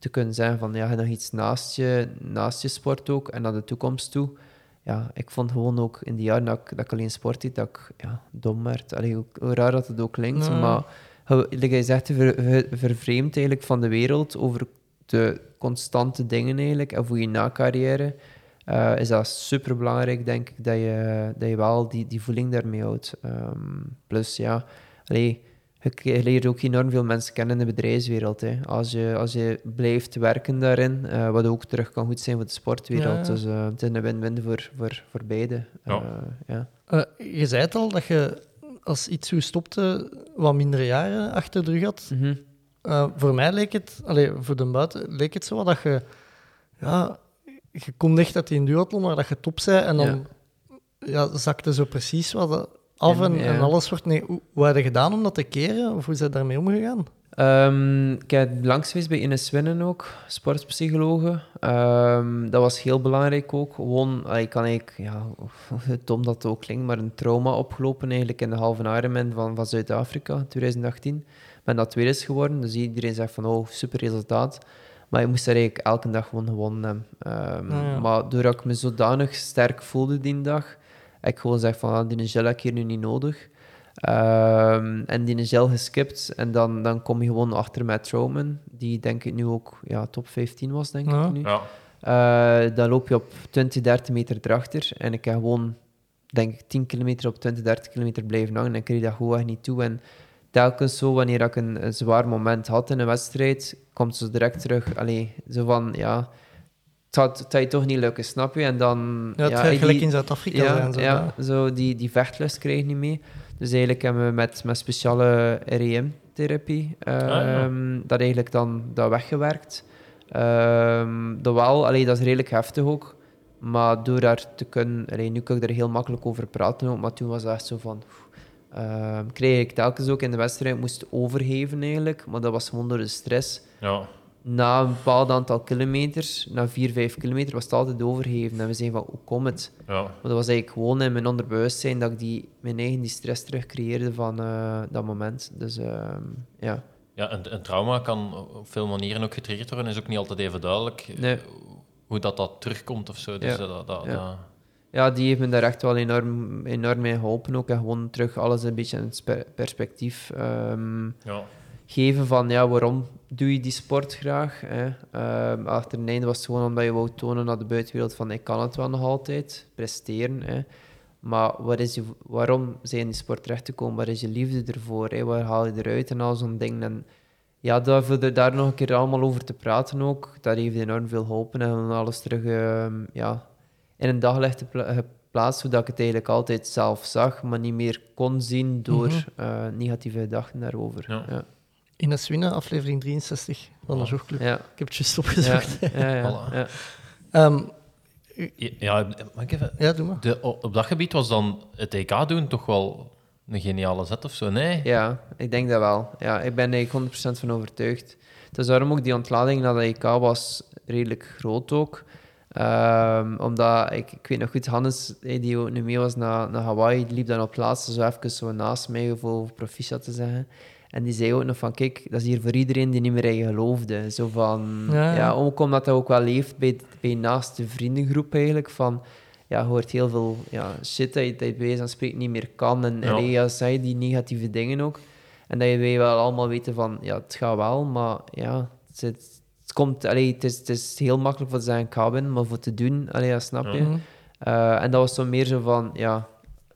te kunnen zeggen van, ja, je hebt nog iets naast je, naast je sport ook, en naar de toekomst toe. Ja, ik vond gewoon ook in die jaren dat ik, dat ik alleen sport deed, dat ik ja, dom werd. Allee, hoe raar dat het ook klinkt, nee. maar like je zegt, ver, ver, vervreemd eigenlijk van de wereld over de constante dingen eigenlijk, en voor je na-carrière uh, is dat superbelangrijk, denk ik, dat je, dat je wel die, die voeling daarmee houdt. Um, plus, ja, allee, je leert ook enorm veel mensen kennen in de bedrijfswereld. Hè. Als, je, als je blijft werken daarin, uh, wat ook terug kan goed zijn voor de sportwereld. Ja. Dus uh, het is een win-win voor, voor, voor beide. Ja. Uh, ja. Uh, je zei het al, dat je als iets zo stopte, wat mindere jaren achter de rug had. Mm-hmm. Uh, voor mij leek het, allez, voor de buiten, leek het zo dat je... Ja, je kon echt uit die duathlon, maar dat je top zei. En dan ja. Ja, zakte zo precies wat... Dat, af en, en, ja. en alles wordt... Nee, hoe, hoe heb je gedaan om dat te keren? Of hoe zijn daarmee omgegaan? Um, ik heb langs geweest bij Ines Winnen ook, sportpsychologe. Um, dat was heel belangrijk ook. Gewoon, ik kan eigenlijk... Ja, dom dat het ook klinkt, maar een trauma opgelopen eigenlijk in de halve Ironman van, van Zuid-Afrika in twintig achttien. Ik ben dat tweede is geworden, dus iedereen zegt van, oh, super resultaat. Maar ik moest daar eigenlijk elke dag gewoon gewonnen hebben. Um, ja, ja. Maar doordat ik me zodanig sterk voelde die dag... Ik gewoon zeg van, ah, die gel heb ik hier nu niet nodig. Um, en die gel geskipt. En dan, dan kom je gewoon achter met Truman, die denk ik nu ook ja, top vijftien was, denk ja. ik nu. Ja. Uh, dan loop je op twintig, dertig meter erachter. En ik heb gewoon, denk ik, tien kilometer op twintig, dertig kilometer blijven hangen. En ik kreeg dat gewoon echt niet toe. En telkens zo, wanneer ik een, een zwaar moment had in een wedstrijd, komt ze direct terug. Allee, zo van, ja... Het gaat je toch niet lukken, snap je? En dan, ja, het ja, gelijk die, in Zuid-Afrika ja, zijn. Zo, ja, ja. Zo die, die vechtlust krijg je niet mee. Dus eigenlijk hebben we met, met speciale R E M-therapie um, ah, ja. dat eigenlijk dan dat weggewerkt. Um, dat wel, allee, dat is redelijk heftig ook. Maar door daar te kunnen... Allee, nu kan ik er heel makkelijk over praten, maar toen was dat echt zo van... Uh, kreeg ik telkens ook in de wedstrijd, moest overgeven eigenlijk, maar dat was gewoon door de stress. Ja. Na een bepaald aantal kilometers, na vier, vijf kilometer, was het altijd overgeven. En we zeiden van, hoe komt het? Ja. Maar dat was eigenlijk gewoon in mijn onderbewustzijn dat ik die, mijn eigen die stress terug creëerde van uh, dat moment. Dus uh, ja. Ja, een, een trauma kan op veel manieren ook getriggerd worden. Is ook niet altijd even duidelijk nee. hoe dat, dat terugkomt of zo. Dus ja. Dat, dat, ja. Dat... ja, die heeft me daar echt wel enorm, enorm mee geholpen ook. En gewoon terug alles een beetje in het per- perspectief um, ja. geven van ja, waarom doe je die sport graag. Hè? Um, achter een einde was het gewoon omdat je wou tonen aan de buitenwereld van ik kan het wel nog altijd, presteren. Hè? Maar wat is je, waarom zijn die sport terecht te komen? Waar is je liefde ervoor? Hè? Waar haal je eruit en al zo'n ding? En ja, daar, daar nog een keer allemaal over te praten ook, dat heeft enorm veel geholpen en alles terug um, ja, in een daglicht geplaatst, zodat ik het eigenlijk altijd zelf zag, maar niet meer kon zien door mm-hmm. uh, negatieve gedachten daarover. Ja. Ja. In Aswina, aflevering drieënzestig van de Joogclub. Ja. Ik heb het juist opgezocht. Ja, ja, ja, voilà. Ja. Um, ja, ja, mag ik even? Ja, doe maar. De, op dat gebied was dan het E K doen toch wel een geniale zet of zo, nee? Ja, ik denk dat wel. Ja, ik ben er honderd procent van overtuigd. Dus daarom ook die ontlading naar dat E K was redelijk groot ook. Um, omdat, ik, ik weet nog goed, Hannes, die ook nu mee was naar, naar Hawaii, die liep dan op plaatsen zo even zo naast mij, of proficiat te zeggen. En die zei ook nog van, kijk, dat is hier voor iedereen die niet meer in je geloofde. Zo van, ja, ja ook omdat dat ook wel leeft bij, bij naast de vriendengroep eigenlijk, van, ja, hoort heel veel ja, shit dat je, dat je bij wijze van spreken niet meer kan. En, ja. en ja, zei die negatieve dingen ook. En dat je wij wel allemaal weten van, ja, het gaat wel, maar ja, het zit... Het, komt, allee, het, is, het is heel makkelijk voor te zeggen, ik ga winnen, maar voor te doen, allee, ja, snap je? Mm-hmm. Uh, en dat was zo meer zo van, ja,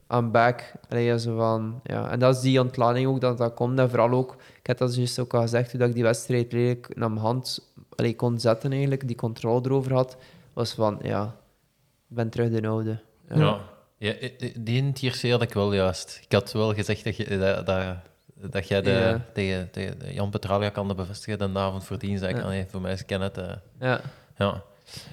I'm back. Allee, ja, zo van, ja. En dat is die ontlading ook, dat dat komt. En vooral ook, ik heb dat juist ook al gezegd, toen ik die wedstrijd redelijk naar mijn hand allee, kon zetten, eigenlijk, die controle erover had, was van, ja, ik ben terug de oude. Ja, ja. ja die in T R C had ik wel juist. Ik had wel gezegd dat je... Dat, dat... Dat jij de, ja. tegen, tegen Jan Petralia kan bevestigen de avond voordien, zei ik, ja. nee, voor mij is Kenneth... Uh, ja. Ja.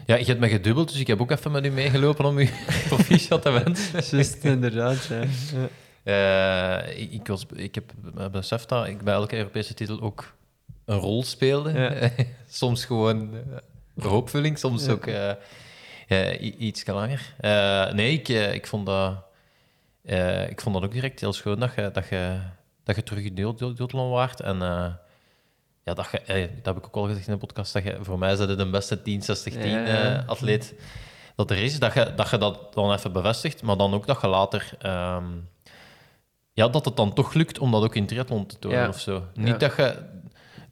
ja, je hebt me gedubbeld, dus ik heb ook even met u meegelopen om u proficiat te wensen. Just, inderdaad, ja. ja. Uh, ik, ik, was, ik heb beseft dat ik bij elke Europese titel ook een rol speelde. Ja. soms gewoon uh, hoopvulling, soms ja. ook uh, uh, i- iets langer. Uh, nee, ik, uh, ik, vond dat, uh, ik vond dat ook direct heel schoon dat je... Dat je dat je terug in Duitsland waart. En uh, ja, dat, je, eh, dat heb ik ook al gezegd in de podcast, dat je voor mij zijn de beste tien zestig tien ja, ja. uh, atleet dat er is. Dat je, dat je dat dan even bevestigt, maar dan ook dat je later... Um, ja, dat het dan toch lukt om dat ook in triathlon te tonen ja. of zo. Niet ja. dat je...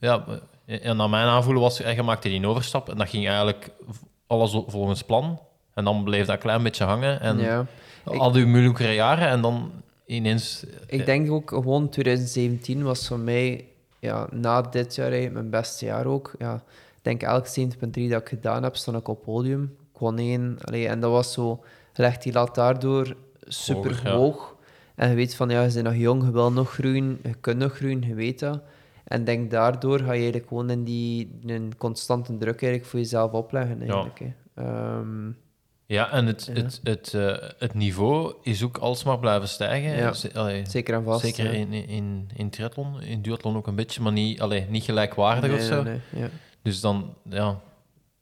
Ja, en naar mijn aanvoelen was, je maakte die overstap en dat ging eigenlijk alles volgens plan. En dan bleef dat klein beetje hangen. En ja. ik... al die moeilijkere jaren en dan... Ineens, ik denk ook gewoon twintig zeventien was voor mij, ja, na dit jaar, mijn beste jaar ook. Ja, ik denk elk zeventig komma drie dat ik gedaan heb, stond ik op podium. Ik won één. Allee, en dat was zo, legt die lat daardoor super hoog. hoog. Ja. En je weet van, ja, je bent nog jong, je wil nog groeien, je kunt nog groeien, je weet dat. En denk daardoor ga je eigenlijk gewoon in die een constante druk eigenlijk voor jezelf opleggen. Eigenlijk, ja. Ja, en het, ja. Het, het, uh, het niveau is ook alsmaar blijven stijgen. Ja. Z- allee, zeker en vast. Zeker ja. in, in, in triathlon, in duathlon ook een beetje, maar niet, allee, niet gelijkwaardig nee, of zo. Nee, ja. Dus dan, ja,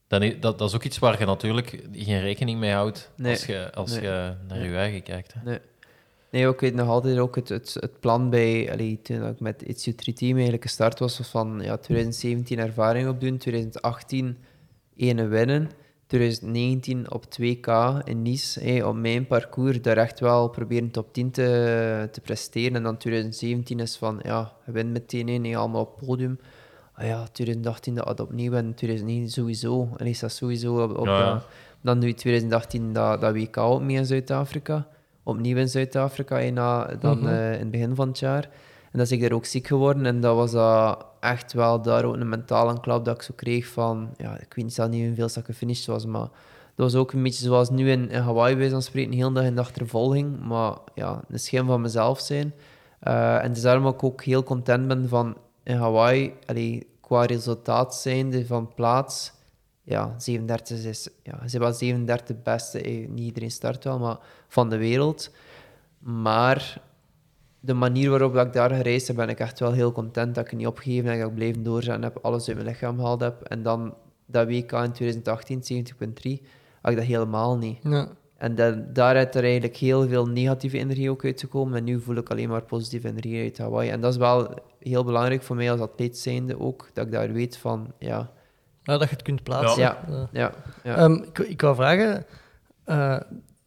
dan, dat, dat is ook iets waar je natuurlijk geen rekening mee houdt nee. als je als nee. je naar je eigen kijkt. Hè. Nee. nee, ik weet nog altijd ook het, het, het plan bij, allee, toen ik met It's U drie Team eigenlijk gestart was, was van ja, twintig zeventien ervaring opdoen, twintig achttien ene winnen. twintig negentien op twee K in Nice, hey, op mijn parcours, daar echt wel proberen top tien te, te presteren. En dan twintig zeventien is van, ja, je wint meteen één, hey, allemaal op het podium. Ah ja, twintig achttien dat opnieuw en twintig negentien sowieso. En is dat sowieso op... op ja, ja. Dan doe je twintig achttien dat, dat W K ook mee in Zuid-Afrika. Opnieuw in Zuid-Afrika, hey, na, dan mm-hmm. uh, in het begin van het jaar. En dat is ik daar ook ziek geworden. En dat was uh, echt wel daar ook een mentale klap dat ik zo kreeg van... Ja, ik weet niet zelf niet hoeveel dat ik gefinished was, maar... Dat was ook een beetje zoals nu in, in Hawaii, bij zo'n spreken, heel dag in de achtervolging. Maar ja, een schijn van mezelf zijn. Uh, en dus daarom ook, ook heel content ben van in Hawaii, allee, qua resultaat zijnde van plaats... Ja, zevenendertig is... Ja, ze was zevenendertig beste, niet iedereen start wel, maar van de wereld. Maar... de manier waarop ik daar gereisd heb, ben ik echt wel heel content dat ik niet opgegeven heb, dat ik blijven doorzetten heb, alles uit mijn lichaam gehaald heb. En dan dat W K in twintig achttien, zeventig punt drie, had ik dat helemaal niet. Ja. En dat, daaruit er eigenlijk heel veel negatieve energie ook uitgekomen. En nu voel ik alleen maar positieve energie uit Hawaii. En dat is wel heel belangrijk voor mij als atleet zijnde ook, dat ik daar weet van, ja... Ja, dat je het kunt plaatsen. Ja. ja. ja. ja. Um, ik, ik wou vragen... Uh,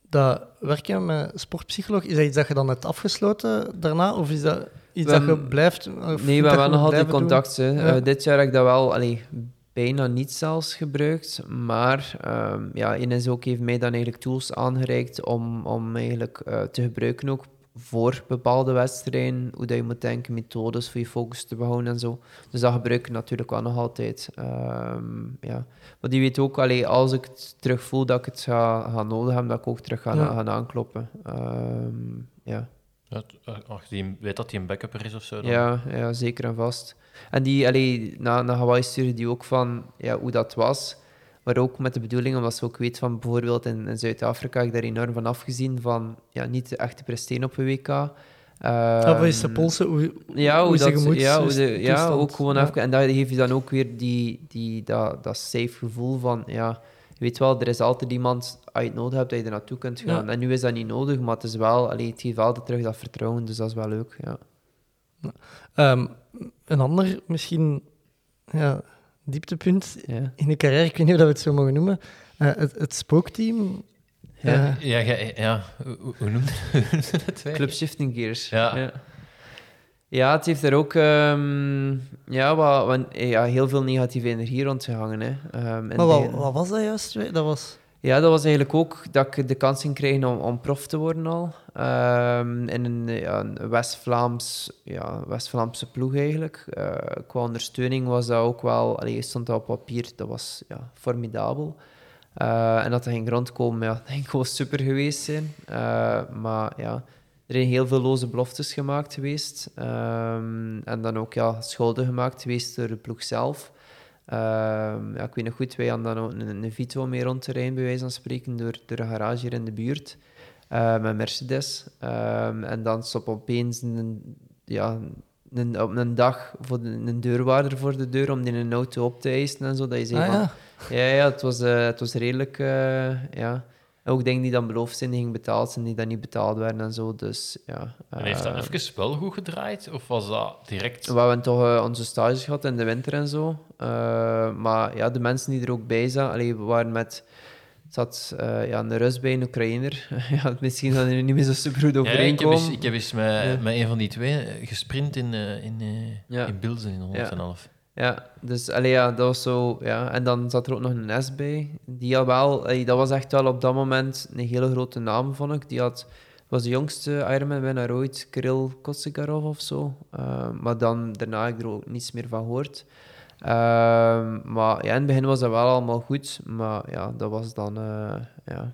dat werken met sportpsycholoog, is dat iets dat je dan hebt afgesloten daarna? Of is dat iets ben, dat je blijft... Of nee, we hebben nog altijd contact. Ja. Uh, dit jaar heb ik dat wel... Allee, bijna niet zelfs gebruikt, maar um, ja, Ines ook heeft mij dan eigenlijk tools aangereikt om, om eigenlijk uh, te gebruiken ook voor bepaalde wedstrijden, hoe dat je moet denken, methodes voor je focus te behouden en zo. Dus dat gebruik ik natuurlijk wel nog altijd. Um, ja. Maar die weet ook, allee, als ik het terug voel dat ik het ga, ga nodig heb, dat ik ook terug ga ja. gaan aankloppen. Um, ja. Als je weet dat hij een backupper is of zo? Dan... Ja, ja, zeker en vast. En die, allee, na, na Hawaii stuurde die ook van ja, hoe dat was. Maar ook met de bedoeling, omdat ze ook weet van bijvoorbeeld in, in Zuid-Afrika, heb ik daar enorm van afgezien van ja, niet echt te presteren op een W K. Uh, ah, wat is de polsen? Hoe, ja, hoe, hoe dat, gemoed, ja, hoe de, ja, ook gewoon ja. Even. En daar geef je dan ook weer die, die, dat, dat safe gevoel van ja, je weet wel, er is altijd iemand, als je het nodig hebt, dat je er naartoe kunt gaan. Ja. En nu is dat niet nodig, maar het is wel, allee, het geeft altijd terug dat vertrouwen, dus dat is wel leuk. Ja. Um, een ander misschien ja, dieptepunt ja. in de carrière, ik weet niet of we het zo mogen noemen, uh, het, het spookteam. Ja, uh, ja, ja, ja. Hoe, hoe noemde je het? Club Shifting Gears. Ja. Ja. Ja, het heeft er ook um, ja, wat, wat, ja, heel veel negatieve energie rondgehangen. Hè. Um, maar wat, de, wat was dat juist? Dat was... Ja, dat was eigenlijk ook dat ik de kans ging krijgen om, om prof te worden al. Um, in een, ja, een West-Vlaams, ja, West-Vlaamse ploeg eigenlijk. Uh, qua ondersteuning was dat ook wel... Allee, stond dat op papier, dat was ja, formidabel. Uh, en dat er ging rondkomen, ja, dat ging gewoon super geweest zijn. Uh, maar ja... Er zijn heel veel loze beloftes gemaakt geweest. Um, en dan ook ja, schulden gemaakt geweest door de ploeg zelf. Um, ja, ik weet nog goed, wij hadden dan ook een, een Vito mee rond het terrein, bij wijze van spreken, door, door een garage hier in de buurt. Uh, met Mercedes. Um, en dan stop opeens een, ja, een, op een dag voor de, een deurwaarder voor de deur om die een auto op te eisen en zo. Dat je zei ah, ja. Van, ja, ja, het was, uh, het was redelijk... Uh, ja. Ook dingen die dan beloofd zijn, die gingen betaald zijn, die dan niet betaald werden en zo. Dus, ja, en heeft dat uh, even wel goed gedraaid? Of was dat direct... We hebben toch uh, onze stages gehad in de winter en zo. Uh, maar ja, de mensen die er ook bij zaten... Allee, we waren met... zat uh, ja, een Rus bij, een Oekraïner. Ja, misschien gaan we er niet meer zo super goed overeenkomen. Ja, ik, ik heb eens met, ja. met een van die twee gesprint in, uh, in, uh, ja. in Bilzen in honderd en half. Ja, dus allee, ja, dat was zo... Ja. En dan zat er ook nog een S bij. Die al wel... Allee, dat was echt wel op dat moment een hele grote naam, vond ik. Die had, was de jongste Ironman-winnaar ooit, Kirill Kotsegarov of zo. Uh, maar dan, daarna heb ik er ook niets meer van gehoord. Uh, maar ja, in het begin was dat wel allemaal goed. Maar ja, dat was dan... Uh, ja.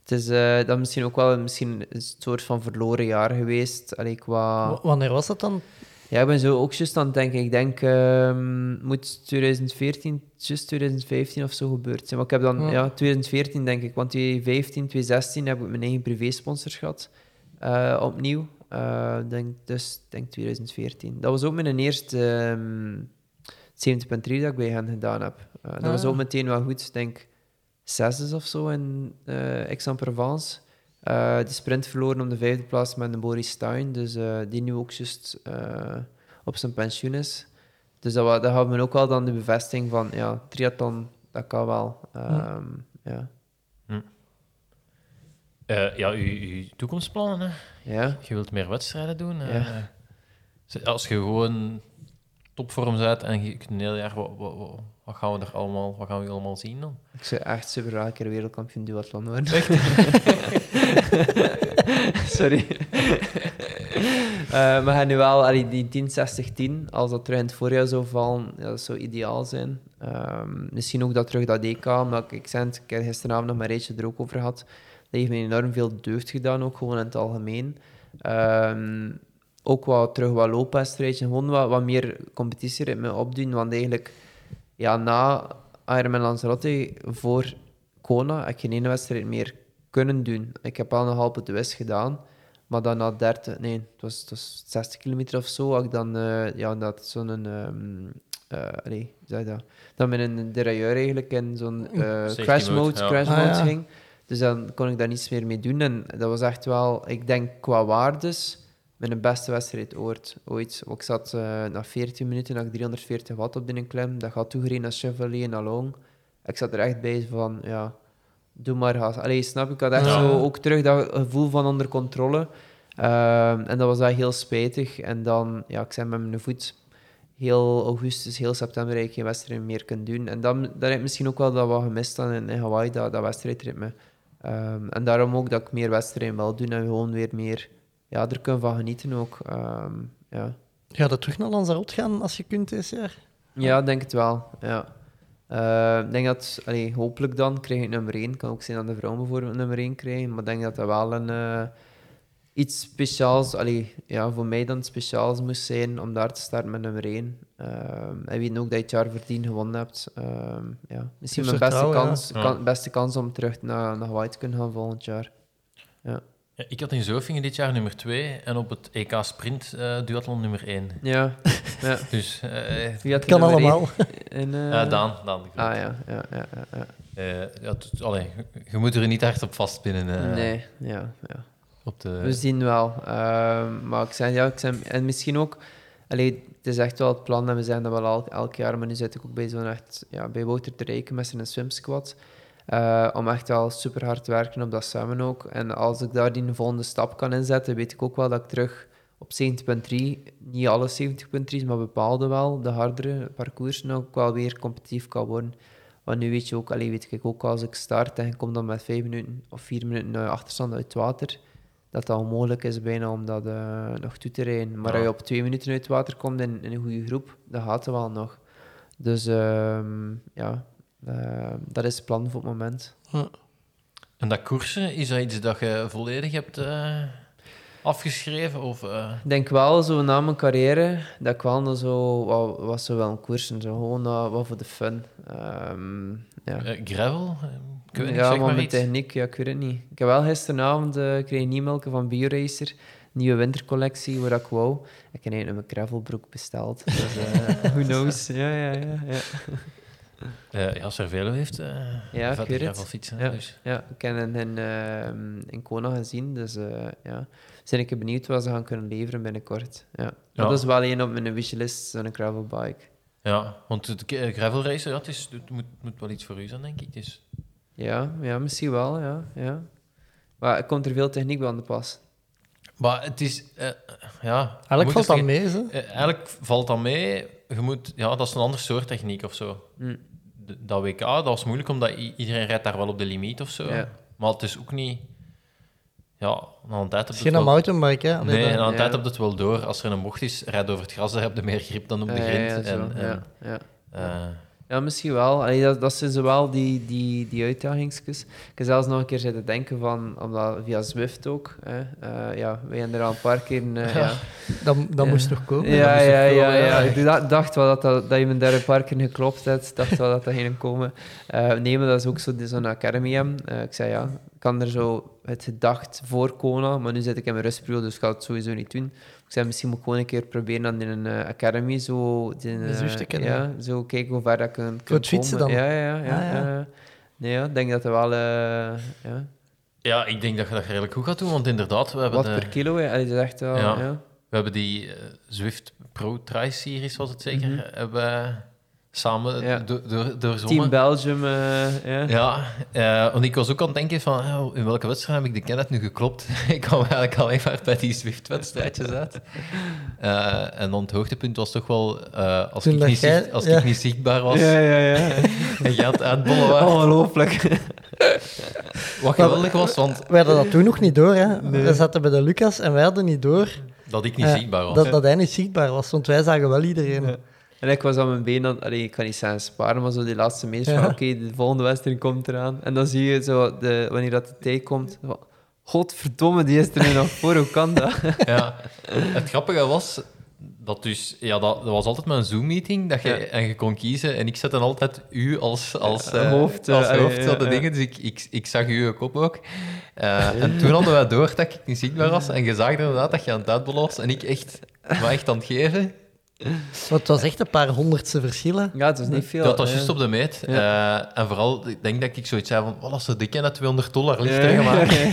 Het is uh, dan misschien ook wel misschien een soort van verloren jaar geweest. Allee, qua... W- wanneer was dat dan? Ja, ik ben zo ook juist aan het denken. Ik denk, uh, moet tweeduizend veertien, juist tweeduizend vijftien of zo gebeurd zijn. Maar ik heb dan, ja, ja tweeduizend veertien denk ik. Want tweeduizend vijftien, tweeduizend zestien heb ik mijn eigen privé-sponsors gehad. Uh, opnieuw. Uh, denk, dus ik denk tweeduizend veertien. Dat was ook mijn eerste um, zeventig punt drie dat ik bij hen gedaan heb. Uh, dat ah. was ook meteen wel goed. Ik denk zesde of zo in uh, Aix-en-Provence. Uh, de sprint verloren om de vijfde plaats met de Boris Stein, dus, uh, die nu ook juist uh, op zijn pensioen is. Dus dat, dat gaf me ook wel dan de bevestiging van ja, triathlon, dat kan wel. Uh, mm. Ja, mm. Uh, ja uw, uw toekomstplannen, hè? Ja. Je wilt meer wedstrijden doen. Uh, ja. Als je gewoon topvorm zet en je een heel jaar, wat, wat, wat, wat gaan we er allemaal, wat gaan we allemaal zien dan? Ik zou echt super graag een keer wereldkampioen duathlon worden. Sorry. uh, maar we gaan nu wel allee, die tien zestig tien, als dat terug in het voorjaar zou vallen, ja, dat zou ideaal zijn. Um, misschien ook dat terug dat D K, omdat ik, zei, ik heb gisteravond nog met Rachel er ook over gehad. Dat heeft me enorm veel deugd gedaan, ook gewoon in het algemeen. Um, ook wat terug wat loopwedstrijdjes, gewoon wat, wat meer competitieritme opdoen, want eigenlijk ja, na Ironman Lanzarote voor Kona heb ik geen ene wedstrijd meer kunnen doen. Ik heb al een halve de west gedaan, Maar dan na dertig, nee, het was, het was zestig kilometer of zo, had ik dan uh, ja, dat zo'n, um, uh, nee, zeg dat, dan ben een derailleur eigenlijk in zo'n uh, crash mode, ja. crash mode ah, ja. ging. Dus dan kon ik daar niets meer mee doen. En dat was echt wel, ik denk qua waardes, mijn beste wedstrijd ooit. ooit. Ik zat uh, na veertien minuten, had ik driehonderdveertig watt op de klem. Dat gaat toegereden naar Chevrolet en Along. Ik zat er echt bij van, ja, doe maar gas. Allee, snap ik, had echt ja. zo ook terug dat gevoel van onder controle. Uh, en dat was dat heel spijtig. En dan, ja, ik zei met mijn voet, heel augustus, heel september eigenlijk geen wedstrijd meer kunnen doen. En dan, dat heb ik misschien ook wel dat wat gemist dan in Hawaii, dat, dat wedstrijdritme. Um, en daarom ook dat ik meer wedstrijden wil doen en gewoon weer meer ja, er kunnen van genieten ook. Um, ja. Ga je terug naar Lanzarote gaan als je kunt dit jaar? Ja, ik denk het wel. Ja. Uh, denk dat, allee, hopelijk dan krijg ik nummer één. Het kan ook zijn dat de vrouwen bijvoorbeeld nummer één krijgen, maar ik denk dat dat wel een, uh, iets speciaals, allee, ja, voor mij dan speciaals moest zijn om daar te starten met nummer één. Uh, en weet ook dat je het jaar verdien gewonnen hebt. Uh, ja. Misschien mijn beste, trouw, kans, ja. kan, beste kans om terug naar, naar Hawaii te kunnen gaan volgend jaar. Ja. Ja, ik had in Zofingen dit jaar nummer twee en op het E K Sprint uh, duathlon nummer één. Ja. ja. Dus... Het uh, kan allemaal. En, uh... Uh, Daan. Daan ah ja. ja, ja, ja. Uh, ja t- allee, je moet er niet hard op vastpinnen. Uh, nee, ja. ja. Op de... We zien wel. Uh, maar ik zei, ja, ik zei... En misschien ook... Allee, het is echt wel het plan en we zijn dat wel al, elk jaar, maar nu zit ik ook bij zo'n echt... Ja, bij Wouter te Rijken met zijn swimsquad. Uh, om echt wel super hard te werken op dat zwemmen ook. En als ik daar die volgende stap kan inzetten, weet ik ook wel dat ik terug op zeventig komma drie, niet alle zeventig komma drie's, maar bepaalde wel, de hardere parcoursen ook wel weer competitief kan worden. Want nu weet je ook, allee, weet ik ook als ik start en ik kom dan met vijf minuten of vier minuten achterstand uit het water, dat dat onmogelijk is bijna om dat uh, nog toe te rijden. Maar ja. Als je op twee minuten uit het water komt in, in een goede groep, dan gaat het wel nog. Dus uh, ja... Uh, dat is het plan voor het moment. Huh. En dat koersen, is dat iets dat je volledig hebt uh, afgeschreven? Of, uh... Ik denk wel, zo na mijn carrière, dat ik wel zo, wat, was zo wel een koersen. Zo, gewoon uh, wat voor de fun. Um, ja. uh, gravel? Kun je ja, maar, maar met iets? Techniek, ja, ik weet het niet. Ik heb wel gisteravond uh, kreeg een e-mailke van BioRacer. Nieuwe wintercollectie, waar ik wou. Ik heb eigenlijk een gravelbroek besteld. Dus, uh, who knows? ja, ja, ja. ja. Uh, ja, Cervelo heeft uh, ja, ik weet het. Fietsen. Ja, dus. Ja, ik heb hen in, uh, in Kona gezien, dus uh, ja. Zijn ik benieuwd wat ze gaan kunnen leveren binnenkort. Ja. Ja. Dat is wel één op mijn wishlist, zo'n gravelbike. Ja, want de uh, gravelracer, dat is, dat moet, moet wel iets voor u zijn, denk ik. Dus. Ja, ja, misschien wel, ja, ja. Maar er komt er veel techniek bij aan de pas. Maar het is... Uh, ja, eigenlijk valt dat mee, hè? Uh, eigenlijk valt dat mee. Je moet, ja, dat is een ander soort techniek of zo. Mm. Dat W K, dat was moeilijk, omdat iedereen rijdt daar wel op de limiet of zo. Ja. Maar het is ook niet... Ja, na een tijd heb je het wel... mountainbike, hè? Nee, na een ja. tijd heb je het wel door. Als er een bocht is, rijd over het gras, dan heb je meer grip dan op de grind. Ja, ja, en, en, ja, ja. Uh... ja misschien wel. Allee, dat, dat zijn zowel die, die, die uitdagingsjes. Ik heb zelfs nog een keer zitten denken van... Omdat, via Zwift ook. Hè. Uh, ja, wij hebben er al een paar keer... Uh, ja. Ja. Dat, dat moest toch komen? Ja, ja, ja, ja, ja. Ik dacht wel dat, dat, dat je me daar een paar keer geklopt hebt. Ik dacht wel dat dat ging komen. Uh, nee, maar dat is ook zo, zo'n academy. Uh, ik zei ja, ik kan er zo het gedacht voor Kona. Maar nu zit ik in mijn rustperiode, dus ik ga het sowieso niet doen. Ik zei, misschien moet ik gewoon een keer proberen aan een uh, academy zo... Die, uh, de ja, ja, zo kijken hoe ver dat kan, kan komen. Voor het fietsen dan? Ja, ja, ja. Ah, ja. Uh, nee, ja, ik denk dat er wel... Uh, ja. ja, ik denk dat je dat redelijk goed gaat doen, want inderdaad... We hebben wat de, per kilo, hè? Dat is echt wel... Ja. Ja. We hebben die uh, Zwift Pro Tri-series, was het zeker, mm-hmm. hebben... Samen ja. door, door, door zomer. Team Belgium. Uh, yeah. Ja, uh, want ik was ook aan het denken van oh, in welke wedstrijd heb ik de Kenneth nu geklopt? Ik kwam eigenlijk alleen maar bij die Zwift-wedstrijdjes uit. Uh, en dan het hoogtepunt was toch wel uh, als, ik niet, jij, zicht, als ja. ik niet zichtbaar was. Ja, ja, ja. En jij had uitbollen waren. Ongelooflijk. Wat geweldig was, want... We hadden dat toen nog niet door, hè. Nee. We zaten bij de Lucas en wij hadden niet door... Dat ik niet uh, zichtbaar was. Dat, dat hij niet zichtbaar was, want wij zagen wel iedereen... Ja. En ik was aan mijn been aan... Allee, ik ga niet zeggen sparen, maar zo die laatste meters ja. van... Oké, okay, de volgende wedstrijd komt eraan. En dan zie je zo, de, wanneer dat de tijd komt... Van, godverdomme, die is er nu nog voor. Hoe kan dat? Ja. Het grappige was dat, dus, ja, dat, dat was altijd mijn Zoom-meeting dat je, ja. en je kon kiezen. En ik zette altijd u als, als, ja, uh, hoofd, als uh, hoofd uh, van de uh, dingen. Uh. Dus ik, ik, ik zag uw kop ook. Uh, en toen hadden wij door dat ik niet zichtbaar was. En je zag inderdaad dat je aan het uitbollen was. En ik echt, maar echt aan het geven. Maar het was echt een paar honderdste verschillen. Ja, het was niet veel. Dat was ja. juist op de meet. Ja. Uh, en vooral, ik denk dat ik zoiets zei van... Oh, als ze dik en dat tweehonderd dollar ligt tegen mij.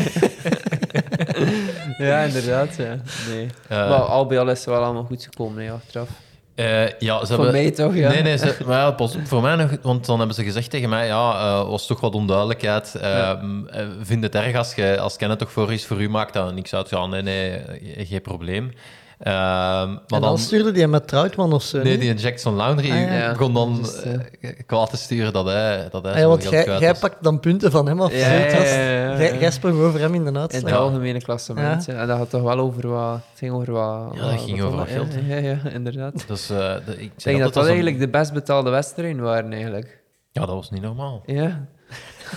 Ja, inderdaad. Ja. Nee. Uh, maar al bij al is ze wel allemaal goed gekomen, hè, achteraf. Uh, ja, ze voor hebben... mij toch, ja. Nee, nee, ze... maar ja, pas op, voor mij nog... Want dan hebben ze gezegd tegen mij... Ja, uh, was toch wat onduidelijkheid. Uh, ja. uh, vind het erg als, je, als Kenneth toch voor is. Voor u maakt dat niks uit. Ja, nee, nee, geen probleem. Uh, maar en dan, dan stuurde die met Troutman of zo? Nee, die Jackson Laundrie ah, ja. begon dan dus, uh, kwaad te sturen dat hij, dat hij ah, ja, want jij pakt dan punten van hem af. Ja, ja, ja, ja, ja. Jij sprong over hem in de uitslag. In het algemene klassement. Ja. Ja. En dat gaat toch wel over wat... Het ging over wat... Ja, dat wat, ging over wat geld. Ja, ja, ja, inderdaad. Dus, uh, de, ik, ik denk dat dat, dat een... eigenlijk de best betaalde wedstrijden waren, eigenlijk. Ja, dat was niet normaal. Ja.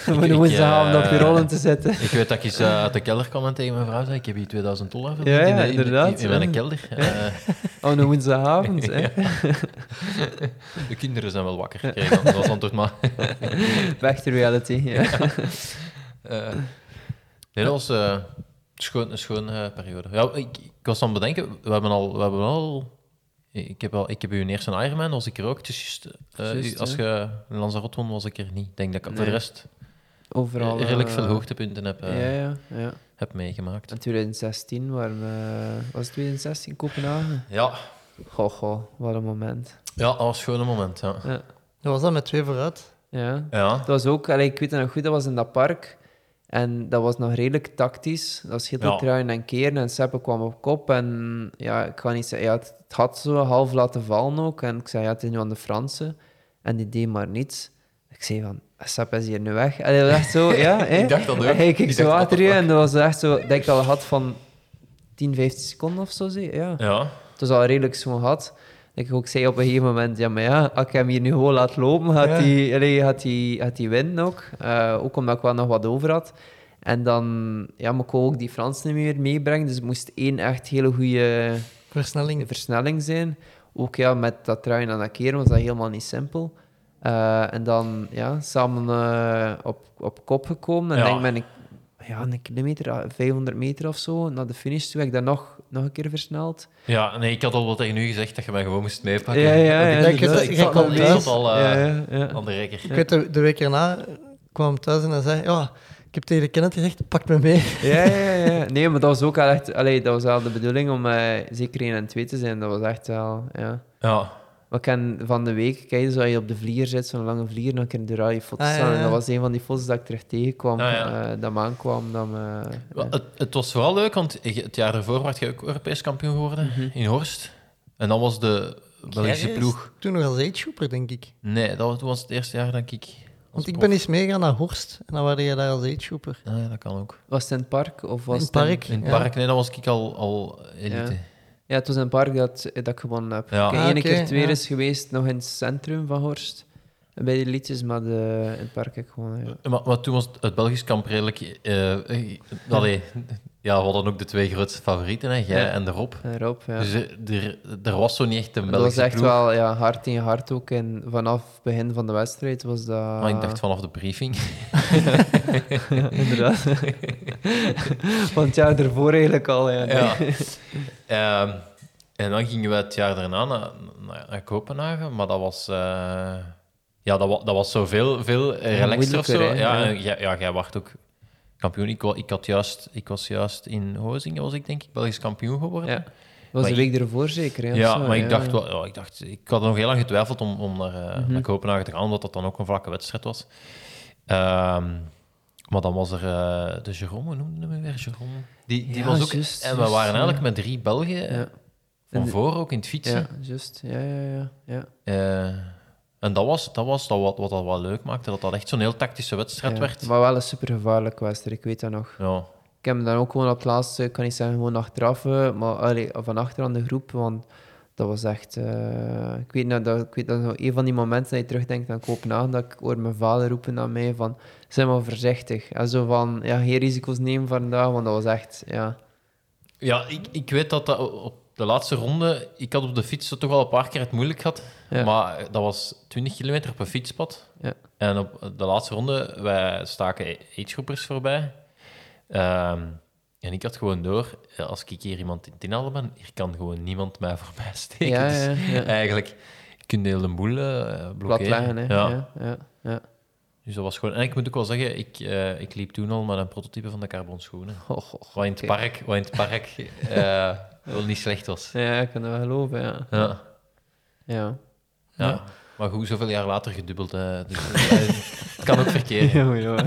Maar dan moesten ze halen om dat op je rollen te zetten. Ik weet dat ik eens uh, uit de kelder kwam en tegen mijn vrouw zei... Ik heb hier tweeduizend dollar verdiend ja, ja, in, in, in mijn kelder. Ja. Uh. Oh, een woensdagavond. Ja. De kinderen zijn wel wakker gekregen. Dat was antwoord maar... Back to reality, ja. ja. Uh, nee, dat was uh, een schoon, schoon uh, periode. Ja, ik, ik was aan het bedenken, we hebben al... We hebben al Ik heb, al, ik heb uw eerste Ironman, was ik er ook. Just, uh, just, als je in Lanzarote won, was ik er niet. Ik denk dat ik nee. voor de rest overal uh, redelijk veel hoogtepunten heb, uh, ja, ja, ja. heb meegemaakt. In twintig zestien, waarom, uh, was het twintig zestien Kopenhagen? Ja. Goh, goh, wat een moment. Ja, dat was gewoon een moment, ja. ja. Dat was dat met twee vooruit. Ja. ja. Dat was ook, allee, ik weet het nog goed, dat was in dat park. En dat was nog redelijk tactisch. Dat was heel ja. draaien en keren. En Seppe kwam op kop. En ja, ik ga niet zeggen, ja, het had zo half laten vallen ook. En ik zei, ja, het is nu aan de Fransen. En die deed maar niets. Ik zei van, Seppe is hier nu weg. En hij was echt zo, ja. ik dacht dat ook. En hij keek zo achter je. En dat was echt zo, denk ik, dat we had van tien, vijftien seconden of zo. Ja. ja. Het was al redelijk zo gehad. Dat ik ook zei op een gegeven moment, ja, maar ja, als ik hem hier nu gewoon laat lopen, gaat ja. hij winnen ook. Uh, ook omdat ik wel nog wat over had. En dan, ja, maar ik kon ook die Frans niet meer meebrengen. Dus het moest één echt hele goede versnelling. versnelling zijn. Ook ja, met dat truien aan dat keren was dat helemaal niet simpel. Uh, en dan, ja, samen uh, op, op kop gekomen. En ja. denk ben ik, ja, een kilometer, vijfhonderd meter of zo, naar de finish toe heb ik dat nog... nog een keer versneld. Ja, nee, ik had al wat tegen u gezegd dat je mij gewoon moest meepakken. Ja, ja, ja. Ik, ja, ik zat al, ik zat al uh, ja, ja, ja. aan de rekker. Ik weet, de, de week erna kwam thuis en hij zei, ja, ik heb tegen de Kenneth gezegd, pak me mee. Ja, ja, ja. Nee, maar dat was ook al echt... Allee, dat was al de bedoeling om uh, zeker één en twee te zijn. Dat was echt wel... Ja. ja. Wat ik van de week, kijk, dus als je op de vlieger zit, zo'n lange vlieger, dan kan je de raaie foto's ah, ja, ja. staan. En dat was een van die foto's dat ik terug tegenkwam, ah, ja. uh, dat me aankwam. Dat me, uh, het, het was vooral leuk, want het jaar ervoor werd je ook Europees kampioen geworden, mm-hmm. in Horst. En dan was de Belgische ploeg... toen nog als agegroeper, denk ik. Nee, dat was het eerste jaar, denk ik. Want ik ben eens meegaan naar Horst, en dan waren jij daar als agegroeper. Ah, ja, dat kan ook. Was het in het park? Of was in het park? In het ja. park, nee, dan was ik al, al elite. Ja. Ja, het was een park dat, dat ik gewonnen heb. Ja. Ik heb ah, één okay, keer twee ja. is geweest, nog in het centrum van Horst. Bij die liedjes, maar de, in het park heb ik gewonnen. Ja. Maar, maar toen was het Belgisch kamp redelijk... Uh, allee, ja, we hadden ook de twee grootste favorieten, hè, jij ja. en de Rob. En Rob ja. Dus er, er was zo niet echt een Belgische ploeg. Dat was echt wel ja, hard in je hart ook. En vanaf het begin van de wedstrijd was dat... Maar ik dacht vanaf de briefing. ja, inderdaad. Want ja, daarvoor eigenlijk al. Ja. ja. Uh, en dan gingen we het jaar daarna naar, naar, naar Kopenhagen, maar dat was... Uh... Ja, dat, wa- dat was zo veel, veel relaxter of zo. Ja, ja, ja, jij wacht ook kampioen. Ik, wa- ik, had juist, ik was juist in Hozingen, was ik denk ik, Belgisch kampioen geworden. Ja. Dat was maar de week ik... ervoor zeker. Hè, ja, zo, maar ja. Ik, dacht, wel, ja, ik dacht, ik had nog heel lang getwijfeld om, om naar, uh, mm-hmm. naar Kopenhagen te gaan, omdat dat dan ook een vlakke wedstrijd was. Um, maar dan was er uh, de Jerome, hoe noemde hem weer? Jerome. Die, die ja, was ook, just, en we waren just, eigenlijk ja. met drie Belgen ja. van de... voor ook in het fietsen. Ja, juist. Ja, ja, ja. ja. Uh, En dat was, dat was dat wat, wat dat wel leuk maakte, dat dat echt zo'n heel tactische wedstrijd ja, werd. Maar wel een supergevaarlijke wedstrijd, ik weet dat nog. Ja. Ik heb hem dan ook gewoon op het laatste, ik kan niet zeggen gewoon achteraf, maar allee, van achter aan de groep, want dat was echt... Uh, ik weet dat dat is een van die momenten dat je terugdenkt aan Kopenhagen, dat ik hoor mijn vader roepen aan mij van, zijn maar voorzichtig. En zo van, ja, geen risico's nemen vandaag, want dat was echt... Ja, ja ik, ik weet dat dat op de laatste ronde, ik had op de fiets toch wel een paar keer het moeilijk gehad. Ja. Maar dat was twintig kilometer op een fietspad. Ja. En op de laatste ronde, wij staken agegroepers voorbij. Um, en ik had gewoon door, als ik hier iemand in het inhalen ben, hier kan gewoon niemand mij voorbij steken. Ja, ja, dus ja. Eigenlijk, ik kon de hele boel uh, blokkeren. Hè? Ja. Ja, ja, ja. Dus dat was gewoon... En ik moet ook wel zeggen, ik, uh, ik liep toen al met een prototype van de carbonschoenen. Oh, oh, wat in het okay. park, wat in het park uh, wel niet slecht was. Ja, ik kan dat wel geloven, ja. Ja. Ja. ja. ja. Maar goed, zoveel jaar later gedubbeld. Uh, dus, uh, het kan ook verkeerd. Ja, ja.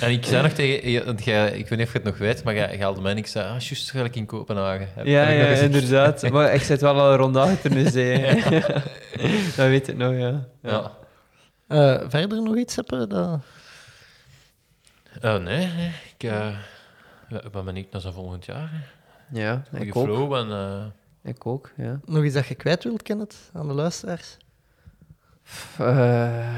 En ik zei nog tegen... Want gij, ik weet niet of je het nog weet, maar jij haalde mij en ik zei... Ah, juist, ga ik in Kopenhagen. Heb, ja, heb ja ik inderdaad. Maar ik zit wel al rond achter de zee. Ja. Dat weet ik nog, ja. Ja. ja. Uh, verder nog iets, Seppe? Dat... Uh, nee, nee, ik uh, ben benieuwd naar zijn volgend jaar. Hè. Ja, Goeie ik flow ook. En, uh... Ik ook, ja. Nog iets dat je kwijt wilt, Kenneth, aan de luisteraars? Uh,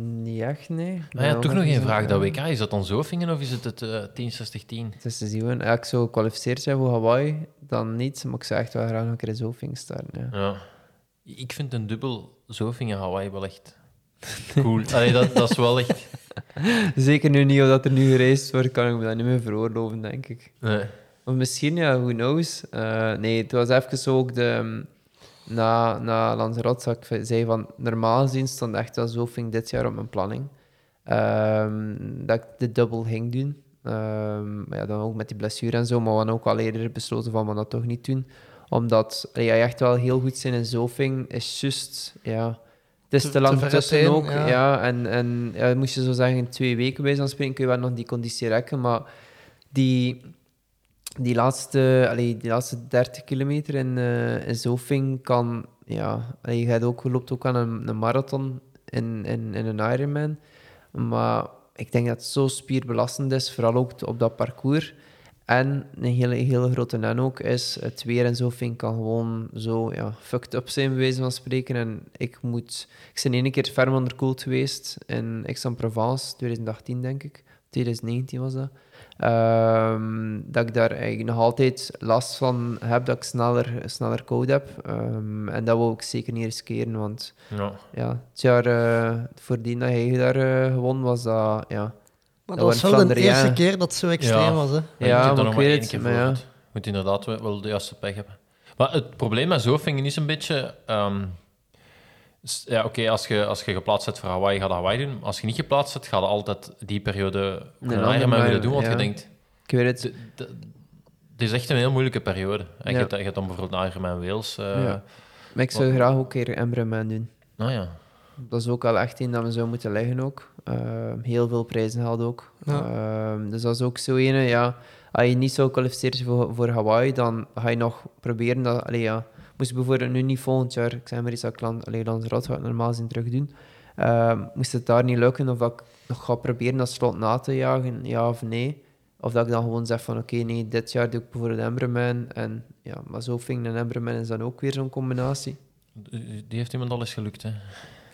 niet echt, nee. Maar ja, toch nog één vraag, dat W K. Is dat dan Zofingen of is het het tien zestig tien? Het is te zien. Als ik zo kwalificeerd zijn voor Hawaii, dan niet. Maar ik zou echt wel graag nog een keer in Zofingen starten. Ja. Ja. Ik vind een dubbel Zofingen Hawaii wel echt... Cool. Allee, dat, dat is wel echt... Zeker nu niet, omdat er nu gereisd wordt, kan ik me dat niet meer veroorloven, denk ik. Nee. Of misschien, ja, who knows. Uh, nee, het was even zo ook de... Na, na Lanzarote, dat ik zei van... Normaal gezien stond echt wel Zofingen dit jaar op mijn planning. Um, dat ik de dubbel ging doen. Um, maar ja, dan ook met die blessure en zo. Maar we hadden ook al eerder besloten van, we dat toch niet doen. Omdat jij ja, echt wel heel goed zijn in Zofingen is juist... Ja, het is te lang te tussen heen, ook. Ja. Ja, en en ja, moest je zo zeggen, in twee weken bij zo'n springen kun je wel nog die conditie rekken. Maar die, die, laatste, allee, die laatste dertig kilometer in, uh, in Zofingen kan... Ja, allee, je ook, loopt ook aan een, een marathon in, in, in een Ironman. Maar ik denk dat het zo spierbelastend is, vooral ook op dat parcours. En een hele, hele grote en ook is, het weer en zo vind ik kan gewoon zo ja, fucked up zijn, bij wijze van spreken. En ik moet... Ik ben één keer ferm onderkoeld geweest in Aix-en-Provence, twintig achttien denk ik. twintig negentien was dat. Um, dat ik daar eigenlijk nog altijd last van heb, dat ik sneller, sneller koud heb. Um, en dat wil ik zeker niet riskeren, want... Ja. ja het jaar uh, voordien dat hij daar uh, won, was dat... Ja, Maar dat, dat was wel de eerste keer dat het zo extreem ja. was. Hè? Ja, ja, je moet nog maar één keer voor. Ja. Je moet inderdaad wel de juiste pech hebben. Maar het probleem met Zofingen is een beetje... Um, ja, oké, okay, als, je, als je geplaatst bent voor Hawaii, ga je Hawaii doen. Als je niet geplaatst bent, ga je altijd die periode een Ironman willen doen. Want ja. je denkt... Ik weet het. Het is echt een heel moeilijke periode. En ja. je, hebt, je hebt dan bijvoorbeeld een Ironman Wales. Uh, ja. Maar ik zou wat... graag ook een keer Ironman doen. Nou ah, ja. Dat is ook al echt één dat we zo moeten leggen ook. Uh, heel veel prijzen hadden ook. Ja. Uh, dus dat is ook zo ene. Ja, als je niet zo kwalificeert voor, voor Hawaii, dan ga je nog proberen dat... Allee, ja, moest je bijvoorbeeld nu niet volgend jaar... Ik zei maar iets dat ik Lanzarote ga normaal zien terug doen. Uh, moest het daar niet lukken of dat ik nog ga proberen dat slot na te jagen, ja of nee. Of dat ik dan gewoon zeg van oké, okay, nee, dit jaar doe ik bijvoorbeeld Ironman. En ja, maar Zofingen en Ironman is dan ook weer zo'n combinatie. Die heeft iemand al eens gelukt, hè?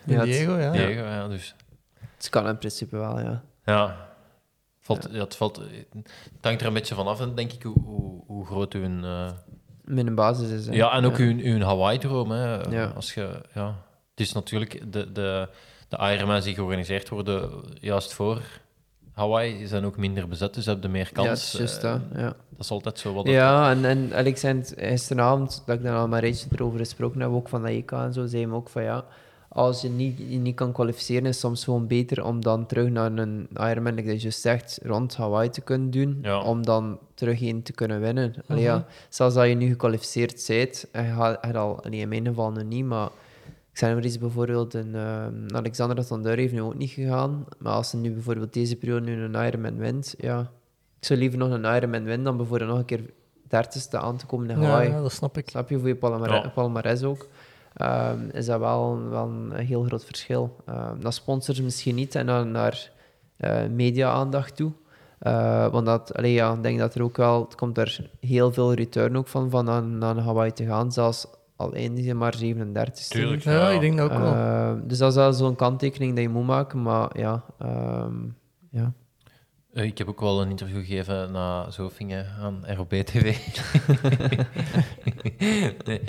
Ja, Diego, ja. Diego, ja, dus... Het kan in principe wel, ja. Ja. Valt, ja. ja het, valt, het hangt er een beetje vanaf, denk ik, hoe, hoe, hoe groot uw... Uh... Mijn basis is. Hè. Ja, en ook ja. uw, uw Hawaii-droom. Hè. Ja. Als je, ja. Het is natuurlijk... De, de, de Ironmans die georganiseerd worden juist voor Hawaii zijn ook minder bezet, dus hebben meer kans. Ja, dat is juist dat, ja. Dat is altijd zo wat... Ja, en, en, en ik zei het gisteravond, dat ik dan al met Rachel erover gesproken heb, ook van de E K en zo, zei hem ook van ja... Als je niet, je niet kan kwalificeren, is het soms gewoon beter om dan terug naar een Ironman, like dat je zegt, rond Hawaii te kunnen doen, ja. om dan terug één te kunnen winnen. Mm-hmm. Allee, ja, zelfs als je nu gekwalificeerd bent, en je gaat al, allee, in mijn geval nog niet, maar ik zei maar eens bijvoorbeeld, een, uh, Alexander dat dan daar heeft nu ook niet gegaan, maar als ze nu bijvoorbeeld deze periode nu een Ironman wint, ja, ik zou liever nog een Ironman winnen dan bijvoorbeeld nog een keer dertigste aan te komen in Hawaii. Ja, ja, dat snap ik. Snap je, voor je palmares, ja. palmares ook. Um, is dat wel, wel een heel groot verschil. Um, naar sponsors misschien niet en naar, naar uh, media-aandacht toe. Uh, want dat, allee, ja, ik denk dat er ook wel... Het komt er heel veel return ook van, van naar, naar Hawaii te gaan. Zelfs al eindig je maar zevenendertig. Tuurlijk, ja, ja, ik denk dat ook wel. Uh, dus dat is wel zo'n kanttekening dat je moet maken, maar ja... Um, ja. Ik heb ook wel een interview gegeven na Zofingen aan R O B T V. Nee.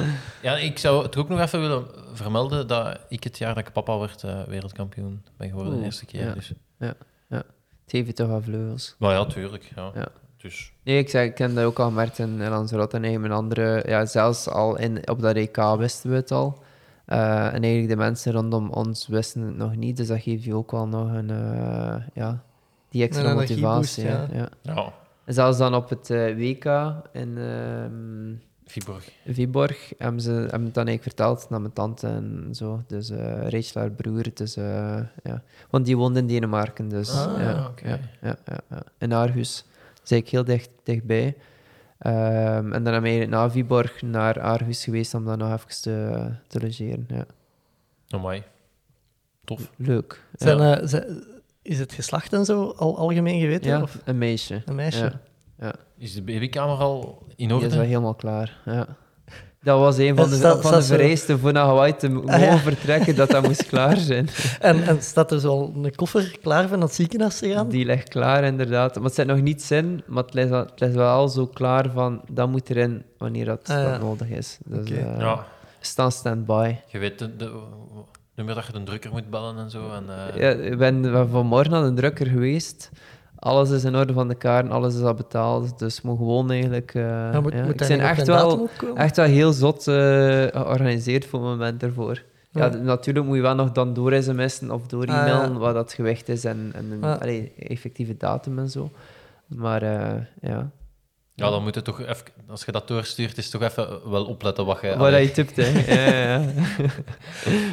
Ja, ik zou het ook nog even willen vermelden dat ik het jaar dat ik papa werd uh, wereldkampioen ben geworden, Oeh, de eerste keer. Ja, dus. ja, ja. Het heeft toch wel vleugels. Maar ja, tuurlijk. Ja. Ja. Dus. Nee, ik, zei, ik heb dat ook al gemerkt in Lanzarote en in andere... Ja, zelfs al in, op dat E K wisten we het al. Uh, en eigenlijk de mensen rondom ons wisten het nog niet. Dus dat geeft je ook wel nog een... Uh, ja... Die extra nee, motivatie, boost, ja. Ja. Ja. Ja. En zelfs dan op het uh, W K in uh, Viborg. Viborg hebben ze hebben het dan eigenlijk verteld naar mijn tante en zo. Dus uh, Rachel, haar broer. Dus, uh, ja. Want die woont in Denemarken, dus. Ah, ja. Okay. Ja, ja, ja, ja. In Aarhus. Dat is eigenlijk heel dicht, dichtbij. Um, en dan hebben we na Viborg naar Aarhus geweest om dan nog even te, te logeren. Ja. Amai. Tof. Leuk. Zijn... Ja. Uh, zijn Is het geslacht en zo al algemeen geweten? Ja, of? een meisje. Een meisje. Ja. Ja. Is de babykamer al in orde? Die is wel helemaal klaar, ja. Dat was een van de, staat, van de vereisten voor naar Hawaii te mogen ah, ja. vertrekken, dat dat moest klaar zijn. En, en staat er zo een koffer klaar van dat ziekenhuis te gaan? Die ligt klaar, inderdaad. Maar het zit nog niet in, maar het ligt, het ligt wel zo klaar van dat moet erin wanneer dat, ah, ja. dat nodig is. Dus okay. uh, ja. staan stand-by. Je weet... De, de, Nummer dat je de drukker moet bellen en zo. En, uh... ja, ik ben vanmorgen aan de drukker geweest. Alles is in orde van de kaart, alles is al betaald. Dus moet gewoon eigenlijk... Uh, ja, moet, ja. Moet ik zijn echt wel, echt wel heel zot uh, georganiseerd voor het moment ervoor. Ja, ja. Natuurlijk moet je wel nog dan door sms'en of door e-mailen ah, ja. wat dat gewicht is en, en een ah. allee, effectieve datum en zo. Maar uh, ja... Ja, dan moet je toch even, als je dat doorstuurt, is toch even wel opletten wat je... Wat je tipt, hè. Ja, ja.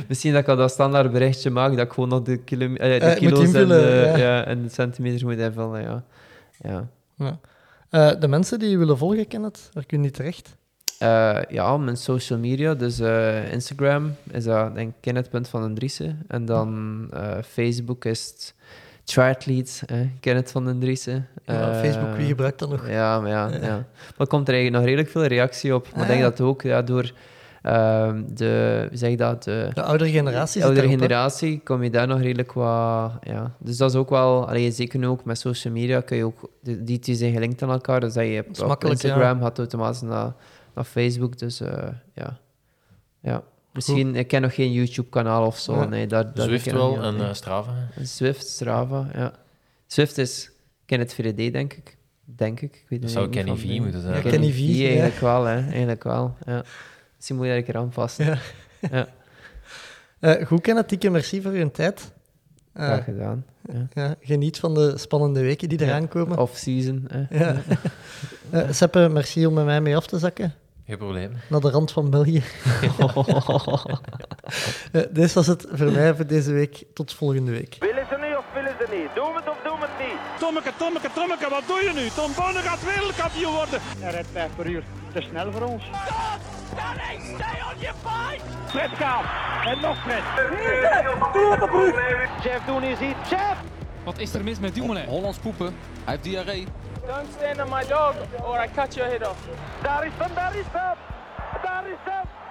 Misschien dat ik al dat standaard berichtje maak, dat ik gewoon nog de, kilo, eh, de eh, kilo's invullen, en, de, ja. Ja, en de centimeters moet invullen, ja. ja. ja. Uh, de mensen die je willen volgen, Kenneth, waar kun je niet terecht? Uh, ja, mijn social media, dus uh, Instagram is dat, denk ik, Kenneth punt Vandendriessche. En dan uh, Facebook is het... Triathletes, eh, Kenneth Vandendriessche. Ja, uh, Facebook, wie gebruikt dat nog? Ja, maar ja, ja. ja. Maar komt er eigenlijk nog redelijk veel reactie op. Maar ik ah, denk ja. dat ook ja, door uh, de, zeg dat, de, de oudere generatie. De oudere generatie op, kom je daar nog redelijk wat. Ja. Dus dat is ook wel, allee, zeker ook met social media, kun je ook, die twee zijn gelinkt aan elkaar. Dus dat je hebt op Instagram ja. gaat automatisch naar, naar Facebook. Dus uh, ja. ja. Misschien, ik ken nog geen YouTube-kanaal of zo. Ja. Nee, dat, dat Zwift wel niet, en uh, Strava. Zwift, Strava, ja. Zwift is Kenneth V D D, denk ik. Denk ik. Ik weet dat zou Kenny V moeten zijn. Ja, Kenny V, ja. eigenlijk wel, hè. Eigenlijk wel, ja. Misschien moet je daar een keer aanpassen. Ja. ja. Uh, goed, Kenneth, dikke merci voor je tijd. Uh, Graag gedaan. Ja. Ja, geniet van de spannende weken die eraan ja. komen. Off-season, hè. Ja. uh, Seppe, merci om met mij mee af te zakken. Geen probleem. Naar de rand van België. Dit was het voor mij voor deze week. Tot volgende week. Willen ze niet of willen ze niet? Doen het of doen het niet? Tommeke, Tommeke, Tommeke, wat doe je nu? Tom Boonen gaat wereldkampioen worden. Hij rijdt vijf per uur. Te snel voor ons. Stop! Stanning! Stay on your fight! Fred Kaan. En nog Fred. Jeff Duny ziet. Jeff! Wat is er mis met Dumoulin? Hollands poepen. Hij heeft diarree. Don't stand on my dog, or I cut your head off. Daar is hem, daar is hem! Daar is hem!